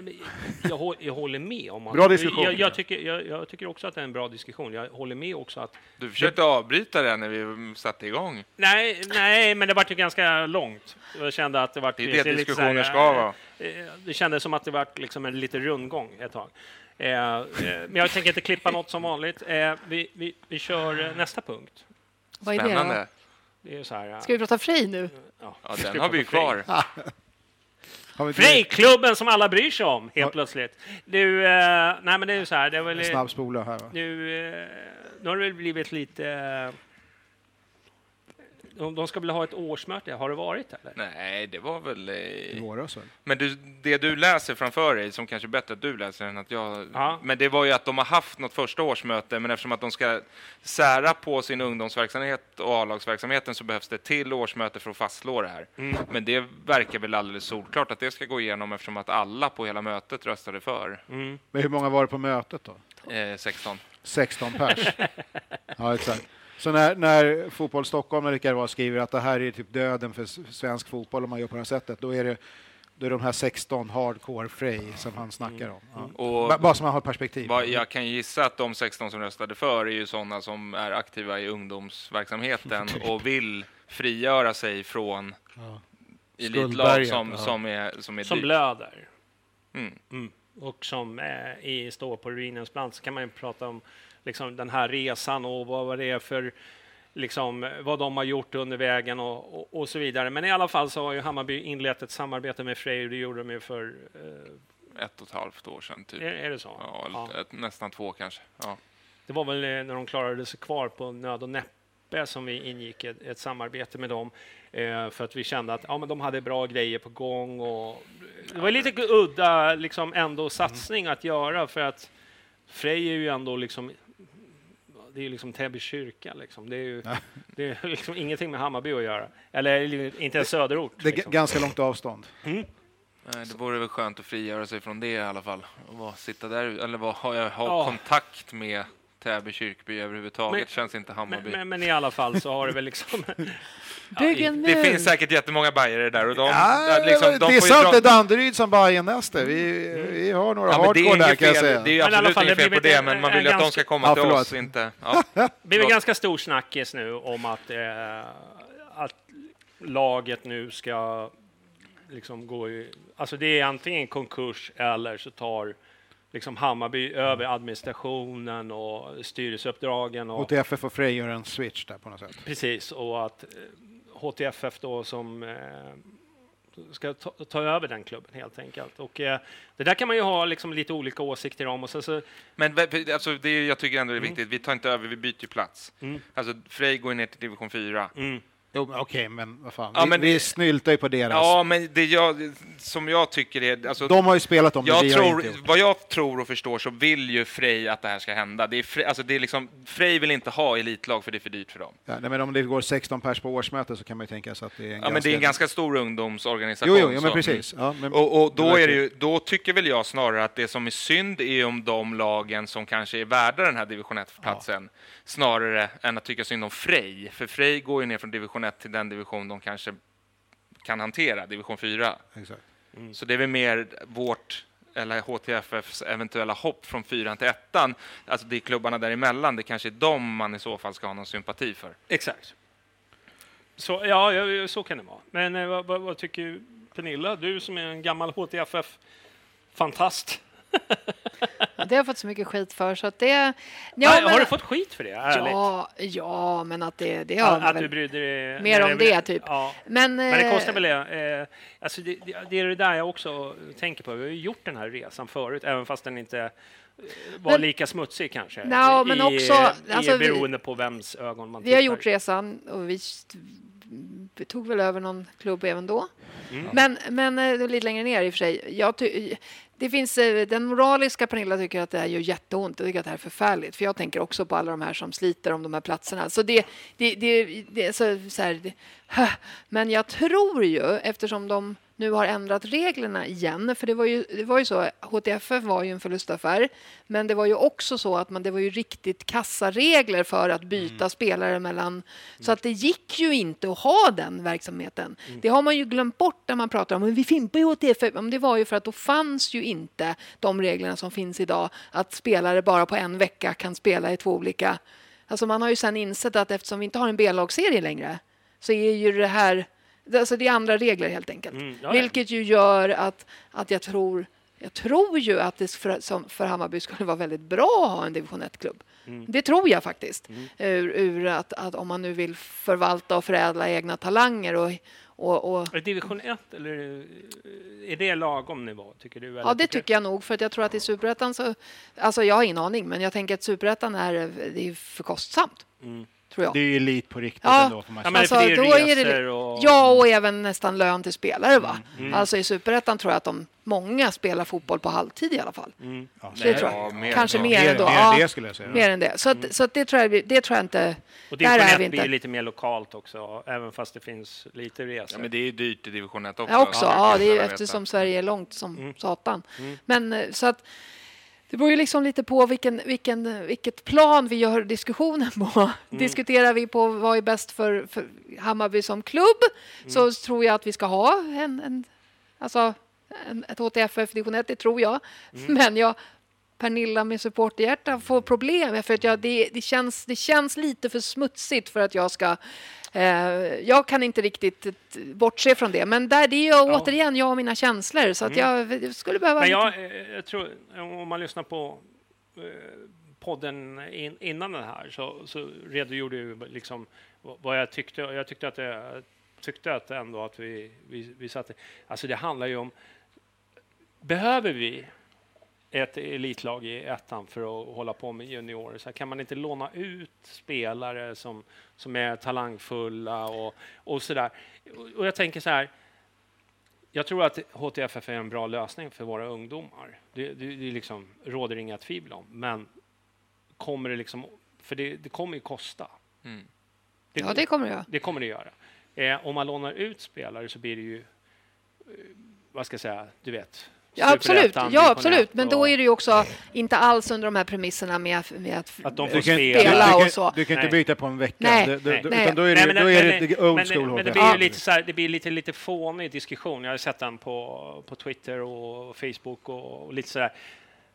jag, jag håller med om att, bra diskussion. Jag, jag, tycker, jag, jag tycker också att det är en bra diskussion. Jag håller med också att du försökte det, avbryta den när vi satte igång. Nej, nej, men det var ju ganska långt. Jag kände att det var det, det diskussioner här, ska vara. Eh, det kändes som att det var liksom en liten rundgång ett tag. Eh, eh, men jag tänker inte klippa något som vanligt. Eh, vi, vi, vi kör nästa punkt. Vad är det? Spännande. Det är så här, ska vi prata Frej nu? Ja, ja den har vi ju kvar. Frejklubben som alla bryr sig om, helt plötsligt. Du, eh, nej men det är ju så här. Det är väl, snabbspola här va? Nu, eh, nu har det väl blivit lite... Eh, de, de ska väl ha ett årsmöte, har det varit eller? Nej, det var väl... Eh, I våras väl? Men du, det du läser framför dig, som kanske är bättre att du läser än att jag... Aha. Men det var ju att de har haft något första årsmöte, men eftersom att de ska sära på sin ungdomsverksamhet och A-lagsverksamheten så behövs det till årsmöte för att fastslå det här. Mm. Men det verkar väl alldeles solklart att det ska gå igenom eftersom att alla på hela mötet röstade för. Mm. Men hur många var det på mötet då? Eh, sexton. sexton pers. Ja, exakt. Så när, när Fotboll Stockholm eller Rickard skriver att det här är typ döden för svensk fotboll om man gör på det här sättet, då är det, då är det de här sexton hardcore Frej som han snackar om. Ja. Och B- bara som man har perspektiv. Ba, jag kan gissa att de sexton som röstade för är ju sådana som är aktiva i ungdomsverksamheten och vill frigöra sig från ja. elitlag som, ja. som är som, är som blöder. Mm. Mm. och som eh, i står på ruinens bland, så kan man ju prata om liksom, den här resan och vad det är för liksom, vad de har gjort under vägen och, och, och så vidare. Men i alla fall så har ju Hammarby inlett ett samarbete med Freyr. Det gjorde de ju för eh, ett och ett halvt år sedan. Typ. Är, är det så? Ja, ja. Ett, nästan två kanske. Ja. Det var väl när de klarade sig kvar på nöd och näppe som vi ingick ett, ett samarbete med dem. Eh, för att vi kände att ja, men de hade bra grejer på gång. Och det var lite udda liksom, ändå satsning mm. att göra. För att Frey är ju ändå liksom... Det är ju liksom Täby kyrka. Liksom. Det är ju det är liksom ingenting med Hammarby att göra. Eller inte en söderort. Det är liksom. g- ganska långt avstånd. Mm. Nej, det vore väl skönt att frigöra sig från det i alla fall. Och bara sitta där, eller bara, ha, ha ja. kontakt med Täby kyrkby överhuvudtaget. Men, känns inte Hammarby. Men, men, men i alla fall så har det väl liksom... ja, i, det finns säkert jättemånga bajare där. Och de, ja, där liksom, det de är sant dra... Danderyd som bajenäste. Vi, mm. vi har några ja, hardcore där kan jag säga. Det är ju absolut inget fel på det, men man vill ganska... att de ska komma ja, till oss. Inte. Ja. Det blir en ganska stor snackis nu om att, eh, att laget nu ska liksom gå i... Alltså det är antingen konkurs eller så tar... Liksom Hammarby över administrationen och styrelseuppdragen. Och H T F F och Frey gör en switch där på något sätt. Precis, och att H T F F då som eh, ska ta, ta över den klubben helt enkelt. Och eh, det där kan man ju ha liksom lite olika åsikter om. Och sen så men alltså, det jag tycker ändå är viktigt, mm. vi tar inte över, vi byter plats. Mm. Alltså Frey går ner till division fyra. Mm. Okej, okay, men vad fan. Ja, vi, men, vi snyltar ju på deras. Ja, men det jag, som jag tycker är... Alltså, de har ju spelat om det, jag vi tror, har inte gjort. Vad jag tror och förstår så vill ju Frey att det här ska hända. Det är Frey, alltså det är liksom, Frey vill inte ha elitlag för det är för dyrt för dem. Ja, nej, men om det går sexton pers på årsmöte så kan man ju tänka sig att det är en ja, ganska... Ja, men det är en ganska stor ungdomsorganisation. Jo, jo, jo men precis. Ja, men, och och då, är det ju, då tycker väl jag snarare att det som är synd är om de lagen som kanske är värda den här division ett-platsen ja. snarare än att tycka synd om Frey. För Frey går ju ner från division till den division de kanske kan hantera, division fyra. Exakt. Mm. Så det är väl mer vårt eller H T F Fs eventuella hopp från fyran till ettan. Alltså det är klubbarna däremellan, det kanske är dem man i så fall ska ha någon sympati för. Exakt. Så, ja, så kan det vara. Men vad, vad, vad tycker Pernilla? Du som är en gammal H T F F-fantast. Det har jag fått så mycket skit för så att det... Ja, nej, men, har du fått skit för det? Ja, ja, men att det... det ja, att du brydde dig... Mer om det, det typ. Ja. Men, men det kostar väl det. Eh, alltså det, det, det är det där jag också tänker på. Vi har ju gjort den här resan förut, även fast den inte var men, lika smutsig kanske. No, i, men också, i, alltså, beroende vi, på vems ögon man vi tittar. Vi har gjort resan och vi... Vi tog väl över någon klubb även då. Mm. Men, men då lite längre ner i och för sig. Jag ty- det finns, den moraliska Pernilla tycker att det här gör jätteont. Jag tycker att det här är förfärligt. För jag tänker också på alla de här som sliter om de här platserna. Så det, det, det, det så, så här, det, men jag tror ju, eftersom de nu har ändrat reglerna igen. För det var ju, det var ju så, H T F F var ju en förlustaffär. Men det var ju också så att man, det var ju riktigt kassaregler för att byta mm. spelare mellan. Mm. Så att det gick ju inte att ha den verksamheten. Mm. Det har man ju glömt bort när man pratar om vi finns på H T F F. Men det var ju för att då fanns ju inte de reglerna som finns idag. Att spelare bara på en vecka kan spela i två olika. Alltså man har ju sedan insett att eftersom vi inte har en B-lagsserie längre. Så är ju det här... Alltså det är andra regler helt enkelt. Mm, ja, ja. Vilket ju gör att, att jag tror jag tror ju att det för, som för Hammarby skulle vara väldigt bra att ha en division ett-klubb. Mm. Det tror jag faktiskt. Mm. Ur, ur att, att om man nu vill förvalta och förädla egna talanger och... och, och division ett, eller är det lagom nivå, tycker du? Ja, det tycker jag nog. För att jag tror att i Superettan så... Alltså jag har ingen aning, men jag tänker att Superettan är, det är för kostsamt. Mm. Det är ju elit på riktigt ja. ändå. Ja, men alltså, det är då är det, och... Ja, och även nästan lön till spelare, va? Mm. Mm. Alltså i Superettan tror jag att de många spelar fotboll på halvtid i alla fall. Mm. Ja, det nej, tror jag. Ja, mer, kanske ja. mer än då. Mer, ja, mer än det skulle jag säga. Mer än det. Så, att, mm. så att det, tror jag, det tror jag inte... Och det är vi inte. Lite mer lokalt också, även fast det finns lite resor. Ja, men det är dyrt i division ett också. Ja, också. Ja, ja, det är eftersom Sverige är långt som mm. satan. Mm. Men så att... Det beror ju liksom lite på vilken, vilken, vilket plan vi gör diskussionen på. Mm. Diskuterar vi på vad är bäst för, för Hammarby som klubb mm. så tror jag att vi ska ha en, en, alltså en, ett H T F F division ett, det tror jag. Mm. Men jag Pernilla med supporthjärta får problem, för att jag, det, det, känns, det känns lite för smutsigt för att jag ska... Eh, jag kan inte riktigt bortse från det. Men där, det är jag, ja. återigen jag och mina känslor. Så att jag, jag skulle behöva... Men jag, jag tror, om man lyssnar på... Eh, podden in, innan den här så, så redogjorde jag liksom vad jag tyckte. Jag tyckte att, jag, tyckte att ändå att vi, vi, vi satte... Alltså det handlar ju om... Behöver vi ett elitlag i ettan för att hålla på med juniorer? Så kan man inte låna ut spelare som, som är talangfulla och, och sådär? Och jag tänker så här... Jag tror att H T F F är en bra lösning för våra ungdomar. Det, det, det liksom råder inga tvivel om, men kommer det liksom, för det, det kommer ju kosta. Mm. Det, ja, det kommer det. Det kommer det göra. Eh, om man lånar ut spelare så blir det ju, vad ska jag säga, du vet. Ja, absolut. Ja, absolut. Men då är det ju också inte alls under de här premisserna med, med att, att de får spela, spela och så. Du kan, du kan inte byta på en vecka. Nej. Du, du, Nej. Utan då är det, då är det old school. Men det blir ju lite så här, det blir lite, lite fånig diskussion. Jag har sett den på, på Twitter och Facebook och, och lite så här.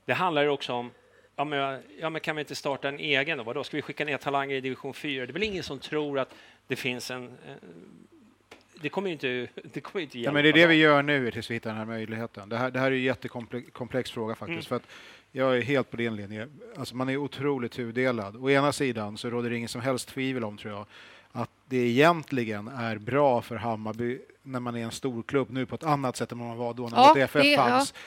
Det handlar ju också om, ja men, ja men kan vi inte starta en egen då? Vadå? Ska vi skicka ner talanger i division fyra? Det är väl ingen som tror att det finns en... en Det kommer ju inte, det kommer inte hjälpa. Ja, men det är det vi gör nu tills vi hittar den här möjligheten. Det här, det här är en jättekomplex fråga faktiskt. Mm. För att jag är helt på din linje. Alltså man är otroligt tudelad. Å ena sidan så råder det ingen som helst tvivel om, tror jag, att det egentligen är bra för Hammarby när man är en stor klubb nu på ett annat sätt än man var då när ja, det F F fanns. Ja.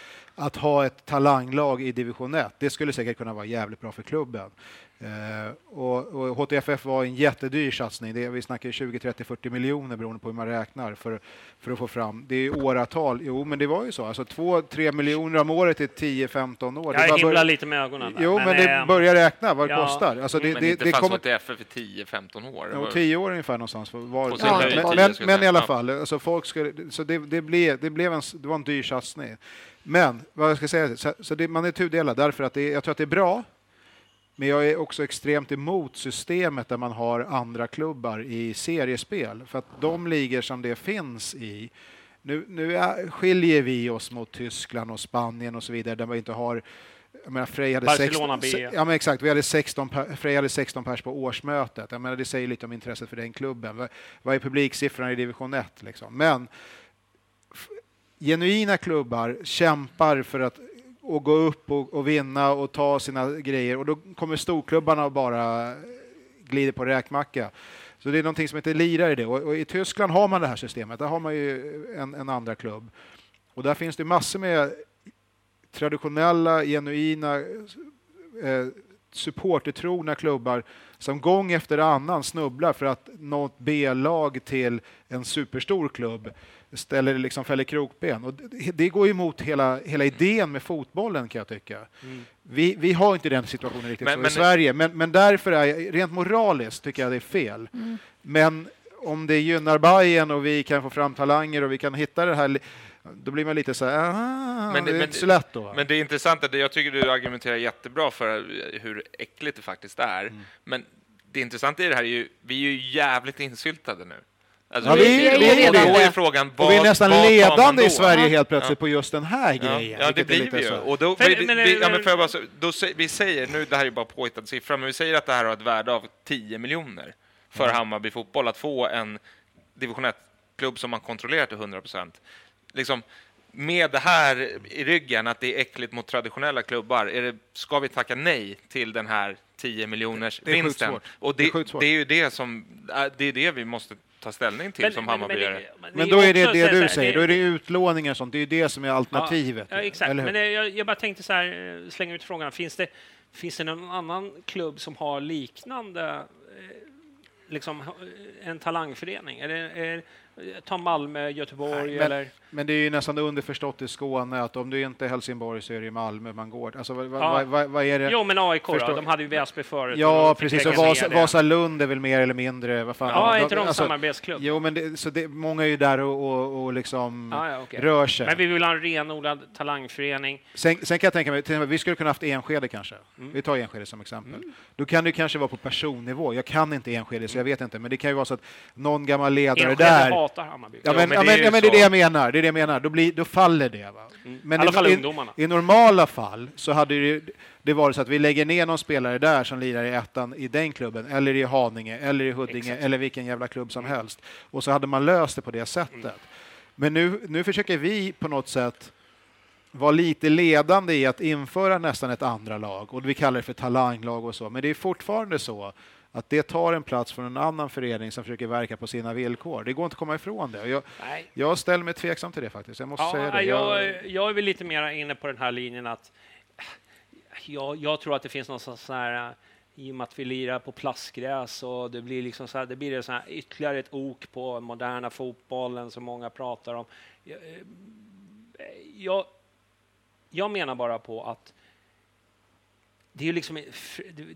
Att ha ett talanglag i division ett, det skulle säkert kunna vara jävligt bra för klubben. Uh, och, och H T F F var en jättedyr satsning. Det, vi snackar tjugo, trettio, fyrtio miljoner beroende på hur man räknar för, för att få fram. Det är åratal. Jo, men det var ju så. Alltså två till tre miljoner om året i tio till femton år. Jag himlar bör... lite med ögonen. Där. Jo, men, men det äm... börjar räkna vad det ja. kostar. Alltså det, men det, inte det fanns kommer... H T F F för tio till femton år. Jo, tio år ungefär någonstans. Var... Ja. Men, men, men i alla fall, alltså folk skulle... så det, det, blev, det, blev en, det var en dyr satsning. Men vad jag ska säga, så, så det, man är tudelad därför att det, jag tror att det är bra. Men jag är också extremt emot systemet där man har andra klubbar i seriespel. För att de ligor som det finns i... Nu, nu är, skiljer vi oss mot Tyskland och Spanien och så vidare. Där man inte har... Jag menar, Frej hade Barcelona sexton, B. Ja, men exakt. Vi hade sexton, Frej hade sexton pers på årsmötet. Jag menar, det säger lite om intresset för den klubben. Vad är publiksiffran i division ett? Liksom? Men f- genuina klubbar kämpar för att... och gå upp och, och vinna och ta sina grejer. Och då kommer storklubbarna och bara glider på räkmacka. Så det är någonting som inte lirar i det. Och, och i Tyskland har man det här systemet. Där har man ju en, en andra klubb. Och där finns det massor med traditionella, genuina eh, supportertrogna klubbar som gång efter annan snubblar för att något B-lag till en superstor klubb ställer liksom fäller krokben. Och det, det går emot hela, hela idén med fotbollen, kan jag tycka. Mm. Vi, vi har inte den situationen riktigt men, så men, i Sverige. Men, men därför är rent moraliskt tycker jag det är fel. Mm. Men om det gynnar Bayern och vi kan få fram talanger och vi kan hitta det här... Då blir man lite så här, aha, men det, det är men, inte så lätt då. Men det är intressant att jag tycker du argumenterar jättebra för hur äckligt det faktiskt är. Mm. Men det intressanta i det här är ju, vi är ju jävligt insyltade nu. Alltså ja, vi, vi, vi, vi, är då är frågan, vad, och vi är nästan ledande i Sverige helt plötsligt ja. på just den här ja. grejen. Ja, det blir vi ju. Och då, för, vi, men, vi, ja, men för bara, så, då, vi säger, nu det här är ju bara påhittad siffra, men vi säger att det här har ett värde av tio miljoner för mm. Hammarby fotboll. Att få en division ett-klubb som man kontrollerar till hundra procent. Liksom, med det här i ryggen att det är äckligt mot traditionella klubbar, är det, ska vi tacka nej till den här tio miljoners vinsten? Och det, det, det är ju det som det är det vi måste ta ställning till men, som Hammarbyare. Men, men, men då är det det du säger, det, då är det utlåningar sånt, det är ju det som är alternativet. Ja, exakt, men jag, jag bara tänkte så här, slänga ut frågan, finns det, finns det någon annan klubb som har liknande liksom en talangförening? Är det, är, ta Malmö, Göteborg. Nej, men, eller... men det är ju nästan underförstått i Skåne att om du inte är Helsingborg så är det i Malmö man går. Alltså, vad, ja. vad, vad, vad är det? Jo, men A I K då, de hade ju Väsby förut. Ja, precis. Och Vas- Vasalund är väl mer eller mindre. Vad fan? Ja, är inte de alltså, samarbetsklubb? Jo, men det, så det, många är ju där och, och, och liksom ah, ja, okay. rör sig. Men vi vill ha en renodlad talangförening. Sen, sen kan jag tänka mig, vi skulle kunna haft Enskede kanske. Mm. Vi tar Enskede som exempel. Mm. Då kan det kanske vara på personnivå. Jag kan inte Enskede så jag vet inte. Men det kan ju vara så att någon gammal ledare Enskede där... Ja, men, jo, men ja, men, ja, men det är det jag menar. Det är det jag menar. Då, blir, då faller det. Va? Mm. Men i alla fall i, ungdomarna. I, I normala fall så hade det, det varit så att vi lägger ner någon spelare där som lirar i ettan i den klubben. Eller i Haninge, eller i Huddinge, exakt. Eller vilken jävla klubb som mm. helst. Och så hade man löst det på det sättet. Mm. Men nu, nu försöker vi på något sätt vara lite ledande i att införa nästan ett andra lag. Och vi kallar det för talanglag och så. Men det är fortfarande så att det tar en plats från en annan förening som försöker verka på sina villkor. Det går inte att komma ifrån det. Jag, jag ställer mig tveksam till det faktiskt. Jag måste ja, säga det. Jag, jag är väl lite mer inne på den här linjen att jag, jag tror att det finns någon sån här, i och med att vi lirar på plastgräs och det blir liksom så här, det blir så här ytterligare ett ok på moderna fotbollen som många pratar om. Jag, jag, jag menar bara på att det är liksom,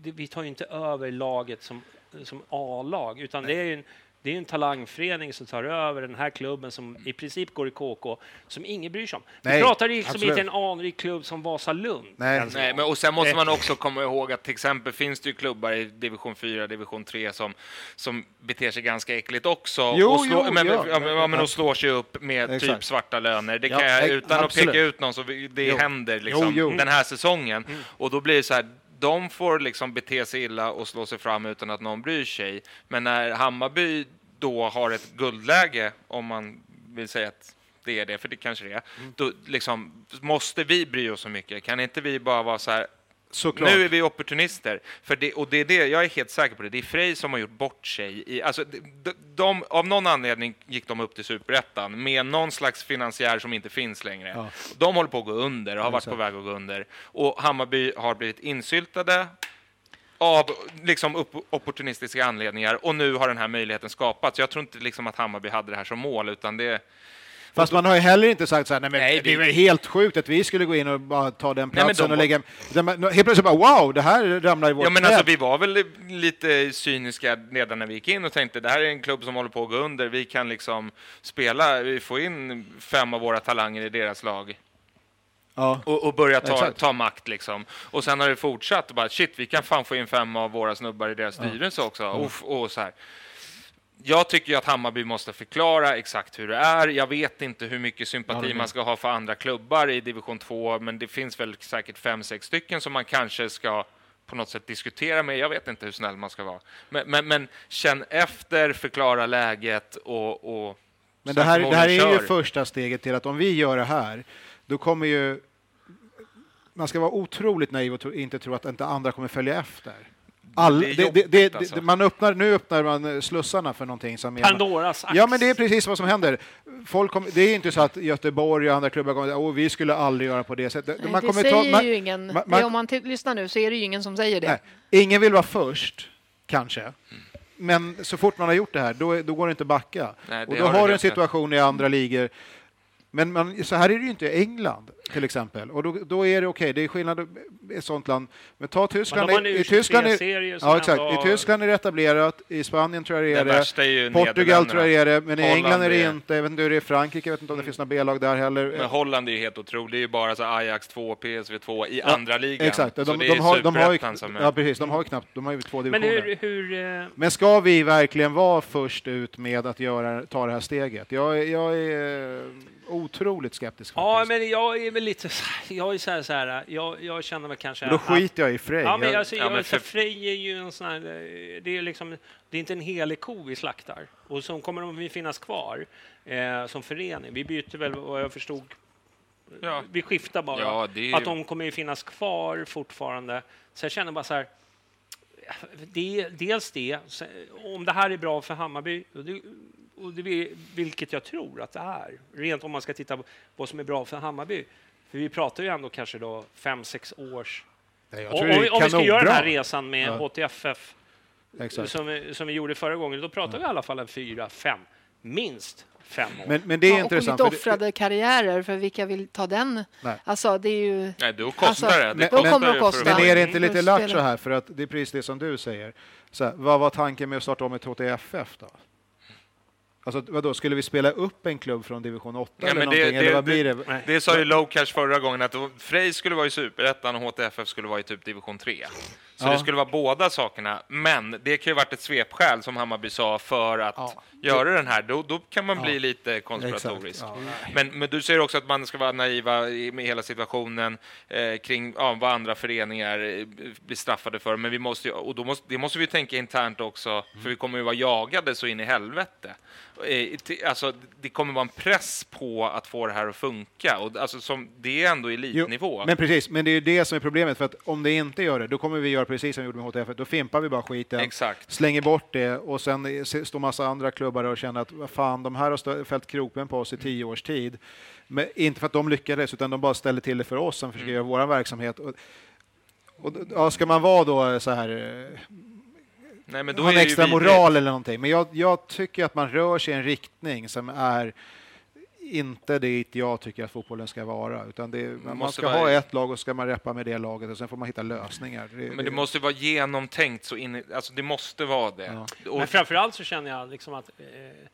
vi tar ju inte över laget som, som A-lag, utan det är ju en, det är en talangförening som tar över den här klubben som i princip går i K K, som ingen bryr sig om. Vi Nej, pratar ju liksom inte en anrik klubb som Vasalund. Nej. Alltså. Nej, men och sen måste man också komma ihåg att till exempel finns det ju klubbar i division fyra, division tre som, som beter sig ganska äckligt också. Jo, och slå, jo, men, ja. Ja, men, ja, men och slår sig upp med exakt. Typ svarta löner. Det kan ja, jag, utan absolut. Att peka ut någon så det jo. Händer liksom jo, jo. Den här säsongen. Mm. Och då blir det så här. De får liksom bete sig illa och slå sig fram utan att någon bryr sig. Men när Hammarby då har ett guldläge, om man vill säga att det är det, för det kanske det är, mm. då liksom, måste vi bry oss så mycket. Kan inte vi bara vara så här, såklart. Nu är vi opportunister. För det, och det är det, jag är helt säker på det. Det är Frej som har gjort bort sig. I, alltså, de, de, av någon anledning gick de upp till Superettan med någon slags finansiär som inte finns längre. Ja. De håller på att gå under och har varit på väg att gå under. Och Hammarby har blivit insyltade av liksom, upp, opportunistiska anledningar. Och nu har den här möjligheten skapats. Jag tror inte liksom, att Hammarby hade det här som mål, utan det... Fast man har ju heller inte sagt så här, nej men nej, det är vi... helt sjukt att vi skulle gå in och bara ta den platsen nej, de... och lägga... Helt plötsligt bara, wow, det här ramlar i vårt ja, men alltså, vi var väl lite cyniska redan när vi gick in och tänkte, det här är en klubb som håller på att gå under. Vi kan liksom spela, vi får in fem av våra talanger i deras lag. Ja. Och, och börja ta, ta makt liksom. Och sen har det fortsatt bara, shit, vi kan fan få in fem av våra snubbar i deras ja. Styrelse också. Mm. Uff, och så här. Jag tycker ju att Hammarby måste förklara exakt hur det är. Jag vet inte hur mycket sympati man ska ha för andra klubbar i division två. Men det finns väl säkert fem, sex stycken som man kanske ska på något sätt diskutera med. Jag vet inte hur snäll man ska vara. Men, men, men känn efter, förklara läget och... och men det här, det här är ju första steget till att om vi gör det här, då kommer ju... Man ska vara otroligt naiv och inte tro att inte andra kommer följa efter. All, det jobbigt, det, det, det, alltså. man öppnar, nu öppnar man slussarna för någonting som Pandoras ax. Ja, men det är precis vad som händer. Folk kom, det är inte så att Göteborg och andra klubbar kommer att oh, vi skulle aldrig göra på det sättet. Nej, man det kommer säger ta, ju man, ingen. Man, man, om man t- lyssnar nu så är det ju ingen som säger det. Nej, ingen vill vara först, kanske. Mm. Men så fort man har gjort det här, då, då går det inte att backa. Nej, och då har, har du en situation i andra ligor. Men man, så här är det ju inte i England till exempel. Och då, då är det okej, okay, det är skillnad i sånt land. Men ta Tyskland. Men i, i Tyskland är, ja, exakt. I Tyskland är det etablerat, i Spanien tror jag det är det, är ju Portugal tror jag är det, men i Holland England är det är... inte, jag vet inte hur det är i Frankrike, jag vet inte om det mm. finns några B-lag där heller. Men Holland är ju helt otroligt, det är ju bara så Ajax två, P S V två i ja. Andra ligan. Exakt, de, så de, de, har, de har ju, är... ja, precis, de har ju knappt, de har ju två divisioner. Men, hur, hur, men ska vi verkligen vara först ut med att göra, ta det här steget? Jag, jag är... otroligt skeptisk. Ja, men jag är väl lite jag är så här, så här jag, jag känner mig kanske. Men då skiter jag i Frej. Ja, men alltså, jag, ja, men för... Frej är ju en sån här, det är liksom det är inte en helig ko vi slaktar och som kommer de finnas kvar eh, som förening. Vi byter väl vad jag förstod. Ja. Vi skiftar bara ja, det är... att de kommer ju finnas kvar fortfarande. Så jag känner bara så här det, dels det om det här är bra för Hammarby det, och det, vilket jag tror att det är. Rent om man ska titta på vad som är bra för Hammarby. För vi pratar ju ändå kanske då fem, sex års... Nej, om, vi, om vi ska göra den här resan med ja. H T F F som, som vi gjorde förra gången, då pratar ja. Vi i alla fall en fyra, fem, minst fem år. Men, men det är ja, intressant. Och inte offrade för det, karriärer, för vilka vill ta den? Nej. Alltså, det är ju... Nej, då kostar alltså, det. Det då kommer det kosta. Men är det inte lite lack så här? För att det är precis det som du säger. Så här, vad var tanken med att starta om ett H T F F då? Alltså, vadå, skulle vi spela upp en klubb från division åtta ja, eller någonting? Det, eller vad det, blir det? Det, det sa ju Low Cash förra gången att Frej skulle vara i Superettan och H T F F skulle vara i typ division tre. Så ja. det skulle vara båda sakerna. Men det kan ju varit ett svepskäl som Hammarby sa för att ja. göra den här. Då, då kan man ja. bli lite konspiratorisk. Ja. Men, men du säger också att man ska vara naiva i, med hela situationen eh, kring ja, vad andra föreningar blir straffade för. Men vi måste, och då måste, det måste vi tänka internt också. Mm. För vi kommer ju vara jagade så in i helvete. Eh, t- alltså, det kommer vara en press på att få det här att funka. Och, alltså, som, det är ändå elitnivå. Jo, men precis, men det är ju det som är problemet. För att om det inte gör det, då kommer vi göra precis som vi gjorde med H T F. Då fimpar vi bara skiten, Exakt. slänger bort det och sen står massa andra klubbar och känner att vad fan, de här har stö- fällt kropen på oss i tio års tid. Men inte för att de lyckades, utan de bara ställer till det för oss som försöker mm. göra vår verksamhet. Och, och, ja, ska man vara då så här... Nej, men då ha en extra moral eller någonting. Men jag, jag tycker att man rör sig i en riktning som är... inte dit jag tycker att fotbollen ska vara, utan det, man, man ska vara... ha ett lag och ska man reppa med det laget och sen får man hitta lösningar. Det, men det, det måste vara genomtänkt så in, alltså det måste vara det. Ja. Och... Men framförallt så känner jag liksom att eh,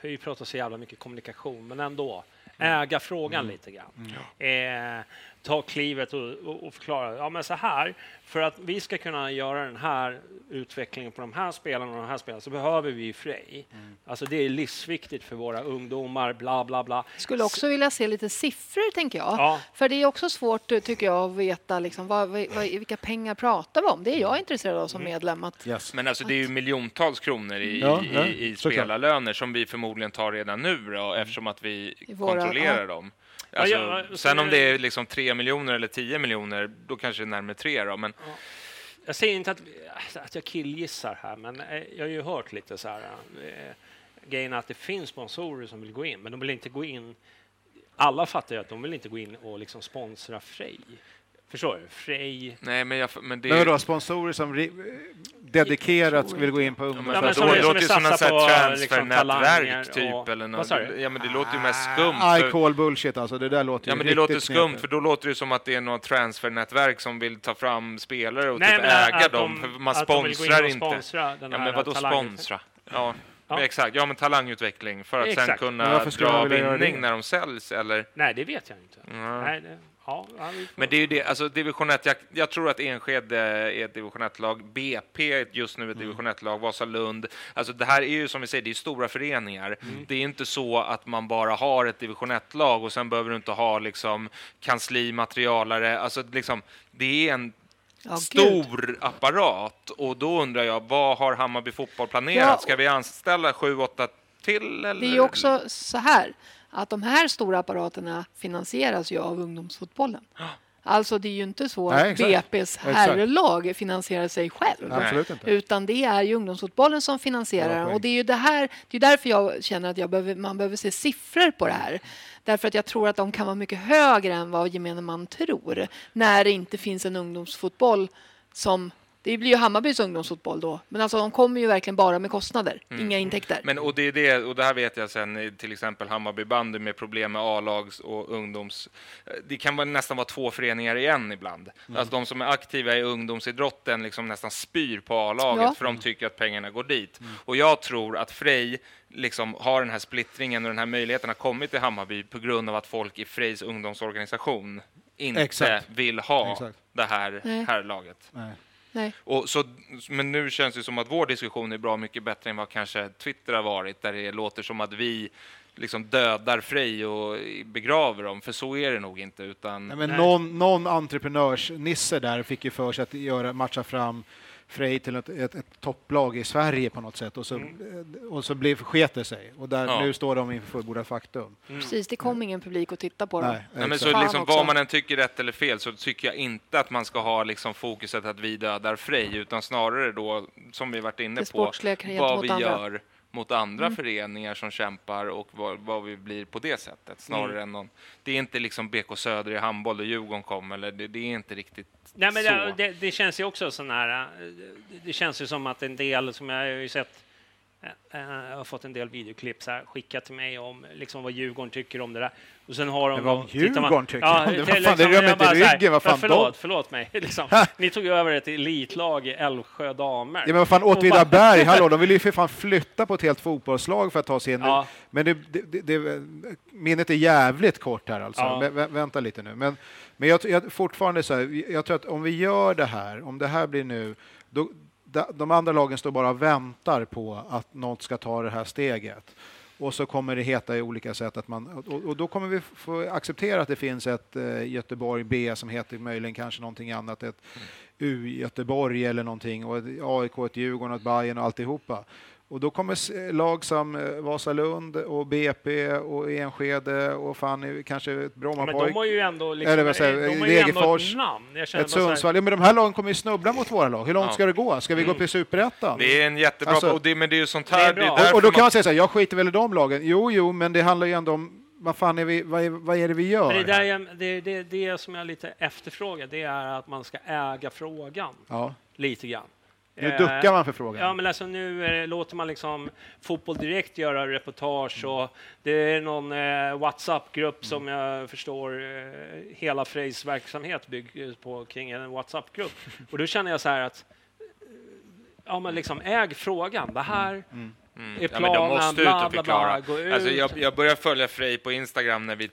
vi pratar så jävla mycket kommunikation, men ändå mm. äga frågan mm. lite grann. Mm. Eh, ta klivet och, och, och förklara. Ja, men så här, för att vi ska kunna göra den här utvecklingen på de här spelarna och de här spelarna så behöver vi Frej. Mm. Alltså det är livsviktigt för våra ungdomar, bla bla bla. Skulle också vilja se lite siffror, tänker jag. Ja. För det är också svårt, tycker jag, att veta liksom, vad, vad, vilka pengar pratar vi om. Det är jag intresserad av som mm. medlem. Att, yes. Men alltså det är ju miljontals kronor i, ja, i, ja. i spelarlöner som vi förmodligen tar redan nu då, eftersom att vi våra, kontrollerar ja. dem. Alltså, ja, ja, sen om det är liksom tre miljoner eller tio miljoner, då kanske det är närmare tre då, men... Ja. Jag säger inte att, att jag killgissar här, men jag har ju hört lite så här äh, grejen att det finns sponsorer som vill gå in, men de vill inte gå in, alla fattar ju att de vill inte gå in och liksom sponsra Frej. Förstår du? Frej... Nej, men, jag, men det är... Då, sponsorer som ri... dedikerat skulle gå in på ungdomar. Ja, men för det låter ju som en sån här transfernätverk typ. Och... eller något. Ja, men det låter ju mest skumt. I call bullshit alltså. Det där låter ju ja, men det låter skumt knäpper. För då låter det som att det är något transfernätverk som vill ta fram spelare och Nej, typ äga dem. De, man sponsrar de inte. Sponsra ja, men vadå sponsra? Ja, ja. exakt. Ja, men talangutveckling. För att exakt. sen kunna dra vinning när de säljs, eller? Nej, det vet jag inte. Nej, det... Ja, men det är ju det, alltså division ett, jag, jag tror att Enskede är ett division ett-lag, B P just nu är ett division ett-lag, Vasalund, alltså det här är ju som vi säger, det är stora föreningar, mm. det är inte så att man bara har ett division ett-lag och sen behöver du inte ha liksom kansli, materialare, alltså liksom, det är en Oh, stor Gud. apparat, och då undrar jag, vad har Hammarby fotboll planerat? Ja. Ska vi anställa sju åtta till? Eller? Det är ju också så här att de här stora apparaterna finansieras ju av ungdomsfotbollen. Alltså det är ju inte så Nej, att B P:s herrlag finansierar sig själv. Nej, utan det är ju ungdomsfotbollen som finansierar. Ja, och det är ju det här, det är därför jag känner att jag behöver, man behöver se siffror på det här. Därför att jag tror att de kan vara mycket högre än vad gemene man tror. När det inte finns en ungdomsfotboll som... Det blir ju Hammarbys ungdomsfotboll då. Men alltså de kommer ju verkligen bara med kostnader. Mm. Inga intäkter. Men, och, det är det, och det här vet jag sen. Till exempel Hammarby bandy med problem med A-lags och ungdoms... Det kan vara, nästan vara två föreningar igen ibland. Mm. Alltså de som är aktiva i ungdomsidrotten liksom nästan spyr på A-laget. Ja. För de tycker att pengarna går dit. Mm. Och jag tror att Frej... liksom har den här splittringen och den här möjligheten har kommit till Hammarby på grund av att folk i Frejs ungdomsorganisation inte Exakt. vill ha Exakt. det här, Nej. här laget. Nej. Nej. Och så, men nu känns det som att vår diskussion är bra mycket bättre än vad kanske Twitter har varit, där det låter som att vi liksom dödar Frej och begraver dem, för så är det nog inte. Utan... Nej, men Nej. Någon, någon entreprenörsnisse där fick ju för sig att göra, matcha fram Frej till ett, ett, ett topplag i Sverige på något sätt, och så, mm. och så blev sketer sig, och där, ja. nu står de inför fullbordat faktum. Mm. Precis, det kom ingen publik att titta på dem. Nej, Nej, men så liksom, vad man än tycker rätt eller fel, så tycker jag inte att man ska ha liksom fokuset att vi dödar Frej, utan snarare då, som vi varit inne på, vad vi andra. gör mot andra mm. föreningar som kämpar, och vad, vad vi blir på det sättet snarare mm. än någon. Det är inte liksom B K Söder i handboll och Djurgården kom, eller det, det är inte riktigt. Nej, men så. Det, det, det känns ju också sån här, det, det känns ju som att en del, som jag har ju sett jag har fått en del videoklipp så här, skickat till mig om liksom vad Djurgården tycker om det där. Och sen har de vad Djurgården man, tycker ja, om det? Vad fan, liksom, det gör mig inte ryggen, vad fan ja, förlåt, då? Förlåt mig. Liksom. Ni tog över ett elitlag i Älvsjö damer. Ja, men vad fan, Åtvidaberg, hallå, de ville ju för fan flytta på ett helt fotbollslag för att ta sig in. Ja. Men det, det, det, minnet är jävligt kort här alltså. Ja. Vä- vänta lite nu. Men, men jag, jag fortfarande så här, jag tror att om vi gör det här, om det här blir nu, då de andra lagen står bara och väntar på att något ska ta det här steget. Och så kommer det heta i olika sätt att man, och, och då kommer vi få acceptera att det finns ett eh, Göteborg B som heter möjligen kanske någonting annat, ett mm. U-Göteborg eller någonting, och ett A I K, ett Djurgården, ett Bayern och alltihopa. Och då kommer lag som Vasalund och B P och Enskede och fan kanske ett Brommapojk. Men de har ju ändå liksom, eller säger, de har ju Degerfors, ändå ett namn. Jag ett Sundsvall. Ja, men de här lagen kommer ju snubbla mot våra lag. Hur långt ja. ska det gå? Ska vi mm. gå upp i Superettan? Det är en jättebra, alltså, och det, men det är ju sånt här. Det är det är och, och då kan man säga så här, jag skiter väl i de lagen. Jo, jo, men det handlar ju ändå om vad fan är vi, vad är, vad är det vi gör? Men det, där jag, det, det, det som jag lite efterfrågar, det är att man ska äga frågan ja. lite grann. Nu duckar man för frågan. Ja, men alltså nu eh, låter man liksom Fotboll Direkt göra reportage, och det är någon eh, WhatsApp-grupp mm. som jag förstår eh, hela Frejs verksamhet bygger på kring en WhatsApp-grupp. Och då känner jag så här att ja, men liksom äg frågan. Det här mm. Mm. är planen, ja, måste bla, bla, bla, gå ut. Alltså jag, jag började följa Frej på Instagram när vi...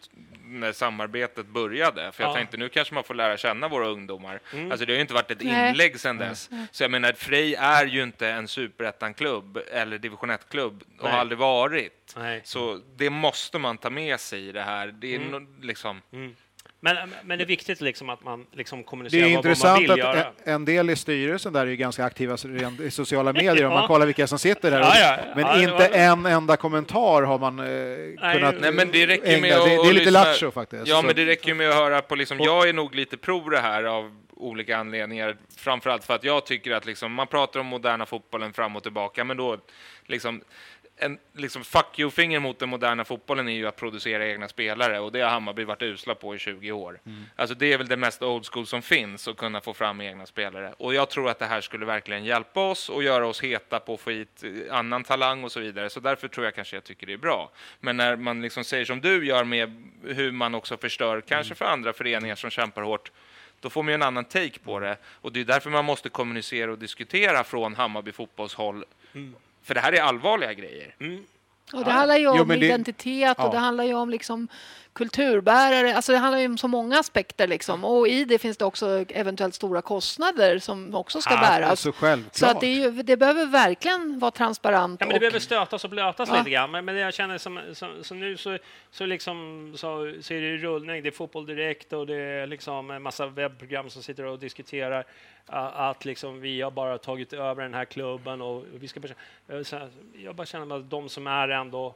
när samarbetet började, för jag ja. tänkte nu kanske man får lära känna våra ungdomar. Mm. Alltså det har ju inte varit ett inlägg sedan Nej. dess. Nej. Så jag menar, Frej är ju inte en superettan-klubb eller division ett-klubb och har aldrig varit. Nej. Så det måste man ta med sig i det här. Det är mm. no- liksom... Mm. Men, men det är viktigt liksom att man liksom kommunicerar vad man vill göra. Det är intressant att en del i styrelsen där är ju ganska aktiva i sociala medier ja. om man kollar vilka som sitter där. Ja, ja. Men ja, inte var... en enda kommentar har man eh, nej, kunnat... Nej, men det räcker med att... Det, det är lite lattjo faktiskt. Ja, så. Men det räcker ju med att höra på... Liksom, jag är nog lite pro det här av olika anledningar. Framförallt för att jag tycker att liksom, man pratar om moderna fotbollen fram och tillbaka, men då liksom... En liksom fuck you-finger mot den moderna fotbollen är ju att producera egna spelare, och det har Hammarby varit usla på i tjugo år. Mm. Alltså det är väl det mest old school som finns, att kunna få fram egna spelare. Och jag tror att det här skulle verkligen hjälpa oss och göra oss heta på att få hit annan talang och så vidare. Så därför tror jag kanske jag tycker det är bra. Men när man liksom säger som du gör med hur man också förstör kanske mm. för andra föreningar som kämpar hårt, då får man ju en annan take på det. Och det är därför man måste kommunicera och diskutera från Hammarby fotbollshåll. Mm. För det här är allvarliga grejer. Mm. Och det handlar ju om jo, det, identitet och ja. det handlar ju om liksom kulturbärare. Alltså det handlar ju om så många aspekter liksom. Och i det finns det också eventuellt stora kostnader som också ska ja, bäras. Alltså självklart. Så att det, är ju, det behöver verkligen vara transparent. Ja, men det och... behöver stötas och blötas ja. lite grann. Men, men det jag känner som, som, som nu så, så, liksom, så, så är det rullning. Det är Fotboll Direkt och det är liksom en massa webbprogram som sitter och diskuterar att liksom vi har bara tagit över den här klubben och vi ska bara, jag bara känner att de som är ändå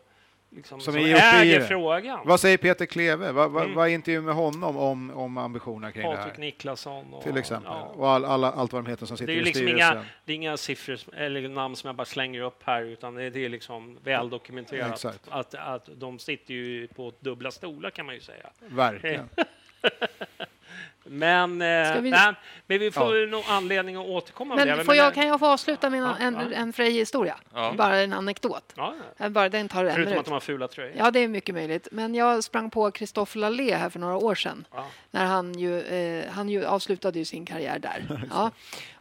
liksom, som, som äger frågan. Vad säger Peter Kleve? Vad va, mm. va intervju med honom om, om ambitionerna kring Patrik det här? Patrik Niklasson. Och, till exempel. Ja. Och all, alla, allt vad de heter som sitter i liksom styrelsen. Inga, det är inga siffror eller namn som jag bara slänger upp här, utan det, det är liksom väl dokumenterat ja, att, att de sitter ju på dubbla stolar, kan man ju säga. Verkligen. Men, eh, vi... Nej, men vi får ja. nog anledning att återkomma. Men, det, får men jag, kan jag få avsluta med ja, en, ja. en, en Frej-historia? Ja. Bara en anekdot. Ja, ja. Bara, den tar Förutom den att de har fula tröjor. Ja, det är mycket möjligt. Men jag sprang på Christophe Lallé här för några år sedan. Ja. När han, ju, eh, han ju avslutade ju sin karriär där. Ja.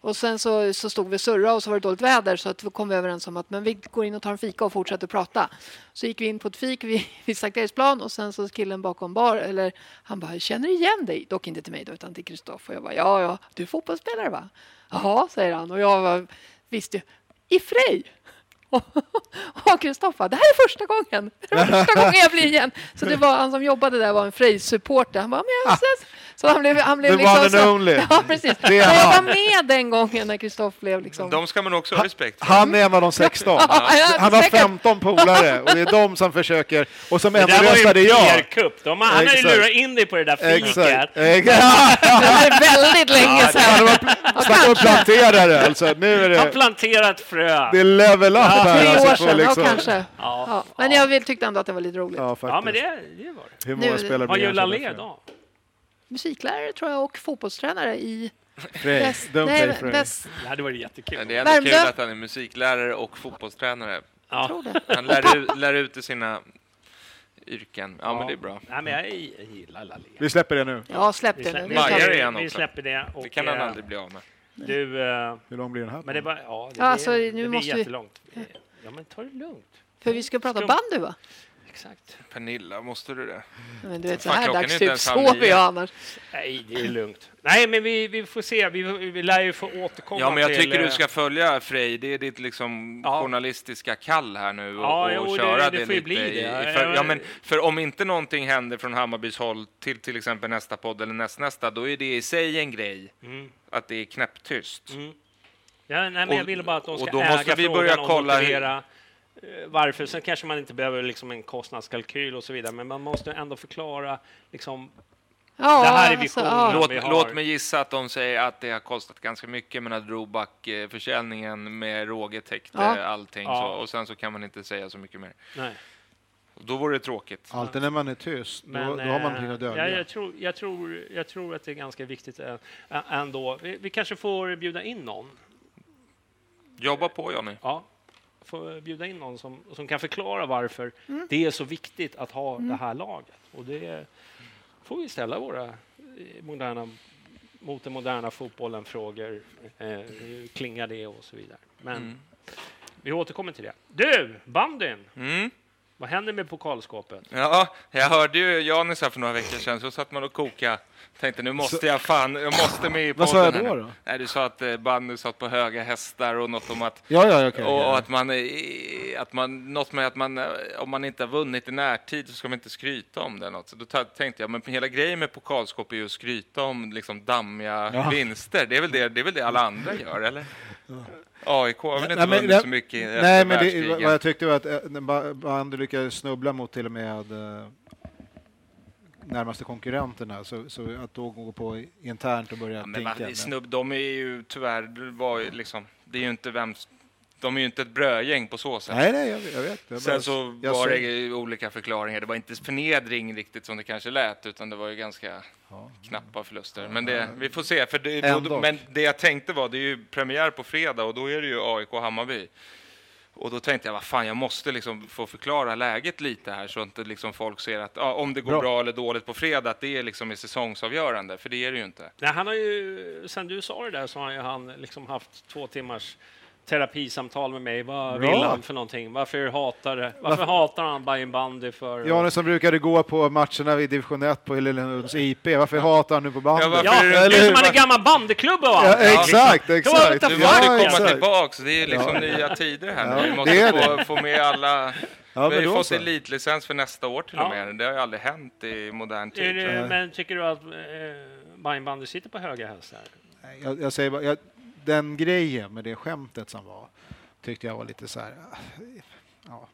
Och sen så, så stod vi surra och så var det dåligt väder. Så att vi kom överens om att men vi går in och tar en fika och fortsätter prata. Så gick vi in på ett fik vid, vid Sankt Eriksplan. Och sen så killen bakom bar, eller han bara, känner igen dig? Dock inte till mig då, utan till Kristoff. Och jag bara, ja, ja, du är fotbollsspelare va? Jaha, säger han. Och jag bara, visst ju, i Frej. Och Kristoff bara, det här är första gången. Det är första gången jag blir igen. Så det var han som jobbade där, var en Frej-supporter. Han bara, men jag ses. Så han blev, han blev liksom så, ja, precis. Men jag var med den gången när Kristoff blev liksom. De ska man också ha respekt för. Han är en av de sexton. Han har femton polare och det är de som försöker. Och som ändå röstade jag. Det där var ju P R-kupp. De, han Exakt. har ju lurat in dig på det där fiket. Det är väldigt länge sedan. Han var planterare. Alltså, nu är det, han planterat frö. Det är level up ja, här. Tre alltså, år sedan, liksom. ja, kanske. Ja, ja. Men jag vill, tyckte ändå att det var lite roligt. Ja, ja men det, det var det. Hur många spelare blir det? Har ju musiklärare tror jag och fotbollstränare i Frej. Väst... Nej, väst... Det hade varit jättekul. Det är kul att han är musiklärare och fotbollstränare. Ja, tror det. Han lär, lär ut i sina yrken. Ja, ja, men det är bra. Nej, men jag gillar Lalea. Vi släpper det nu. Ja, släpp det nu. Vi släpper det, vi släpper det, och det kan han aldrig bli av med. Du, hur lång blir den här? Men det var, ja, det, alltså, det, nu det måste blir jättelångt. Vi... Ja, men ta det lugnt. För vi ska prata bandy, va? Exakt. Pernilla, måste du det? Men du vet, så här dags typ svår vi annars. Nej, det är lugnt. Nej, men vi, vi får se. Vi, vi lär ju få återkomma till... Ja, men jag till... tycker du ska följa Frej. Det är ditt liksom ja. journalistiska kall här nu. Och, ja, jo, och köra det, det, det får lite bli det. I, för, ja, men, för om inte någonting händer från Hammarbys håll till till exempel nästa podd eller nästnästa, då är det i sig en grej. Mm. Att det är knäpptyst. Mm. Ja, nej, men jag vill bara att de ska och då äga måste vi börja kolla hur... Varför? Sen kanske man inte behöver liksom en kostnadskalkyl och så vidare, men man måste ändå förklara liksom, ja, det här är visionen alltså, ja. vi låt, låt mig gissa att de säger att det har kostat ganska mycket, men att Roback-försäljningen med råge täckte ja. allting ja. så, och sen så kan man inte säga så mycket mer. Nej. Då vore det tråkigt. Alltid när man är tyst, men, då, då har man någonting att dölja. Jag, jag, tror, jag, tror, jag tror att det är ganska viktigt ändå. Vi, vi kanske får bjuda in någon. Jobba på, Johnny. Ja. Få bjuda in någon som, som kan förklara varför mm. det är så viktigt att ha mm. det här laget. Och det får vi ställa våra moderna, mot den moderna fotbollen frågor. Eh, klingar det och så vidare. Men mm. vi återkommer till det. Du, bandyn! Mm. Vad händer med pokalskåpet? Ja, jag hörde ju Janis här för några veckor sedan. Så satt man och kokade. Tänkte, nu måste jag fan, jag måste med i podden. Vad sa jag då då? Nej, du sa att bandy satt på höga hästar och något om att... Ja, ja, okay, och ja. Att man, att man, något med att man, om man inte har vunnit i närtid så ska man inte skryta om det. Något. Så då tänkte jag, men hela grejen med pokalskåp är ju att skryta om liksom dammiga ja. vinster. Det är väl det, det är väl det alla andra gör, eller? Ja. A I K har väl inte vunnit så mycket efter nej, men det, vad jag tyckte var att bandy lyckades snubbla mot till och med eh, närmaste konkurrenterna. Så, så att då gå på internt och börja ja, tänka. Men snubb, de är ju tyvärr, var ju liksom, det är ju inte vem... De är ju inte ett brödgäng på så sätt. Nej, nej, jag vet. Jag vet. Jag Sen bara, så var det olika förklaringar. Det var inte förnedring riktigt som det kanske lät, utan det var ju ganska ja. knappa förluster. Men det, vi får se. För det, då, men det jag tänkte var, det är ju premiär på fredag och då är det ju A I K och Hammarby. Och då tänkte jag, vad fan, jag måste liksom få förklara läget lite här så inte liksom folk ser att ah, om det går bra. bra eller dåligt på fredag, att det är liksom i säsongsavgörande. För det är det ju inte. Nej, han har ju, sen du sa det där så har ju han liksom haft två timmars... terapisamtal med mig. Vad vill han för någonting? Varför hatar, det? Varför Varför? hatar han Bayern bandy för? Janne som brukade gå på matcherna vid division ett på Hillenunds I P. Varför hatar han nu på bandy? Ja, ja, det är som man är gammal bandyklubb. Ja, exakt, exakt. Du måste ja, komma tillbaka. Det är liksom ja. nya tider här. Vi ja, måste få, få med alla... Ja, vi har ju fått så. elitlicens för nästa år till ja. och med. Det har ju aldrig hänt i modern tid. Det, men tycker du att eh, Bayern bandy sitter på höga hästar? Jag, jag säger bara... Jag, den grejen med det skämtet som var tyckte jag var lite så här ja,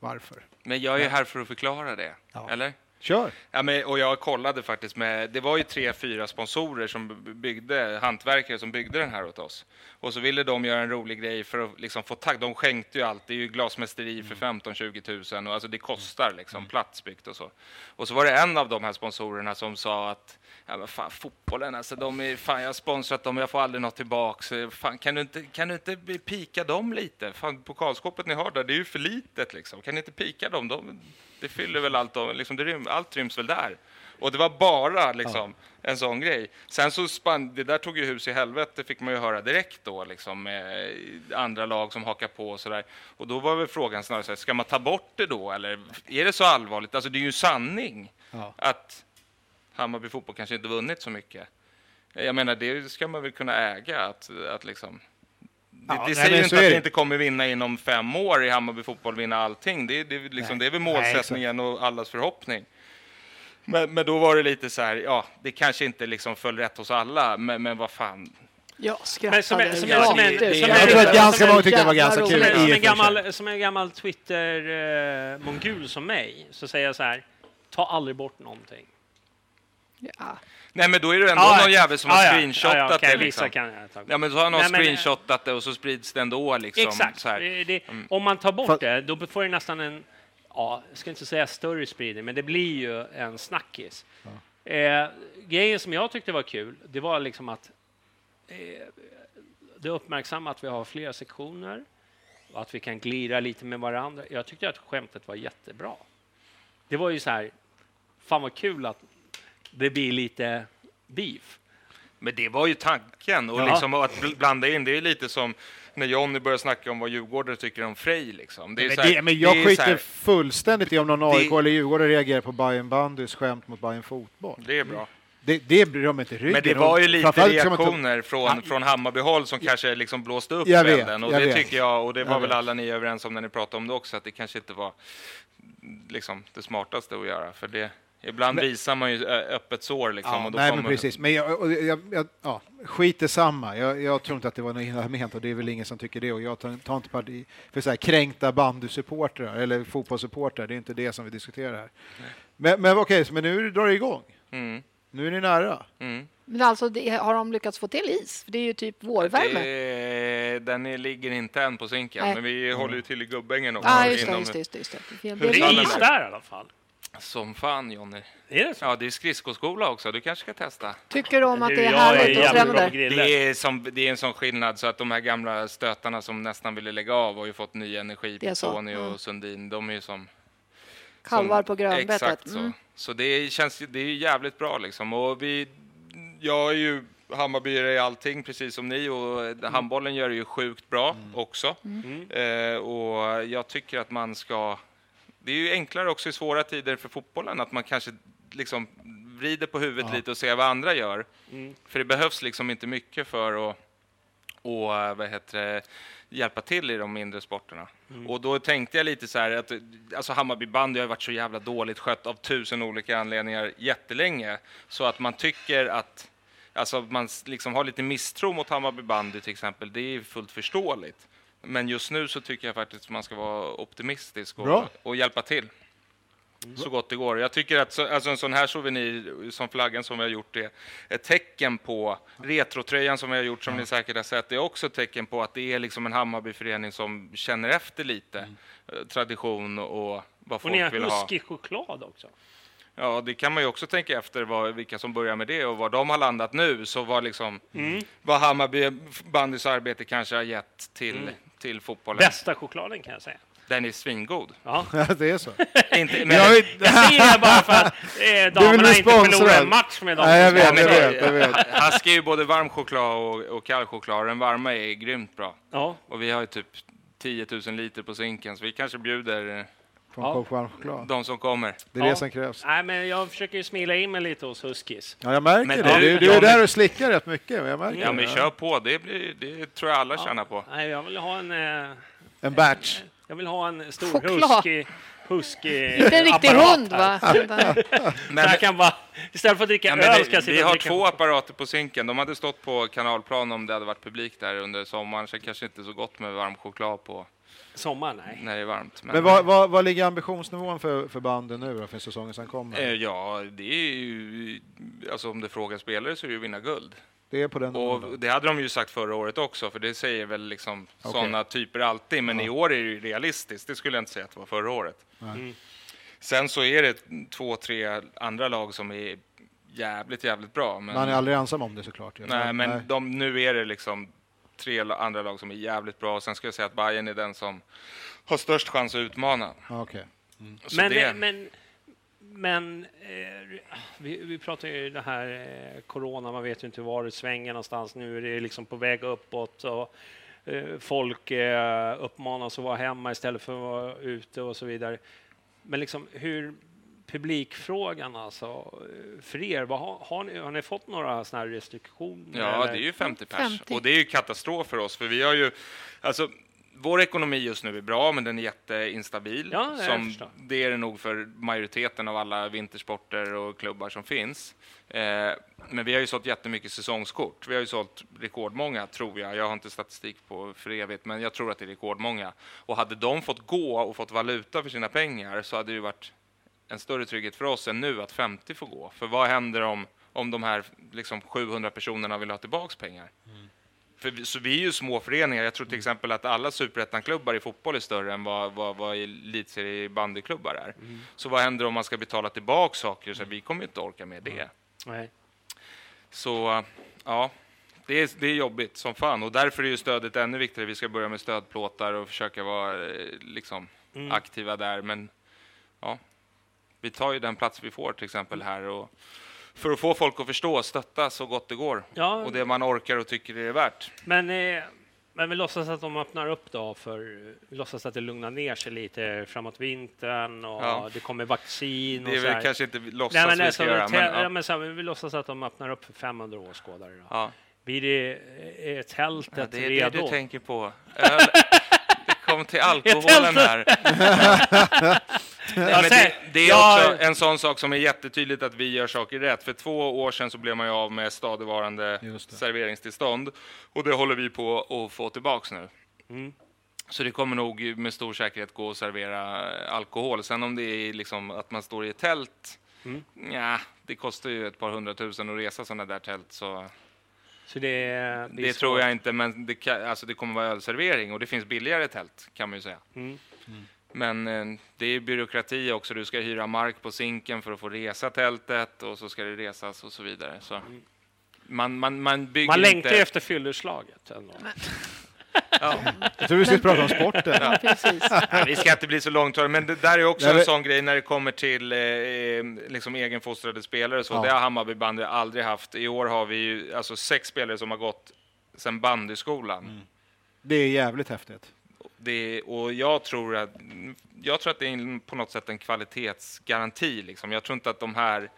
varför? Men jag är ju här för att förklara det, ja. eller? Kör! Ja, men, och jag kollade faktiskt med, det var ju tre, fyra sponsorer som byggde, hantverkare som byggde den här åt oss. Och så ville de göra en rolig grej för att liksom få tagg. De skänkte ju allt, det är ju glasmästeri för femton till tjugo tusen och alltså det kostar liksom platsbyggt och så. Och så var det en av de här sponsorerna som sa att ja, men fan, fotbollen, alltså de är, fan, jag har sponsrat dem, jag får aldrig något tillbaka. Så fan, kan du inte, kan du inte pika dem lite? Fan, pokalskåpet ni har där, det är ju för litet liksom. Kan ni inte pika dem? De, det fyller väl allt, de, liksom, det rym, allt ryms väl där. Och det var bara liksom ja. en sån grej. Sen så spann, det där tog ju hus i helvete, fick man ju höra direkt då liksom, med andra lag som hakar på och sådär. Och då var väl frågan snarare så här, ska man ta bort det då? Eller är det så allvarligt? Alltså det är ju sanning ja. att Hammarby fotboll kanske inte vunnit så mycket. Jag menar, det ska man väl kunna äga. Att, att liksom, det ja, det säger nej, ju inte att vi inte kommer vinna inom fem år i Hammarby fotboll, vinna allting. Det, det, liksom, det är väl målsättningen nej, och allas förhoppning. Men, men då var det lite så här, ja, det kanske inte liksom föll rätt hos alla, men, men vad fan... Ja, skrattade. Som en gammal, som en gammal Twitter-mongul eh, som mig, så säger jag så här, ta aldrig bort någonting. Ja. Nej, men då är det ändå ah, någon jävel som ah, har ja. screenshotat ah, ja, okay. det liksom. Kan jag ja, men så har någon Nej, men, screenshotat det och så sprids det ändå liksom. Exakt. Så här. Det, det, mm. Om man tar bort F- det, då får det nästan en, ja, jag ska inte säga större spridning, men det blir ju en snackis. Ja. Eh, grejen som jag tyckte var kul, det var liksom att eh, det uppmärksammade att vi har flera sektioner. och att vi kan glida lite med varandra. Jag tyckte att skämtet var jättebra. Det var ju så här, fan vad kul att det blir lite beef. Men det var ju tanken, och ja. liksom att blanda in, det är lite som när Johnny börjar snacka om vad Djurgårdare tycker om Frej. Liksom. Det är men, så här, det, men jag det är skiter så här, fullständigt i om någon A I K eller Djurgårdare reagerar på Bayern Bandys skämt mot Bayern Fotboll. Det är bra. Det, det blir de inte ryggen. Men det var ju lite reaktioner från, från Hammarbyhåll som kanske liksom blåste upp världen. Och det vet. tycker jag, och det var jag väl vet. alla ni överens om när ni pratade om det också, att det kanske inte var liksom det smartaste att göra. För det... Ibland men, visar man ju öppet sår. Liksom, ja, och då nej, men precis. Men jag, och jag, jag, ja, skit är samma. Jag, jag tror inte att det var något inhärment, och det är väl ingen som tycker det. Och jag tar, tar inte parti för så här, kränkta bandysupportrar eller fotbollssupportrar. Det är inte det som vi diskuterar här. Nej. Men, men okej, okay, men nu drar det igång. Mm. Nu är ni nära. Mm. Men alltså, det, har de lyckats få till is? För det är ju typ vårvärme. Det, den är, ligger inte än på synken. Nej. Men vi mm. håller ju till i Gubbängen. Ja, ah, just, just, just, just det. Det är is där i alla fall. Som fan, Johnny. Är det så? Ja, det är skridskoskola också. Du kanske ska testa. Tycker du om att det är härligt att träna där? Det är, som, det är en sån skillnad så att de här gamla stötarna som nästan ville lägga av har ju fått ny energi på Tony mm. och Sundin. De är ju som... kalvar som, på grönbetet. Exakt så. Mm. Så det känns det är jävligt bra liksom. Och vi... Jag är ju Hammarbyare i allting, precis som ni. Och mm. handbollen gör det ju sjukt bra mm. också. Mm. Eh, och jag tycker att man ska... Det är ju enklare också i svåra tider för fotbollen att man kanske liksom vrider på huvudet ja. lite och ser vad andra gör. Mm. För det behövs liksom inte mycket för att och, vad heter det, hjälpa till i de mindre sporterna. Mm. Och då tänkte jag lite så här att alltså Hammarby bandy har varit så jävla dåligt skött av tusen olika anledningar jättelänge. Så att man tycker att alltså man liksom har lite misstro mot Hammarby bandy till exempel, det är fullt förståeligt. Men just nu så tycker jag faktiskt att man ska vara optimistisk och, och hjälpa till så gott det går. Jag tycker att så, alltså en sån här souvenir som flaggan som vi har gjort är ett tecken på. Retrotröjan som vi har gjort som ja. ni säkert har sett är också ett tecken på att det är liksom en Hammarbyförening som känner efter lite mm. tradition och vad folk vill ha. Och ni har huskig choklad också. Ja, det kan man ju också tänka efter vad, vilka som börjar med det och vad de har landat nu. Så vad, liksom, mm. vad Hammarby bandys arbete kanske har gett till, mm. till fotbollen. Bästa chokladen kan jag säga. Den är svingod. Ja, det är så. Inte, men jag, jag säger det bara för att eh, damerna inte förlorar en match med dem. Nej, jag vet, jag vet, jag vet. Här ska ju både varm choklad och, och kall choklad. Den varma är grymt bra. Ja. Och vi har ju typ tio tusen liter på synken, så vi kanske bjuder... Ja. De som kommer. Det är ja. det som krävs. Nej, men jag försöker ju smila in mig lite hos Huskis. Ja, jag märker men det. Du, du är där och slickar rätt mycket. Jag märker ja, det. Men kör på. Det, blir, det tror jag alla ja. tjänar på. Nej, jag vill ha en... Eh, en batch. En, jag vill ha en stor husky, husky inte en riktig hund, va? men, jag kan bara, istället för att dricka ja, öl ska jag sitta. Vi har två apparater på synken. De hade stått på kanalplan om det hade varit publik där under sommaren. Så kanske inte så gott med varm choklad på... sommar, nej. När det är varmt. Men, men vad, vad, vad ligger ambitionsnivån för, för banden nu då, för säsongen som kommer? Eh, ja, det är ju... Alltså om det frågar spelare så är det ju vinna guld. Det är på den och då. Det hade de ju sagt förra året också, för det säger väl liksom okay. sådana typer alltid. Men ja. i år är det ju realistiskt. Det skulle jag inte säga att det var förra året. Mm. Sen så är det två, tre andra lag som är jävligt, jävligt bra. Men man är aldrig ensam om det såklart. Nej, nej, men nej. De, nu är det liksom... tre andra lag som är jävligt bra. Sen ska jag säga att Bayern är den som har störst chans att utmana. Okay. Mm. Men, det... men, men eh, vi, vi pratar ju det här eh, corona, man vet ju inte var det svänger någonstans. Nu är det liksom på väg uppåt och eh, folk eh, uppmanas att vara hemma istället för att vara ute och så vidare. Men liksom hur publikfrågan alltså för er, vad har, har, ni, har ni fått några såna här restriktioner? Ja, eller? Det är ju femtio pers femtio och det är ju katastrof för oss, för vi har ju alltså vår ekonomi just nu är bra, men den är jätteinstabil ja, som det är det nog för majoriteten av alla vintersporter och klubbar som finns. Eh, men vi har ju sålt jättemycket säsongskort. Vi har ju sålt rekordmånga, tror jag. Jag har inte statistik på för evigt, men jag tror att det är rekordmånga. Och hade de fått gå och fått valuta för sina pengar så hade det ju varit en större trygghet för oss än nu att femtio får gå. För vad händer om, om de här liksom sjuhundra personerna vill ha tillbaks pengar? Mm. För vi, så vi är ju små föreningar. Jag tror till exempel att alla superettanklubbar i fotboll är större än vad, vad, vad elitserie i bandyklubbar är. Mm. Så vad händer om man ska betala tillbaka saker? Så vi kommer inte orka med det. Mm. Nej. Så ja, Det är, det är jobbigt som fan, och därför är ju stödet ännu viktigare. Vi ska börja med stödplåtar och försöka vara liksom, mm. aktiva där. Men ja, vi tar ju den plats vi får till exempel här, och för att få folk att förstå och stötta så gott det går. Ja. Och det man orkar och tycker det är värt. Men, eh, men vi låtsas att de öppnar upp då, för vi låtsas att det lugnar ner sig lite framåt vintern, och ja. det kommer vaccin. Det är och så väl här. Kanske inte låtsas Nej, men, vi ska så, göra. Te- men, ja. men så här, vi låtsas att de öppnar upp för femhundra åskådare då. Ja. Blir det tältet redo? Ja, det är redo? Det du tänker på. Öl. Det kom till alkoholen här. Nej, men det, det är också en sån sak som är jättetydligt att vi gör saker rätt. För två år sedan så blev man ju av med stadigvarande serveringstillstånd. Och det håller vi på att få tillbaka nu. Mm. Så det kommer nog med stor säkerhet gå att servera alkohol. Sen om det är liksom att man står i ett tält. Mm. Ja, det kostar ju ett par hundratusen att resa sådana där tält. Så... Så det, det, det tror jag inte, men det, kan, alltså det kommer vara ölservering, och det finns billigare tält kan man ju säga. Mm. Mm. Men eh, det är byråkrati också, du ska hyra mark på Zinken för att få resa tältet, och så ska det resas och så vidare. Så mm. Man, man, man, bygger man längtar inte... efter fyllerslaget. Ja. Jag tror vi ska prata om sporten. Ja. Ja, vi ska inte bli så långtråkiga, men det där är också Nej, en sån grej när det kommer till eh, liksom egenfostrade spelare. Så ja. Det har Hammarby bandy aldrig haft. I år har vi ju, alltså, sex spelare som har gått sedan bandyskolan. Mm. Det är jävligt häftigt. Det, och jag tror, att, jag tror att det är på något sätt en kvalitetsgaranti. Liksom. Jag tror inte att de här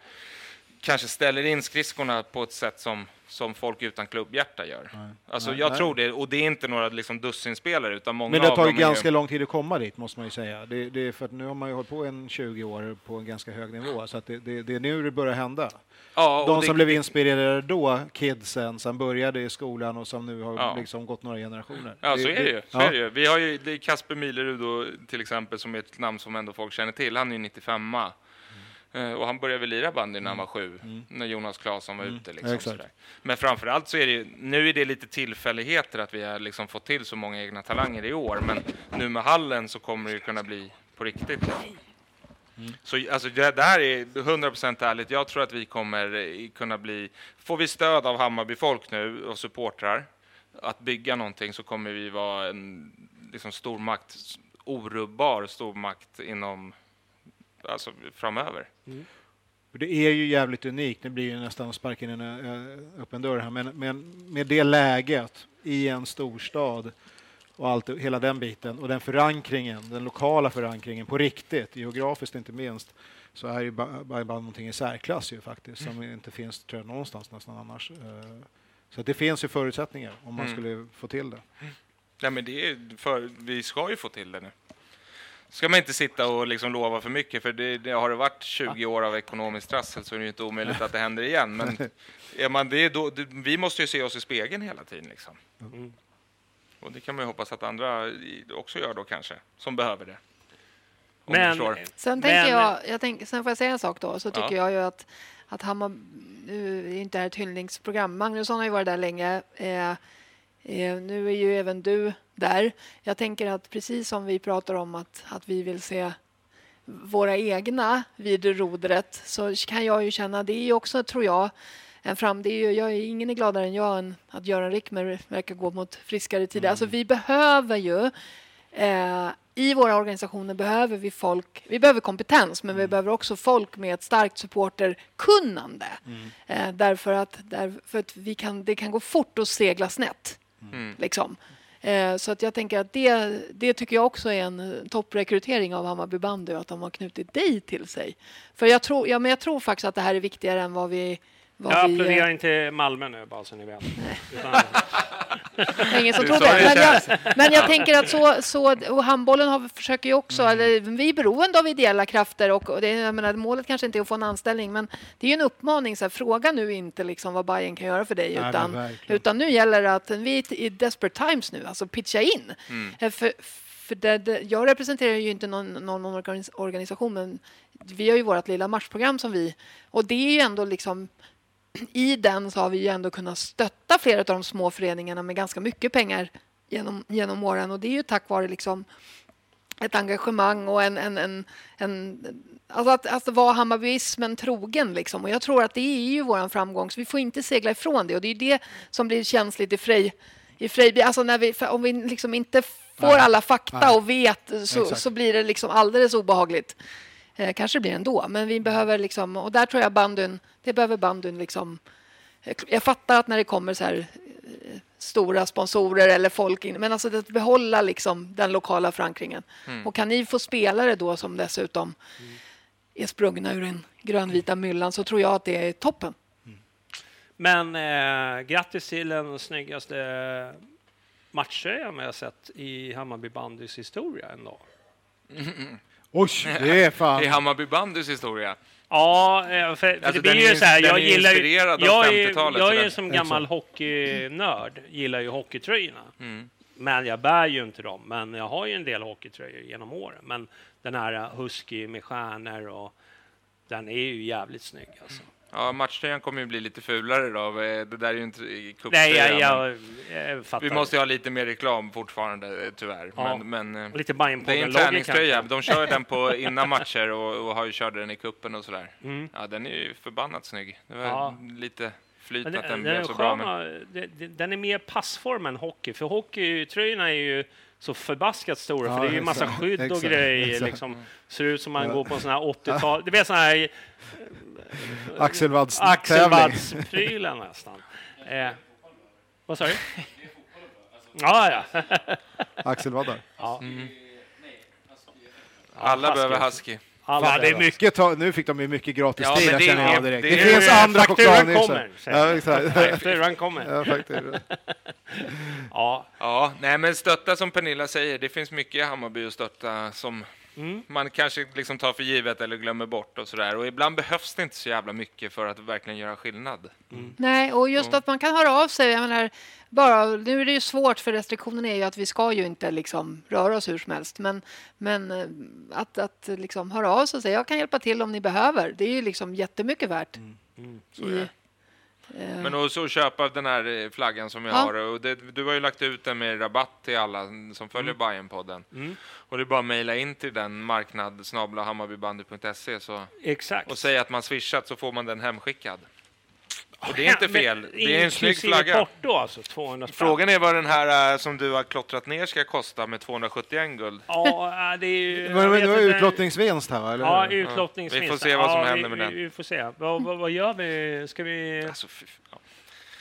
kanske ställer in skridskorna på ett sätt som... som folk utan klubbhjärta gör. Nej. Alltså nej, jag nej. tror det, och det är inte några liksom dussinspelare, utan många. Men det tar ju ganska ju... lång tid att komma dit, måste man ju säga. Det, det är för att nu har man ju hållit på en tjugo år på en ganska hög nivå, så att det, det, det är nu det börjar hända. Ja, de som det... blev inspirerade då, kidsen, som började i skolan och som nu har ja. liksom gått några generationer. Ja, det, så, är det, det, så ja. är det ju. Vi har ju det är Kasper Milerud då, till exempel, som är ett namn som ändå folk känner till. Han är ju nittiofemma. Och han började väl lira bandy när han var sju, mm. när Jonas Claesson var mm. ute. Liksom, ja, men framförallt så är det ju, nu är det lite tillfälligheter att vi har liksom fått till så många egna talanger i år. Men nu med hallen så kommer det ju kunna bli på riktigt. Ja. Mm. Så alltså, det, det här är hundra procent ärligt. Jag tror att vi kommer kunna bli... Får vi stöd av Hammarby folk nu och supportrar att bygga någonting, så kommer vi vara en liksom, stormakt, orubbar stormakt inom... alltså framöver. Mm. Det är ju jävligt unikt. Det blir ju nästan sparken i en öppen dörr här. Men, men med det läget i en storstad och allt, hela den biten och den förankringen, den lokala förankringen på riktigt, geografiskt inte minst, så är ju bara någonting i särklass ju faktiskt, som mm. inte finns, tror jag, någonstans nästan annars. Så det finns ju förutsättningar om man mm. skulle få till det. Ja, men det är för, vi ska ju få till det nu. Ska man inte sitta och liksom lova för mycket, för det, det har det varit tjugo år av ekonomiskt trassel, så är det ju inte omöjligt att det händer igen. Men är man, det är då, det, vi måste ju se oss i spegeln hela tiden. Liksom. Mm. Och det kan man ju hoppas att andra också gör då kanske, som behöver det. Om men, sen, tänker men, jag, jag tänk, sen får jag säga en sak då, så tycker ja. jag ju att, att Hammar nu inte är ett hyllningsprogram. Magnusson har ju varit där länge. Eh, Eh, nu är ju även du där. Jag tänker att precis som vi pratar om att, att vi vill se våra egna vid rodret, så kan jag ju känna, det är ju också, tror jag, en fram, det är ju, jag är ingen är gladare än jag än att Göran Rickmer verkar gå mot friskare tider. Mm. Alltså vi behöver ju eh, i våra organisationer behöver vi folk, vi behöver kompetens, men mm. vi behöver också folk med ett starkt supporterkunnande. Mm. Eh, därför att, därför att vi kan, det kan gå fort och segla snett. Mm. Liksom. Eh, så att jag tänker att det, det tycker jag också är en topprekrytering av Hammarby bandy, att de har knutit dig till sig. För jag tror, ja, men jag tror faktiskt att det här är viktigare än vad vi... Vad jag vi, applåderar eh, inte Malmö nu, bara så ni vet. Utan, ingen som tror det. Men jag, men jag tänker att så, så och handbollen har, försöker ju också, mm. eller, vi är beroende av ideella krafter, och, och det, jag menar, målet kanske inte är att få en anställning, men det är ju en uppmaning, så här, fråga nu inte liksom vad Bayern kan göra för dig, nej, utan, utan nu gäller det att vi är i desperate times nu, alltså pitcha in. Mm. För, för det, det, jag representerar ju inte någon, någon organisation, men vi har ju vårt lilla matchprogram som vi, och det är ju ändå liksom, i den så har vi ju ändå kunnat stötta flera av de små föreningarna med ganska mycket pengar genom, genom åren. Och det är ju tack vare liksom ett engagemang och en, en, en, en alltså att, att vara hammarbyismen trogen liksom. Och jag tror att det är ju våran framgång, så vi får inte segla ifrån det, och det är ju det som blir känsligt i Frej, i Frejby, alltså när vi, om vi liksom inte får Nej. alla fakta Nej. och vet, så, så blir det liksom alldeles obehagligt. Eh, kanske det blir ändå, men vi behöver liksom, och där tror jag bandyn, det behöver bandyn liksom. Jag fattar att när det kommer så här stora sponsorer eller folk in, men alltså att behålla liksom den lokala förankringen. Mm. Och kan ni få spelare då som dessutom mm. är sprungna ur den grönvita myllan, så tror jag att det är toppen. Mm. Men eh, grattis till den snyggaste matchen jag har sett i Hammarby bandys historia en dag. Mm. Oj, det är fan. I Hammarby bandys historia. Ja, för, för alltså det blir ju så här, jag gillar ju, jag är, jag är som gammal hockeynörd, gillar ju hockeytröjorna. Mm. Men jag bär ju inte dem, men jag har ju en del hockeytröjor genom åren, men den här Husky med stjärnor, och den är ju jävligt snygg alltså. Ja, matchtröjan kommer ju bli lite fulare då. Det där är ju inte i kupptröjan. Nej, jag, jag, jag fattar. Vi måste ju ha lite mer reklam fortfarande, tyvärr. Ja. Men, men lite det är en träningströja. De kör den på innan matcher och, och har ju kört den i kuppen och sådär. Mm. Ja, den är ju förbannat snygg. Det var ja. lite flyt att den, den blev så sköna, bra. Men... Den är mer passform än hockey. För hockeytröjorna är ju så förbaskat stora. Ja, för det är ju en massa skydd exakt, och grejer. Liksom. Ser ut som man ja. går på en sån här åttiotal... Det blir sån här... Axel Wads Axel Wads prylen nästan. Eh, vad sa du? Ja, ja. Axel Wadd. Ja. Mm. Alla husky. behöver husky. Alla Fan, det är mycket ta- nu fick de ju mycket gratis ja, tid. Det, det, det, det, det finns det, andra kokainer. Kommer. Ja, exakt. Fakturan kommer. Ja, faktur. ja. ja, nej men stötta som Pernilla säger. Det finns mycket i Hammarby att stötta som Mm. man kanske liksom tar för givet eller glömmer bort och sådär. Och ibland behövs det inte så jävla mycket för att verkligen göra skillnad. Mm. Nej, och just att man kan höra av sig. Jag menar, bara, nu är det ju svårt för restriktionen är ju att vi ska ju inte liksom röra oss hur som helst. Men, men att, att liksom höra av sig och säga jag kan hjälpa till om ni behöver. Det är ju liksom jättemycket värt. Mm. Mm. Så är det. Men och så köpa den här flaggan som jag ja. har, och det, du har ju lagt ut den med rabatt till alla som följer mm. Bajenpodden. Mm. Och det är bara att mejla in till den marknad snabel-a hammarbybandy punkt se så Exakt. och säga att man swishat, så får man den hemskickad. Och det är inte fel. Ja, det är en snygg flagga. Porto, alltså, frågan är vad den här äh, som du har klottrat ner ska kosta med tvåhundrasjuttioen guld. Ja, det är ju... Men, men, det var utlottningsvinst här, eller? Ja, utlottningsvinst. Vi får se vad som ja, händer vi, med vi, den. Vi får se. Vad, vad, vad gör vi? Ska vi... Alltså, fy, ja.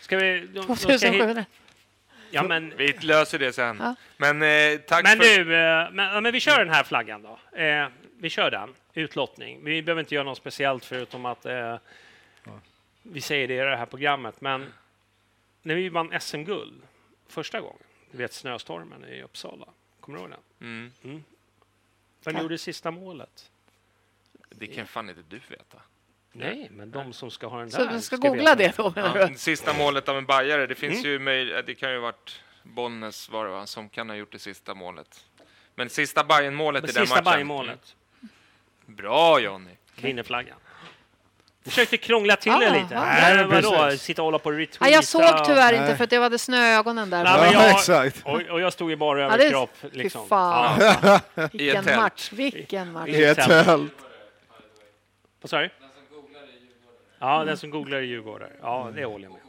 Ska vi... De, de ska hit... Ja, men... Vi löser det sen. Ja. Men eh, tack men för... Nu, eh, men, men vi kör den här flaggan då. Eh, vi kör den. Utlottning. Vi behöver inte göra något speciellt förutom att... Eh, Vi säger det i det här programmet, men när vi vann S M-guld första gången, du vet snöstormen i Uppsala, kommer du ihåg den? Mm. Mm. Vem ja. gjorde sista målet? Det kan fan inte du veta. Nej, men de som ska ha den där... Så vi ska, ska googla veta. det då? Ja, sista målet av en bajare, det finns mm. ju möjlighet, det kan ju ha varit Bonnes var det va, som kan ha gjort det sista målet. Men sista Bajen-målet men i sista den matchen. Bajen-målet. Bra, Johnny. Kvinneflaggan. Försökte krångla till ah, det lite. Ah, Nej, vadå? Sitta och hålla på retweeta. Ah, jag såg tyvärr inte för att jag hade snöögonen där. Nej, jag, exakt. Och, och jag stod ju bara över ah, kropp. Liksom. Ah. Vilken I match. Vilken match. I ett tält. Vad sa du? Den som googlar är Djurgårdare. Ja, den som googlar är Djurgårdare. Ja, det håller jag med.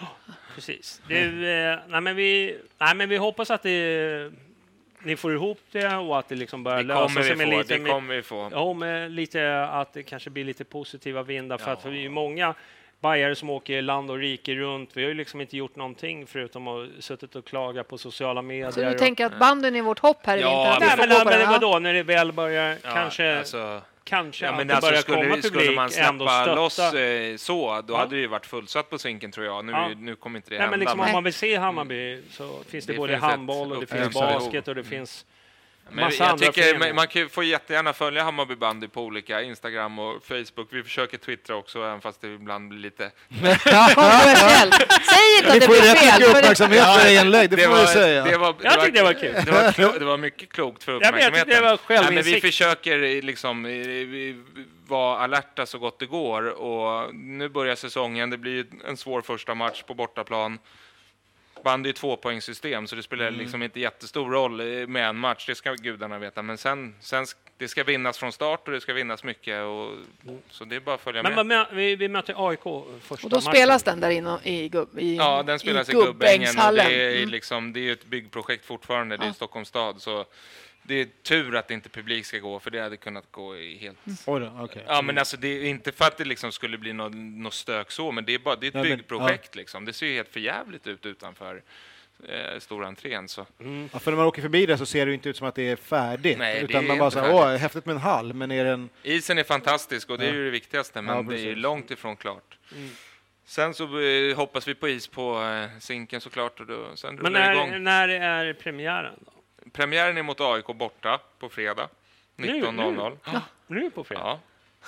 Ja, precis. Det, eh, nej, men vi, nej, men vi hoppas att det... Ni får ihop det och att det liksom börjar lösa sig med få, lite... Det kommer vi få. Ja, med lite att det kanske blir lite positiva vindar. Ja. För att för vi är ju många bajare som åker land och rike runt. Vi har ju liksom inte gjort någonting förutom att suttit och klaga på sociala medier. Så du tänker att banden är vårt hopp här? Ja, vi men, men, men vadå? När det väl börjar ja, kanske... Alltså. Kanske ja, men att alltså, det skulle, komma publik, skulle man släppa loss eh, så, då ja. hade det ju varit fullsatt på Zinken, tror jag. Nu, ja. nu kommer inte det Nej, hända. Men liksom, men... Om man vill se Hammarby så mm. finns det, det både finns handboll och det finns basket och det mm. finns men massa jag andra tycker man, man kan få jättegärna följa Hammarby bandy på olika Instagram och Facebook. Vi försöker twittra också, även fast det ibland blir lite... Säg inte att det blir fel. Det får uppmärksamhet för enlägg, det får man ju säga. Det var, jag tyckte det var kul. Det var, klo, det var mycket klokt för uppmärksamheten. Jag det var själv Nej, men vi försöker liksom vara alerta så gott det går. Och nu börjar säsongen, det blir en svår första match på bortaplan. toppband är ju tvåpoängssystem, så det spelar mm. liksom inte jättestor roll med en match, det ska gudarna veta. Men sen, sen det ska vinnas från start och det ska vinnas mycket. Och, mm. så det är bara att följa men, med. Men vi, vi möter A I K första Och då matchen. Spelas den där inne i, gubb, i Ja, den spelas i, i Gubbängen. Och det är ju mm. liksom, ett byggprojekt fortfarande, det är ja. Stockholms stad, så... Det är tur att inte publik ska gå, för det hade kunnat gå i helt... Mm. Okay. Ja, men alltså det är inte för att det liksom skulle bli något, något stök så, men det är bara det är ett Nej, byggprojekt. Men, ja. Liksom. Det ser ju helt förjävligt ut utanför eh, stora entrén. Så. Mm. Ja, för när man åker förbi det så ser det inte ut som att det är färdigt. Nej, utan det är man bara såhär, åh, häftigt med en hall, men är den... Isen är fantastisk och det är ju det viktigaste, men ja, det är långt ifrån klart. Mm. Sen så eh, hoppas vi på is på eh, Zinken såklart. Och då, sen men när, när är premiären då? Premiären är mot A I K borta på fredag nitton noll noll. Nu, nu. Ja, nu på fredag. Ja.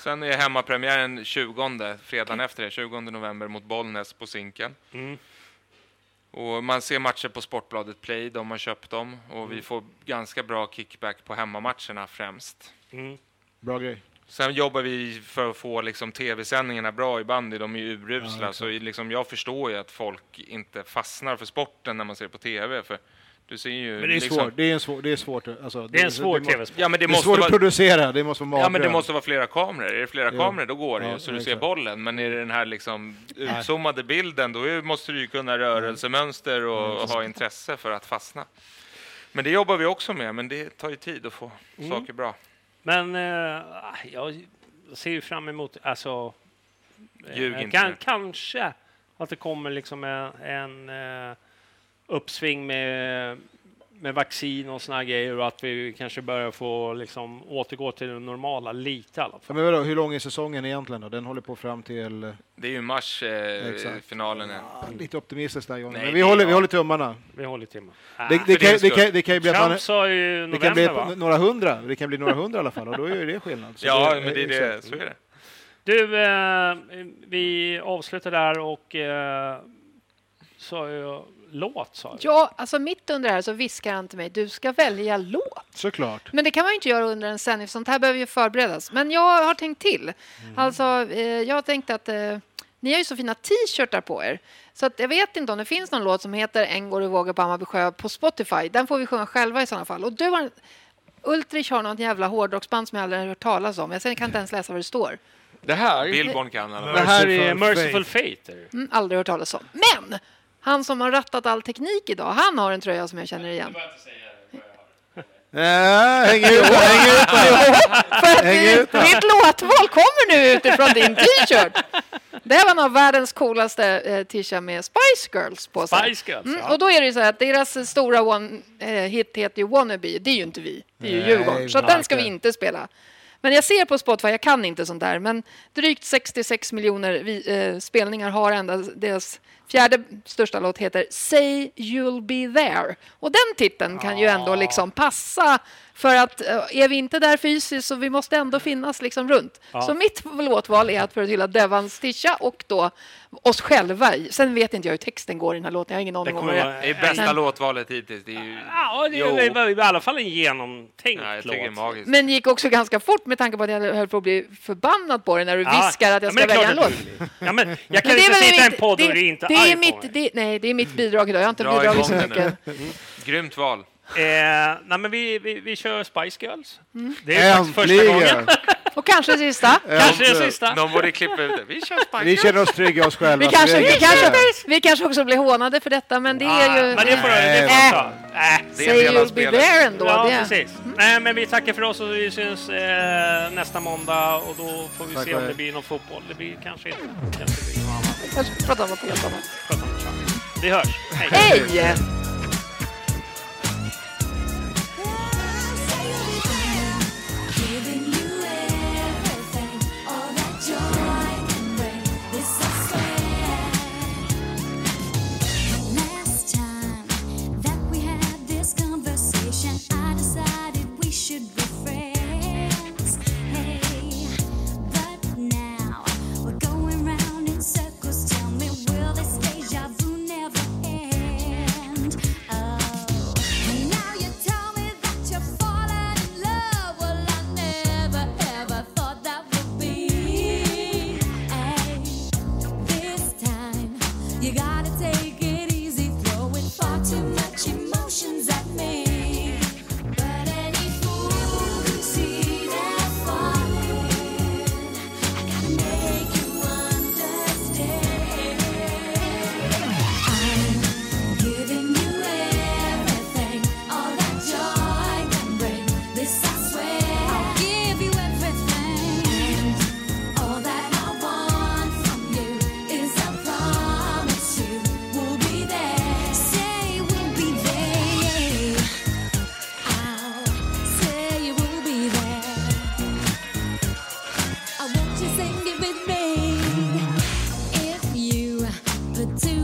Sen är hemmapremiären tjugonde, fredagen efter det, tjugonde november mot Bollnäs på Zinken. Mm. Och man ser matcher på Sportbladet Play, de har köpt dem. Och mm. vi får ganska bra kickback på hemmamatcherna främst. Mm. Bra grej. Sen jobbar vi för att få liksom, tv-sändningarna bra i bandy, de är ju urusla. Ja, okay. Så liksom, jag förstår ju att folk inte fastnar för sporten när man ser på tv, för... Du ser ju, men det är liksom, svårt, det är en svår, det är svårt alltså, det är en svår tv-sport. Ja, men det, det måste svårt vara, att producera, det måste vara Ja, men det måste vara flera kameror. Är det flera ja. kameror då går det ja, ju, så ja, du ser bollen, men är det den här liksom utzoomade bilden då är, måste du ju kunna rörelsemönster och, mm. och ha intresse för att fastna. Men det jobbar vi också med, men det tar ju tid att få mm. saker bra. Men eh, jag ser ju fram emot alltså eh, kan, kanske att det kommer liksom en, en eh, uppsving med, med vaccin och såna grejer och att vi kanske börjar få liksom återgå till det normala lite i alla fall. Men vadå, hur lång är säsongen egentligen då? Den håller på fram till... Det är ju mars eh, finalen. Ja, lite optimistiskt där, John. Nej, men vi, håller, vi håller tummarna. Vi håller tummarna. Ah, det, det, kan, det, kan, det kan ju bli, att man, november, det kan bli ett, några hundra. Det kan bli några hundra i alla fall och då är ju det skillnad. Så ja, det, men det är det, så är det. Du, eh, vi avslutar där och eh, så jag låt, sa jag. Ja, alltså mitt under det här så viskar han till mig, du ska välja låt. Såklart. Men det kan man ju inte göra under en sändning, för sånt här behöver ju förberedas. Men jag har tänkt till. Mm. Alltså, eh, jag har tänkt att eh, ni har ju så fina t-shirtar på er. Så att jag vet inte om det finns någon låt som heter En går du vågar på Hammarby sjö på Spotify. Den får vi sjunga själva i sådana fall. Och du har, Ultrich har något jävla hårdrocksband som jag aldrig har hört talas om. Jag kan inte ens läsa vad det står. Det här, Billborn kan, eller? Det här är Merciful Fate. Mm, aldrig hört talas om. Men... Han som har rattat all teknik idag, han har en tröja som jag känner igen. Nej, häng ut, häng ut. Häng ut. Ditt låtval kommer nu utifrån din t-shirt. Det här var en av världens coolaste eh, t-shirt med Spice Girls på sig. Spice Girls, mm, ja. Och då är det ju så här att deras stora one, eh, hit heter ju Wannabe. Det är ju inte vi, det är ju Djurgården. Så den ska vi inte spela. Men jag ser på Spotify, jag kan inte sånt där, men drygt sextiosex miljoner vi, eh, spelningar har ända deras fjärde största låt heter Say You'll Be There. Och den titeln kan ju ändå liksom passa, för att eh, är vi inte där fysiskt så vi måste ändå finnas liksom runt. Ja. Så mitt låtval är att för att hylla Devans tisha och då oss själva. Sen vet inte jag hur texten går i den här låten, jag har ingen aning om det. Vara, det är bästa men, låtvalet hittills. Det är ju, ja, det är i alla fall en genomtänkt ja, låt. Magiskt. Men gick också ganska fort med tanke på att jag höll på att bli förbannad på det när du ja. viskar att jag ska ja, välja en låt. Ja, men jag kan men inte sitta i en podd och det är inte det är mitt, det, nej, det är mitt bidrag idag. Jag har inte Dra bidragit så mycket. Grymt val. Eh, nej, men vi, vi, vi kör Spice Girls. Mm. Det är Äntligen. Första gången. Och kanske sista. Kanske sista. De borde klippa ut det. Vi kör Spice Girls. Vi känner oss trygga oss själva. Vi kanske, vi, kanske, vi kanske också blir hånade för detta, men det är ju... Men det får du. Say you'll be there ändå. Ja, precis. Nej, men vi tackar för oss och vi syns eh, nästa måndag. Och då får vi Tack se om det blir någon fotboll. Det blir kanske inte. Kanske blir någon annan. Kanske prata om något helt annat. Vi hörs. Hej! Hej. You gotta take it easy, throw it but do